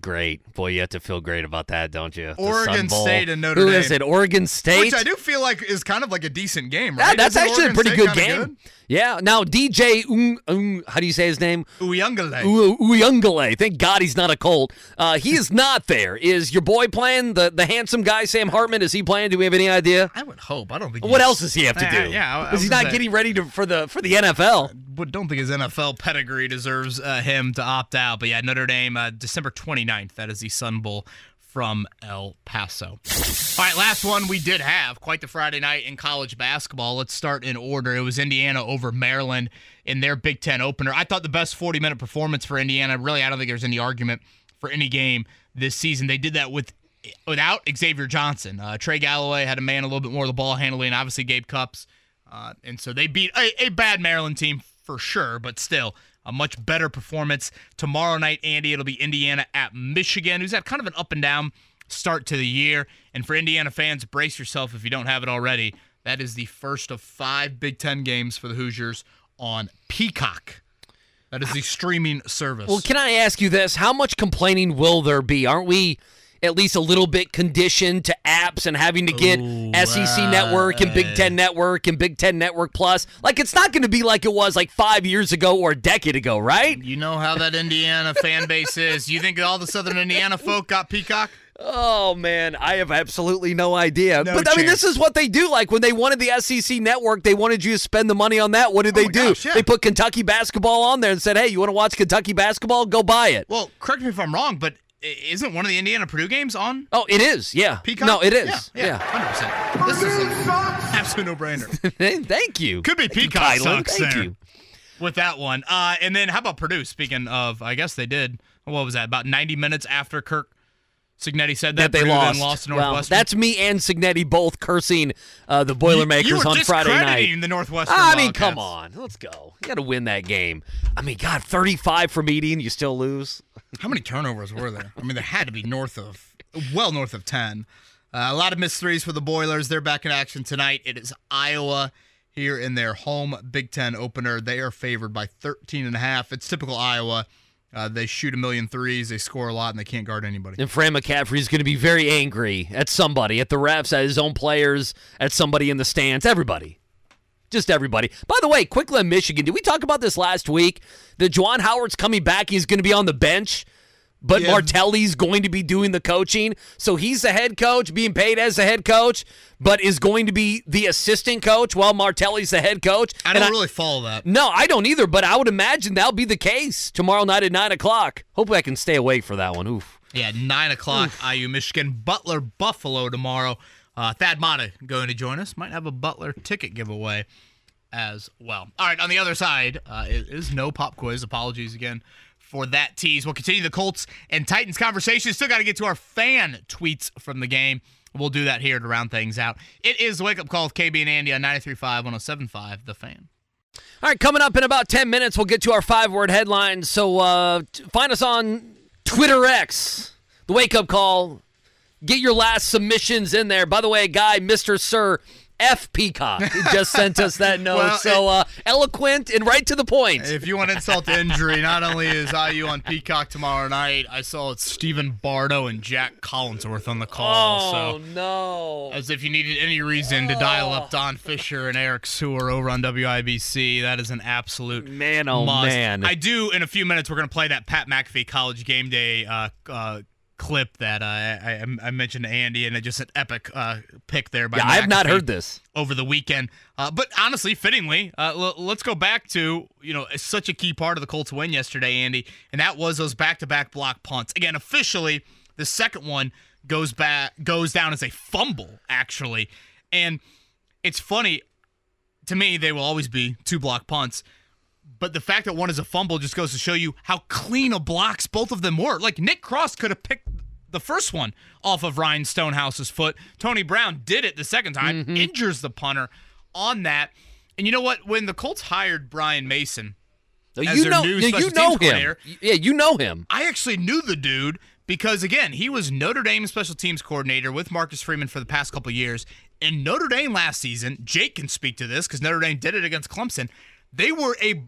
Great. Boy, you have to feel great about that, don't you? Oregon State and Notre Dame. Who is it? Oregon State? Which I do feel like is kind of like a decent game, right? Yeah, that's actually a pretty good game. Yeah. Now, DJ, how do you say his name? Uyunglele. Uyunglele. Thank God he's not a Colt. He is not there. Is your boy playing? The handsome guy, Sam Hartman, is he playing? Do we have any idea? I would hope. I don't think. What else does he have to do? Yeah. Because he's not getting ready for the NFL. I don't think his NFL pedigree deserves him to opt out. But yeah, Notre Dame, December 29th. That is the Sun Bowl from El Paso. All right, last one. We did have quite the Friday night in college basketball. Let's start in order. It was Indiana over Maryland in their Big Ten opener. I thought the best 40-minute performance for Indiana. Really, I don't think there's any argument for any game this season. They did that without Xavier Johnson. Trey Galloway had a man a little bit more of the ball handling, obviously Gabe Cups. And so they beat a bad Maryland team for sure, but still a much better performance. Tomorrow night, Andy, it'll be Indiana at Michigan, who's had kind of an up-and-down start to the year. And for Indiana fans, brace yourself if you don't have it already. That is the first of 5 Big Ten games for the Hoosiers on Peacock. That is the streaming service. Well, can I ask you this? How much complaining will there be? Aren't we at least a little bit conditioned to apps and having to get SEC Network and Big Ten Network and Big Ten Network Plus? Like, it's not going to be like it was like 5 years ago or a decade ago, right? You know how that Indiana fan base is. You think all the Southern Indiana folk got Peacock? Oh, man, I have absolutely no idea. But, chance. I mean, this is what they do. Like, when they wanted the SEC Network, they wanted you to spend the money on that. What did they do? Gosh, yeah. They put Kentucky basketball on there and said, hey, you want to watch Kentucky basketball? Go buy it. Well, correct me if I'm wrong, but isn't one of the Indiana-Purdue games on? Oh, it is, yeah. Peacock? No, it is. Yeah. 100%. This is an absolute no-brainer. Thank you. Could be Peacock sucks there. Thank you. With that one. And then how about Purdue? Speaking of, I guess they did, what was that, about 90 minutes after Kirk Cignetti said that Purdue lost. Then lost to Northwestern. Well, that's me and Cignetti both cursing the Boilermakers on Friday night. You were discrediting the Northwestern Wildcats. I mean, come on. Let's go. You got to win that game. I mean, God, 35 for Meading, you still lose? How many turnovers were there? I mean, there had to be north of 10. A lot of missed threes for the Boilers. They're back in action tonight. It is Iowa here in their home Big Ten opener. They are favored by 13.5. It's typical Iowa. They shoot a million threes, they score a lot, and they can't guard anybody. And Fran McCaffrey is going to be very angry at somebody, at the refs, at his own players, at somebody in the stands, everybody. Just everybody. By the way, quickly on Michigan, did we talk about this last week? That Juwan Howard's coming back, he's going to be on the bench, but Martelli's going to be doing the coaching. So he's the head coach, being paid as the head coach, but is going to be the assistant coach while Martelli's the head coach. I don't really follow that. No, I don't either, but I would imagine that'll be the case tomorrow night at 9 o'clock. Hopefully I can stay awake for that one. Oof. Yeah, 9 o'clock, IU Michigan. Butler, Buffalo tomorrow. Thad Matta going to join us. Might have a Butler ticket giveaway as well. All right, on the other side, it is no pop quiz. Apologies again for that tease. We'll continue the Colts and Titans conversation. Still got to get to our fan tweets from the game. We'll do that here to round things out. It is the Wake Up Call with KB and Andy on 93.5, 107.5, The Fan. All right, coming up in about 10 minutes, we'll get to our 5-word headlines. So find us on Twitter X, The Wake Up Call. Get your last submissions in there. By the way, guy, Mr. Sir F. Peacock just sent us that note. Well, so eloquent and right to the point. If you want to insult to injury, not only is IU on Peacock tomorrow night, I saw it's Stephen Bardo and Jack Collinsworth on the call. Oh, so, no. As if you needed any reason to dial up Don Fisher and Eric Sewer over on WIBC, that is an absolute man, oh, must. Man. I do, in a few minutes, we're going to play that Pat McAfee College Game Day clip that I mentioned to Andy, and it just an epic pick there by McAfee. I've not heard this over the weekend, but honestly, fittingly, let's go back to such a key part of the Colts win yesterday, Andy, and that was those back-to-back block punts. Again, officially, the second one goes down as a fumble, actually, and it's funny to me. They will always be two block punts. But the fact that one is a fumble just goes to show you how clean of blocks both of them were. Like, Nick Cross could have picked the first one off of Ryan Stonehouse's foot. Tony Brown did it the second time, injures the punter on that. And you know what? When the Colts hired Brian Mason as their new special teams coordinator. Yeah, you know him. I actually knew the dude because, again, he was Notre Dame's special teams coordinator with Marcus Freeman for the past couple of years. And Notre Dame last season, Jake can speak to this because Notre Dame did it against Clemson, they were a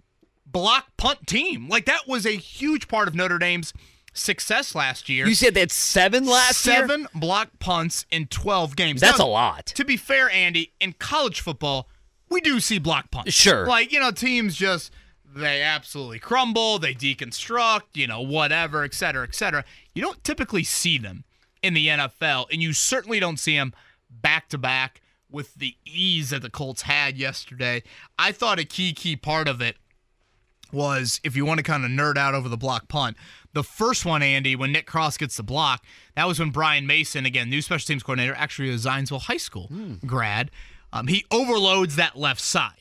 block punt team. Like, that was a huge part of Notre Dame's success last year. You said they had seven last year? 7 block punts in 12 games. That's a lot. To be fair, Andy, in college football, we do see block punts. Sure. Like, teams just, they absolutely crumble, they deconstruct, whatever, et cetera, et cetera. You don't typically see them in the NFL, and you certainly don't see them back-to-back with the ease that the Colts had yesterday. I thought a key part of it was, if you want to kind of nerd out over the block punt, the first one, Andy, when Nick Cross gets the block, that was when Brian Mason, again, new special teams coordinator, actually a Zionsville High School grad, he overloads that left side.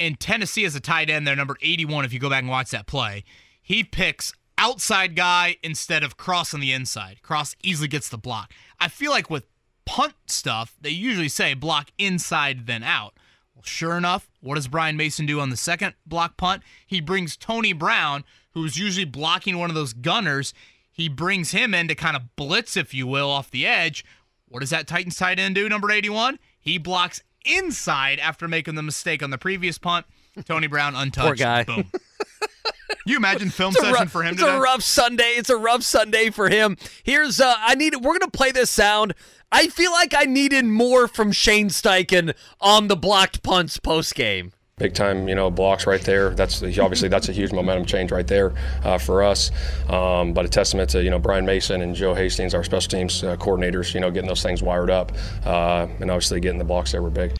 And Tennessee is a tight end, they're number 81 if you go back and watch that play. He picks outside guy instead of Cross on the inside. Cross easily gets the block. I feel like with punt stuff, they usually say block inside then out. Sure enough, what does Brian Mason do on the second block punt? He brings Tony Brown, who's usually blocking one of those gunners. He brings him in to kind of blitz, if you will, off the edge. What does that Titans tight end do, number 81? He blocks inside after making the mistake on the previous punt. Tony Brown untouched. Poor guy. Boom. You imagine film session for him today? It's a rough Sunday. It's a rough Sunday for him. Here's we're going to play this sound. I feel like I needed more from Shane Steichen on the blocked punts post-game. Big time, blocks right there. That's a huge momentum change right there for us. But a testament to Brian Mason and Joe Hastings, our special teams coordinators, getting those things wired up, and obviously getting the blocks there were big.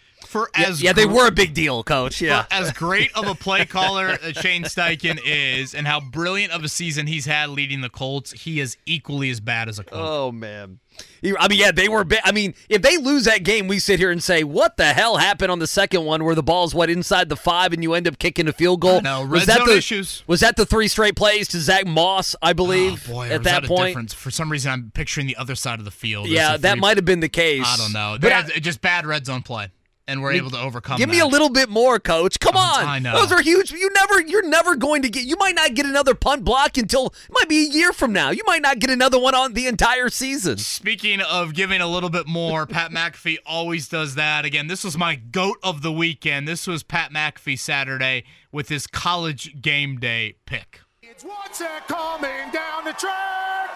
They were a big deal, Coach. Yeah, for as great of a play caller Shane Steichen is, and how brilliant of a season he's had leading the Colts, he is equally as bad as a Colt. Oh man, they were. If they lose that game, we sit here and say, "What the hell happened on the second one, where the ball's inside the 5, and you end up kicking a field goal?" No, red zone issues. Was that the 3 straight plays to Zach Moss? I believe at that point. A difference. For some reason, I'm picturing the other side of the field. Yeah, that might have been the case. I don't know. Just bad red zone play. And we're able to overcome that. Give me a little bit more, Coach. Come on. I know. Those are huge. You're never going to get – you might not get another punt block until – it might be a year from now. You might not get another one on the entire season. Speaking of giving a little bit more, Pat McAfee always does that. Again, this was my GOAT of the weekend. This was Pat McAfee Saturday with his college game day pick. It's Watson coming down the track.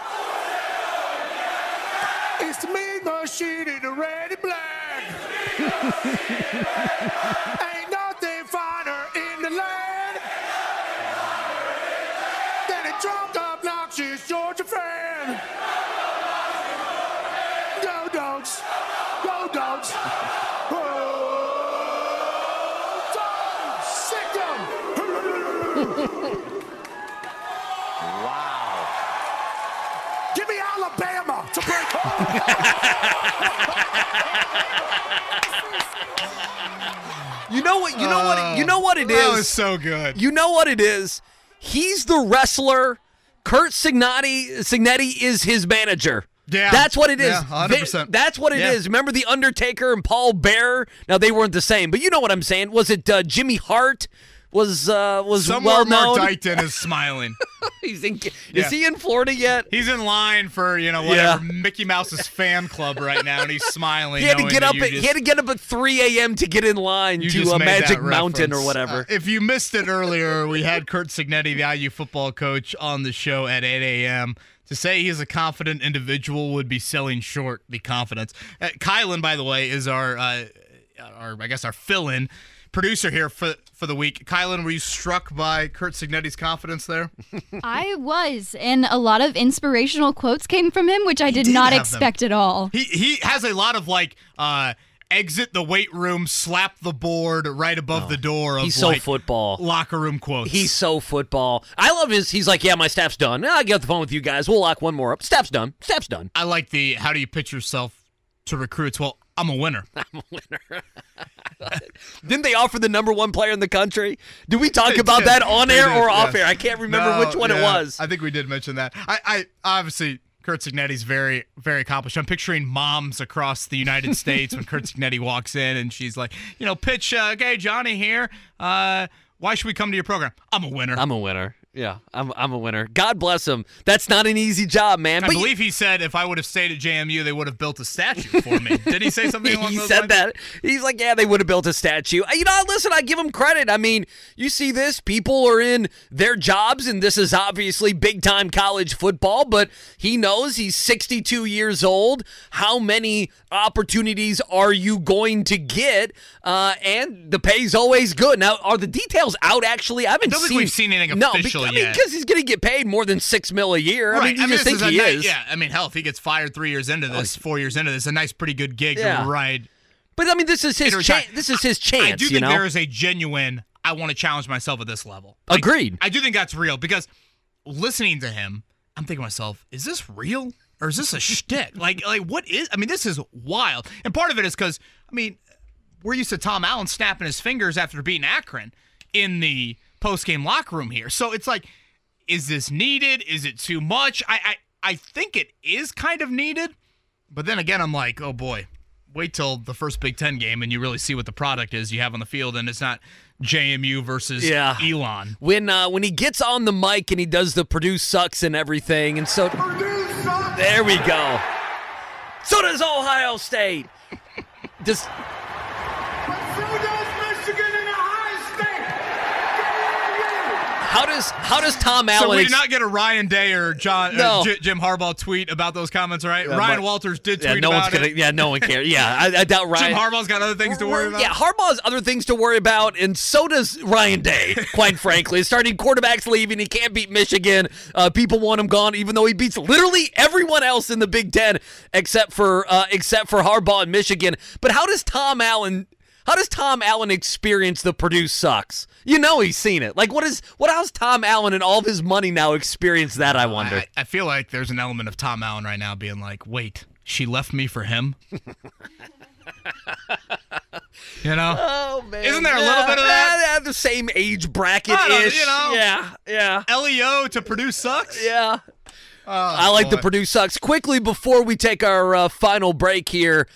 It's me, machine in the red and black. Ain't nothing finer in the land than a drunk, obnoxious Georgia fan. Go Dogs! Go Dogs! Go Dogs! Sick them! Wow! Give me Alabama to break home! You know what it is. That was so good. You know what it is. He's the wrestler. Curt Cignetti is his manager. Yeah, that's what it is. Yeah, 100%. That's what it is. Remember the Undertaker and Paul Bearer? Now they weren't the same, but you know what I'm saying. Was it Jimmy Hart? was somewhere well known. Mark Dykton is smiling. Is he in Florida yet? He's in line for whatever Mickey Mouse's fan club right now, and he's smiling. He had to get up at 3 a.m. to get in line to Magic Mountain or whatever. If you missed it earlier, we had Curt Cignetti, the IU football coach, on the show at 8 a.m. To say he's a confident individual would be selling short the confidence. Kylan, by the way, is our fill-in producer here for the week. Kylan, were you struck by Curt Cignetti's confidence there? I was, and a lot of inspirational quotes came from him, which I did not expect at all. He has a lot of exit the weight room, slap the board right above the door of football locker room quotes. He's so football. I love his, he's like, yeah, my staff's done. I'll get off the phone with you guys. We'll lock one more up. Staff's done. I like the, how do you pitch yourself to recruits? Well, I'm a winner. Didn't they offer the number one player in the country? Did we talk about that on air or off air? I can't remember which one it was. I think we did mention that. I obviously, Curt Cignetti's very, very accomplished. I'm picturing moms across the United States when Curt Cignetti walks in and she's like, pitch, okay, Johnny here. Why should we come to your program? I'm a winner. Yeah, I'm a winner. God bless him. That's not an easy job, man. I believe he said if I would have stayed at JMU, they would have built a statue for me. Did he say something along those lines? He said that. He's like, yeah, they would have built a statue. Listen, I give him credit. I mean, you see this. People are in their jobs, and this is obviously big-time college football, but he knows he's 62 years old. How many opportunities are you going to get? And the pay's always good. Now, are the details out, actually? I don't think we've seen anything official. Because he's going to get paid more than $6 million a year. Right. I think he is. Yeah, hell, if he gets fired 4 years into this, a nice, pretty good gig to ride. But this is his chance. This is his chance. I do think there is a genuine. I want to challenge myself at this level. Agreed. I do think that's real because listening to him, I'm thinking to myself, is this real or is this a shtick? Like what is? This is wild. And part of it is because we're used to Tom Allen snapping his fingers after beating Akron in the post-game locker room here. So it's like, is this needed? Is it too much? I think it is kind of needed. But then again, I'm like, oh boy, wait till the first Big Ten game and you really see what the product is you have on the field, and it's not JMU versus Elon. When he gets on the mic and he does the Purdue sucks and everything, and so there we go. So does Ohio State. How does Tom Allen... So we did not get a Ryan Day or Jim Harbaugh tweet about those comments, right? Ryan Walters did tweet about it. Yeah, no one cares. Yeah, I doubt Ryan... Jim Harbaugh's got other things to worry about. Yeah, Harbaugh's other things to worry about, and so does Ryan Day, quite frankly. Starting quarterback's leaving. He can't beat Michigan. People want him gone, even though he beats literally everyone else in the Big Ten except for Harbaugh and Michigan. But how does Tom Allen experience the Purdue sucks? He's seen it. How's Tom Allen and all of his money now experience that, I wonder? I feel like there's an element of Tom Allen right now being like, wait, she left me for him? Oh, man. Isn't there a little bit of that? The same age bracket-ish. Yeah. LEO to Purdue sucks? Yeah. The Purdue sucks. Quickly, before we take our final break here,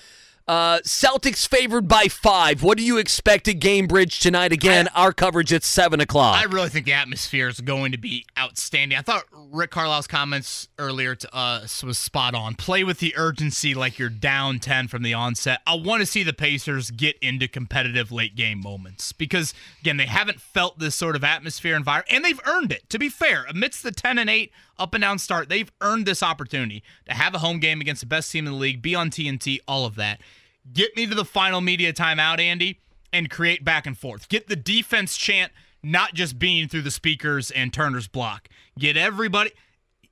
Celtics favored by 5. What do you expect at Gamebridge tonight? Again, our coverage at 7 o'clock. I really think the atmosphere is going to be outstanding. I thought Rick Carlisle's comments earlier to us was spot on. Play with the urgency like you're down 10 from the onset. I want to see the Pacers get into competitive late-game moments because, again, they haven't felt this sort of atmosphere environment, and they've earned it, to be fair. Amidst the 10-8 up-and-down start, they've earned this opportunity to have a home game against the best team in the league, be on TNT, all of that. Get me to the final media timeout, Andy, and create back and forth. Get the defense chant, not just being through the speakers and Turner's block. Get everybody.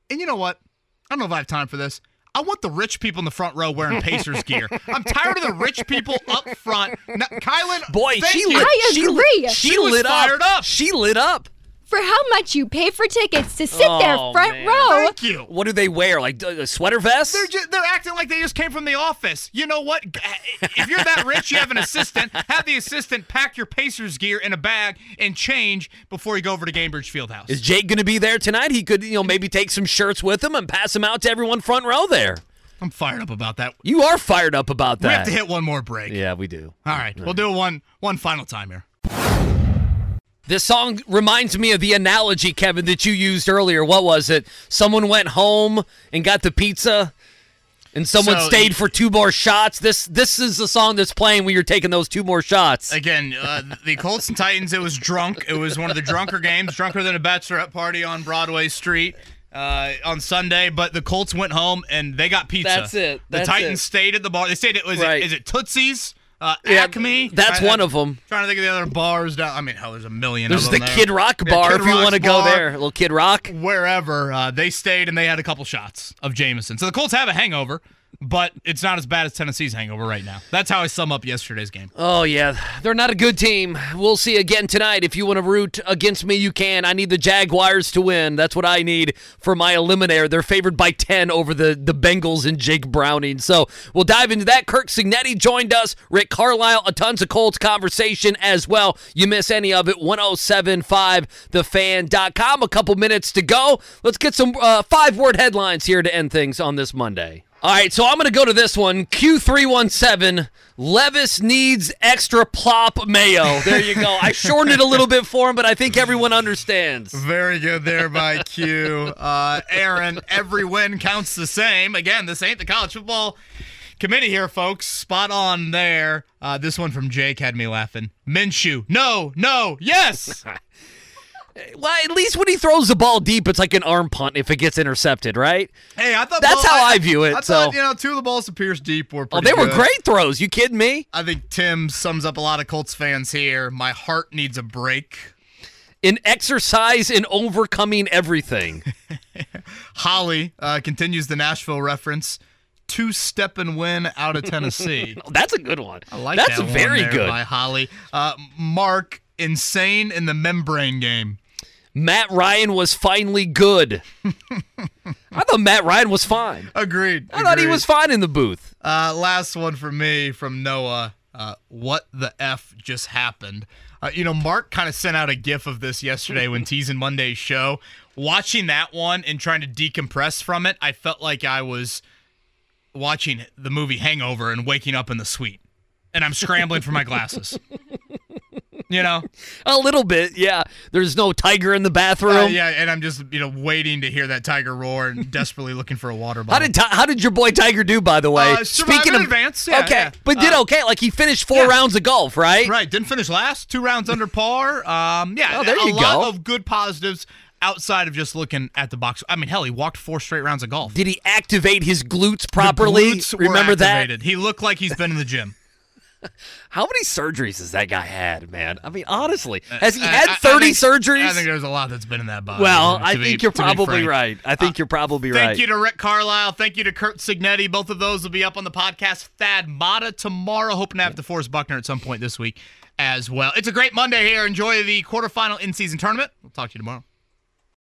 And you know what? I don't know if I have time for this. I want the rich people in the front row wearing Pacers gear. I'm tired of the rich people up front. Now, Kylan, boy, she was fired up. She lit up. For how much you pay for tickets to sit there front row. Thank you. What do they wear? Like a sweater vest? They're acting like they just came from the office. You know what? If you're that rich, you have an assistant. Have the assistant pack your Pacers gear in a bag and change before you go over to Gamebridge Fieldhouse. Is Jake going to be there tonight? He could, maybe take some shirts with him and pass them out to everyone front row there. I'm fired up about that. You are fired up about that. We have to hit one more break. Yeah, we do. All right. We'll do one final time here. This song reminds me of the analogy, Kevin, that you used earlier. What was it? Someone went home and got the pizza, and someone stayed for two more shots. This is the song that's playing when you're taking those two more shots. Again, the Colts and Titans, it was drunk. It was one of the drunker games, drunker than a bachelorette party on Broadway Street on Sunday. But the Colts went home, and they got pizza. That's it. That's the Titans stayed at the bar. They stayed at, is it Tootsie's? Acme. That's one of them. Trying to think of the other bars. I mean, hell, there's a million of them. There's the Kid Rock bar if you want to go there. A little Kid Rock. Wherever. They stayed and they had a couple shots of Jameson. So the Colts have a hangover, but it's not as bad as Tennessee's hangover right now. That's how I sum up yesterday's game. Oh, yeah. They're not a good team. We'll see again tonight. If you want to root against me, you can. I need the Jaguars to win. That's what I need for my eliminator. They're favored by 10 over the Bengals and Jake Browning. So we'll dive into that. Kirk Cignetti joined us. Rick Carlisle, a tons of Colts conversation as well. You miss any of it, 1075thefan.com. A couple minutes to go. Let's get some five-word headlines here to end things on this Monday. All right, so I'm going to go to this one. Q317, Levis needs extra plop mayo. There you go. I shortened it a little bit for him, but I think everyone understands. Very good there by Q. Aaron, every win counts the same. Again, this ain't the College Football Committee here, folks. Spot on there. This one from Jake had me laughing. Minshew, no, yes. Well, at least when he throws the ball deep, it's like an arm punt if it gets intercepted, right? Hey, I thought that's how I view it. I thought two of the balls to Pierce deep were pretty good. They were great throws. You kidding me? I think Tim sums up a lot of Colts fans here. My heart needs a break. An exercise in overcoming everything. Holly continues the Nashville reference. Two-step and win out of Tennessee. That's a good one. I like that's that. That's very one there good by Holly. Mark, insane in the membrane game. Matt Ryan was finally good. I thought Matt Ryan was fine. Agreed. I thought he was fine in the booth. Last one for me from Noah. What the F just happened? Mark kind of sent out a GIF of this yesterday when teasing Monday's show. Watching that one and trying to decompress from it, I felt like I was watching the movie Hangover and waking up in the suite. And I'm scrambling for my glasses. A little bit, yeah. There's no tiger in the bathroom. Yeah, and I'm just waiting to hear that tiger roar and desperately looking for a water bottle. How did your boy Tiger do, by the way? Speaking of advance, yeah, okay, yeah. But did okay. Like he finished four rounds of golf, right? Right. Didn't finish last. 2 rounds under par. Yeah. Oh, there you go. A lot of good positives outside of just looking at the box. I mean, hell, he walked 4 straight rounds of golf. Did he activate his glutes properly? The glutes Remember were activated. That? He looked like he's been in the gym. How many surgeries has that guy had, man? I mean, honestly, has he had 30 surgeries? I think there's a lot that's been in that body. Well, I think you're probably right. I think you're probably right. Thank you to Rick Carlisle. Thank you to Kurt Cignetti. Both of those will be up on the podcast. Thad Mata tomorrow. Hoping to have DeForest Buckner at some point this week as well. It's a great Monday here. Enjoy the quarterfinal in-season tournament. We'll talk to you tomorrow.